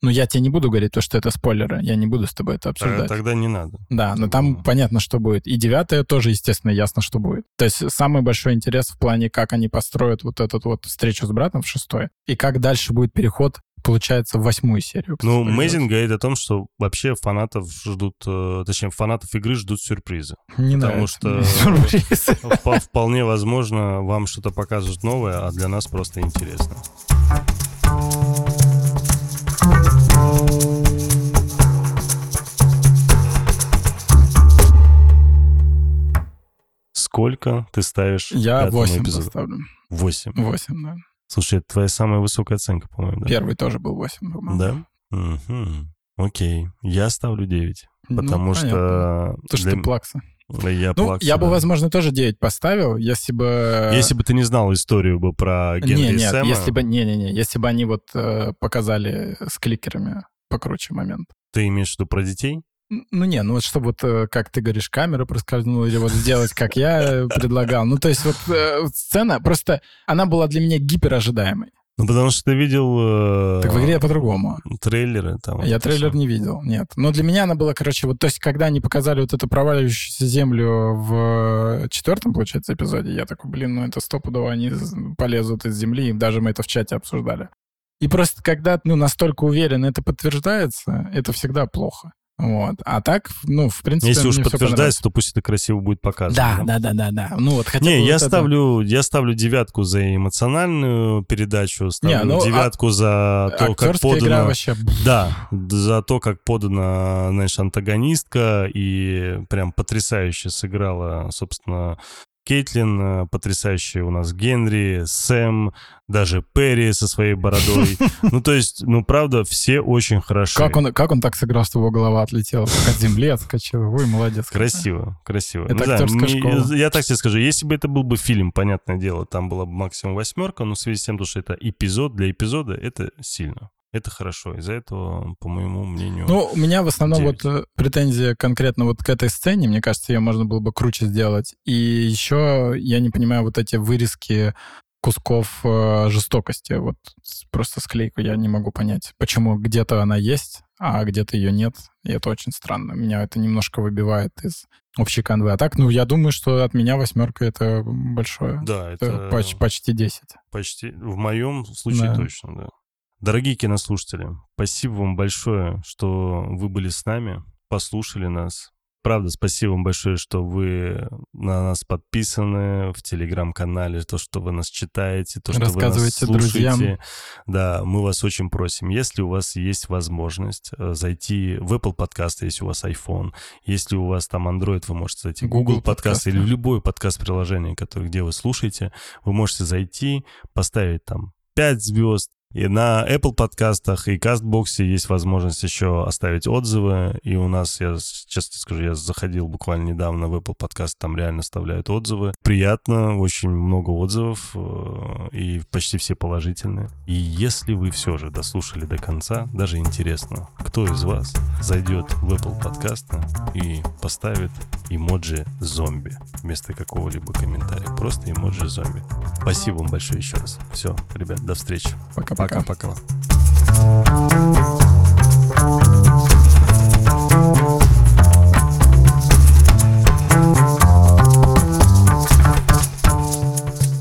Ну, я тебе не буду говорить, то, что это спойлеры. Я не буду с тобой это обсуждать. Тогда не надо. Да, но там было. Понятно, что будет. И девятое тоже, естественно, ясно, что будет. То есть самый большой интерес в плане, как они построят вот эту вот встречу с братом в шестой, и как дальше будет переход получается, восьмую серию. Ну, Мэйзин говорит о том, что вообще фанатов ждут, точнее, фанатов игры ждут сюрпризы. Не потому нравится. Что сюрприз. Вполне возможно, вам что-то покажут новое, а для нас просто интересно. Сколько ты ставишь? Я восемь поставлю. Восемь? Восемь, да. Слушай, это твоя самая высокая оценка, по-моему, да? Первый тоже был восемь, по-моему. Да? Угу. Окей. Я ставлю девять, потому ну, что... Потому что для... ты плакса. Я, ну, плакса, я бы, да. возможно, тоже девять поставил, если бы... Если бы ты не знал историю бы про Генри и Сэма. Если бы... Не-не-не, если бы они вот э, показали с кликерами покруче момент. Ты имеешь в виду про детей? Ну, не, ну вот чтобы вот, как ты говоришь, камера проскользнула, или вот сделать, как я предлагал. Ну, то есть вот э, сцена просто, она была для меня гиперожидаемой. Ну, потому что ты видел... Э, так в игре по-другому. Трейлеры там. Я трейлер все. Не видел, нет. Но для меня она была, короче, вот, то есть когда они показали вот эту проваливающуюся землю в четвертом, получается, эпизоде, я такой, блин, ну это стопудово, они полезут из земли, и даже мы это в чате обсуждали. И просто когда, ну, настолько уверенно это подтверждается, это всегда плохо. Вот. А так, ну, в принципе... Если уж подтверждается, то пусть это красиво будет показано. Да, да, да, да, да. Ну, вот хотя бы... Не, вот я, это... ставлю, я ставлю девятку за эмоциональную передачу, ставлю Не, ну, девятку а... за то, как подано... игра вообще... Да, за то, как подана, знаешь, антагонистка, и прям потрясающе сыграла, собственно... Кейтлин, потрясающий у нас Генри, Сэм, даже Перри со своей бородой. Ну, то есть, ну, правда, все очень хороши. Как он, как он так сыграл, что его голова отлетела, как от земли отскочила? Ой, молодец. Красиво, красиво. Это ну, актерская да, школа. Я, я так тебе скажу, если бы это был бы фильм, понятное дело, там была бы максимум восьмерка, но в связи с тем, что это эпизод для эпизода, это сильно. Это хорошо. Из-за этого, по моему мнению... Ну, у меня в основном девять. Вот претензия конкретно вот к этой сцене. Мне кажется, ее можно было бы круче сделать. И еще я не понимаю вот эти вырезки кусков жестокости. Вот просто склейку я не могу понять. Почему где-то она есть, а где-то ее нет. И это очень странно. Меня это немножко выбивает из общей канвы. А так, ну, я думаю, что от меня восьмерка — это большое. Да, это... это поч- почти десять. Почти. В моем случае да. Точно, да. Дорогие кинослушатели, спасибо вам большое, что вы были с нами, послушали нас. Правда, спасибо вам большое, что вы на нас подписаны в Телеграм-канале, то, что вы нас читаете, то, что вы нас слушаете. Рассказывайте друзьям. Да, мы вас очень просим. Если у вас есть возможность зайти в Apple подкасты, если у вас iPhone, если у вас там Android, вы можете зайти в Google, Google подкасты или в любое подкаст-приложение, которое, где вы слушаете, вы можете зайти, поставить там пять звезд. И на Apple подкастах и Кастбоксе есть возможность еще оставить отзывы. И у нас, я честно скажу, я заходил буквально недавно в Apple подкаст, там реально оставляют отзывы. Приятно, очень много отзывов, и почти все положительные. И если вы все же дослушали до конца, даже интересно, кто из вас зайдет в Apple подкасты и поставит эмоджи зомби вместо какого-либо комментария. Просто эмоджи зомби. Спасибо вам большое еще раз. Все, ребят, до встречи. Пока. Пока-пока.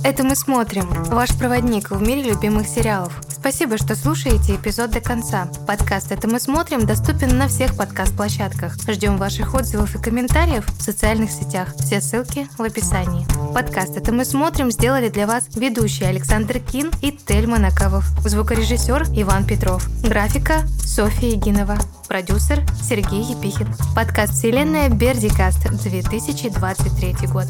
Это «Мы смотрим». Ваш проводник в мире любимых сериалов. Спасибо, что слушаете эпизод до конца. Подкаст «Это мы смотрим» доступен на всех подкаст-площадках. Ждем ваших отзывов и комментариев в социальных сетях. Все ссылки в описании. Подкаст «Это мы смотрим» сделали для вас ведущие Александр Кин и Тельман Акавов. Звукорежиссер Иван Петров. Графика Софья Егинова. Продюсер Сергей Епихин. Подкаст «Вселенная Бердикаст» две тысячи двадцать третий год.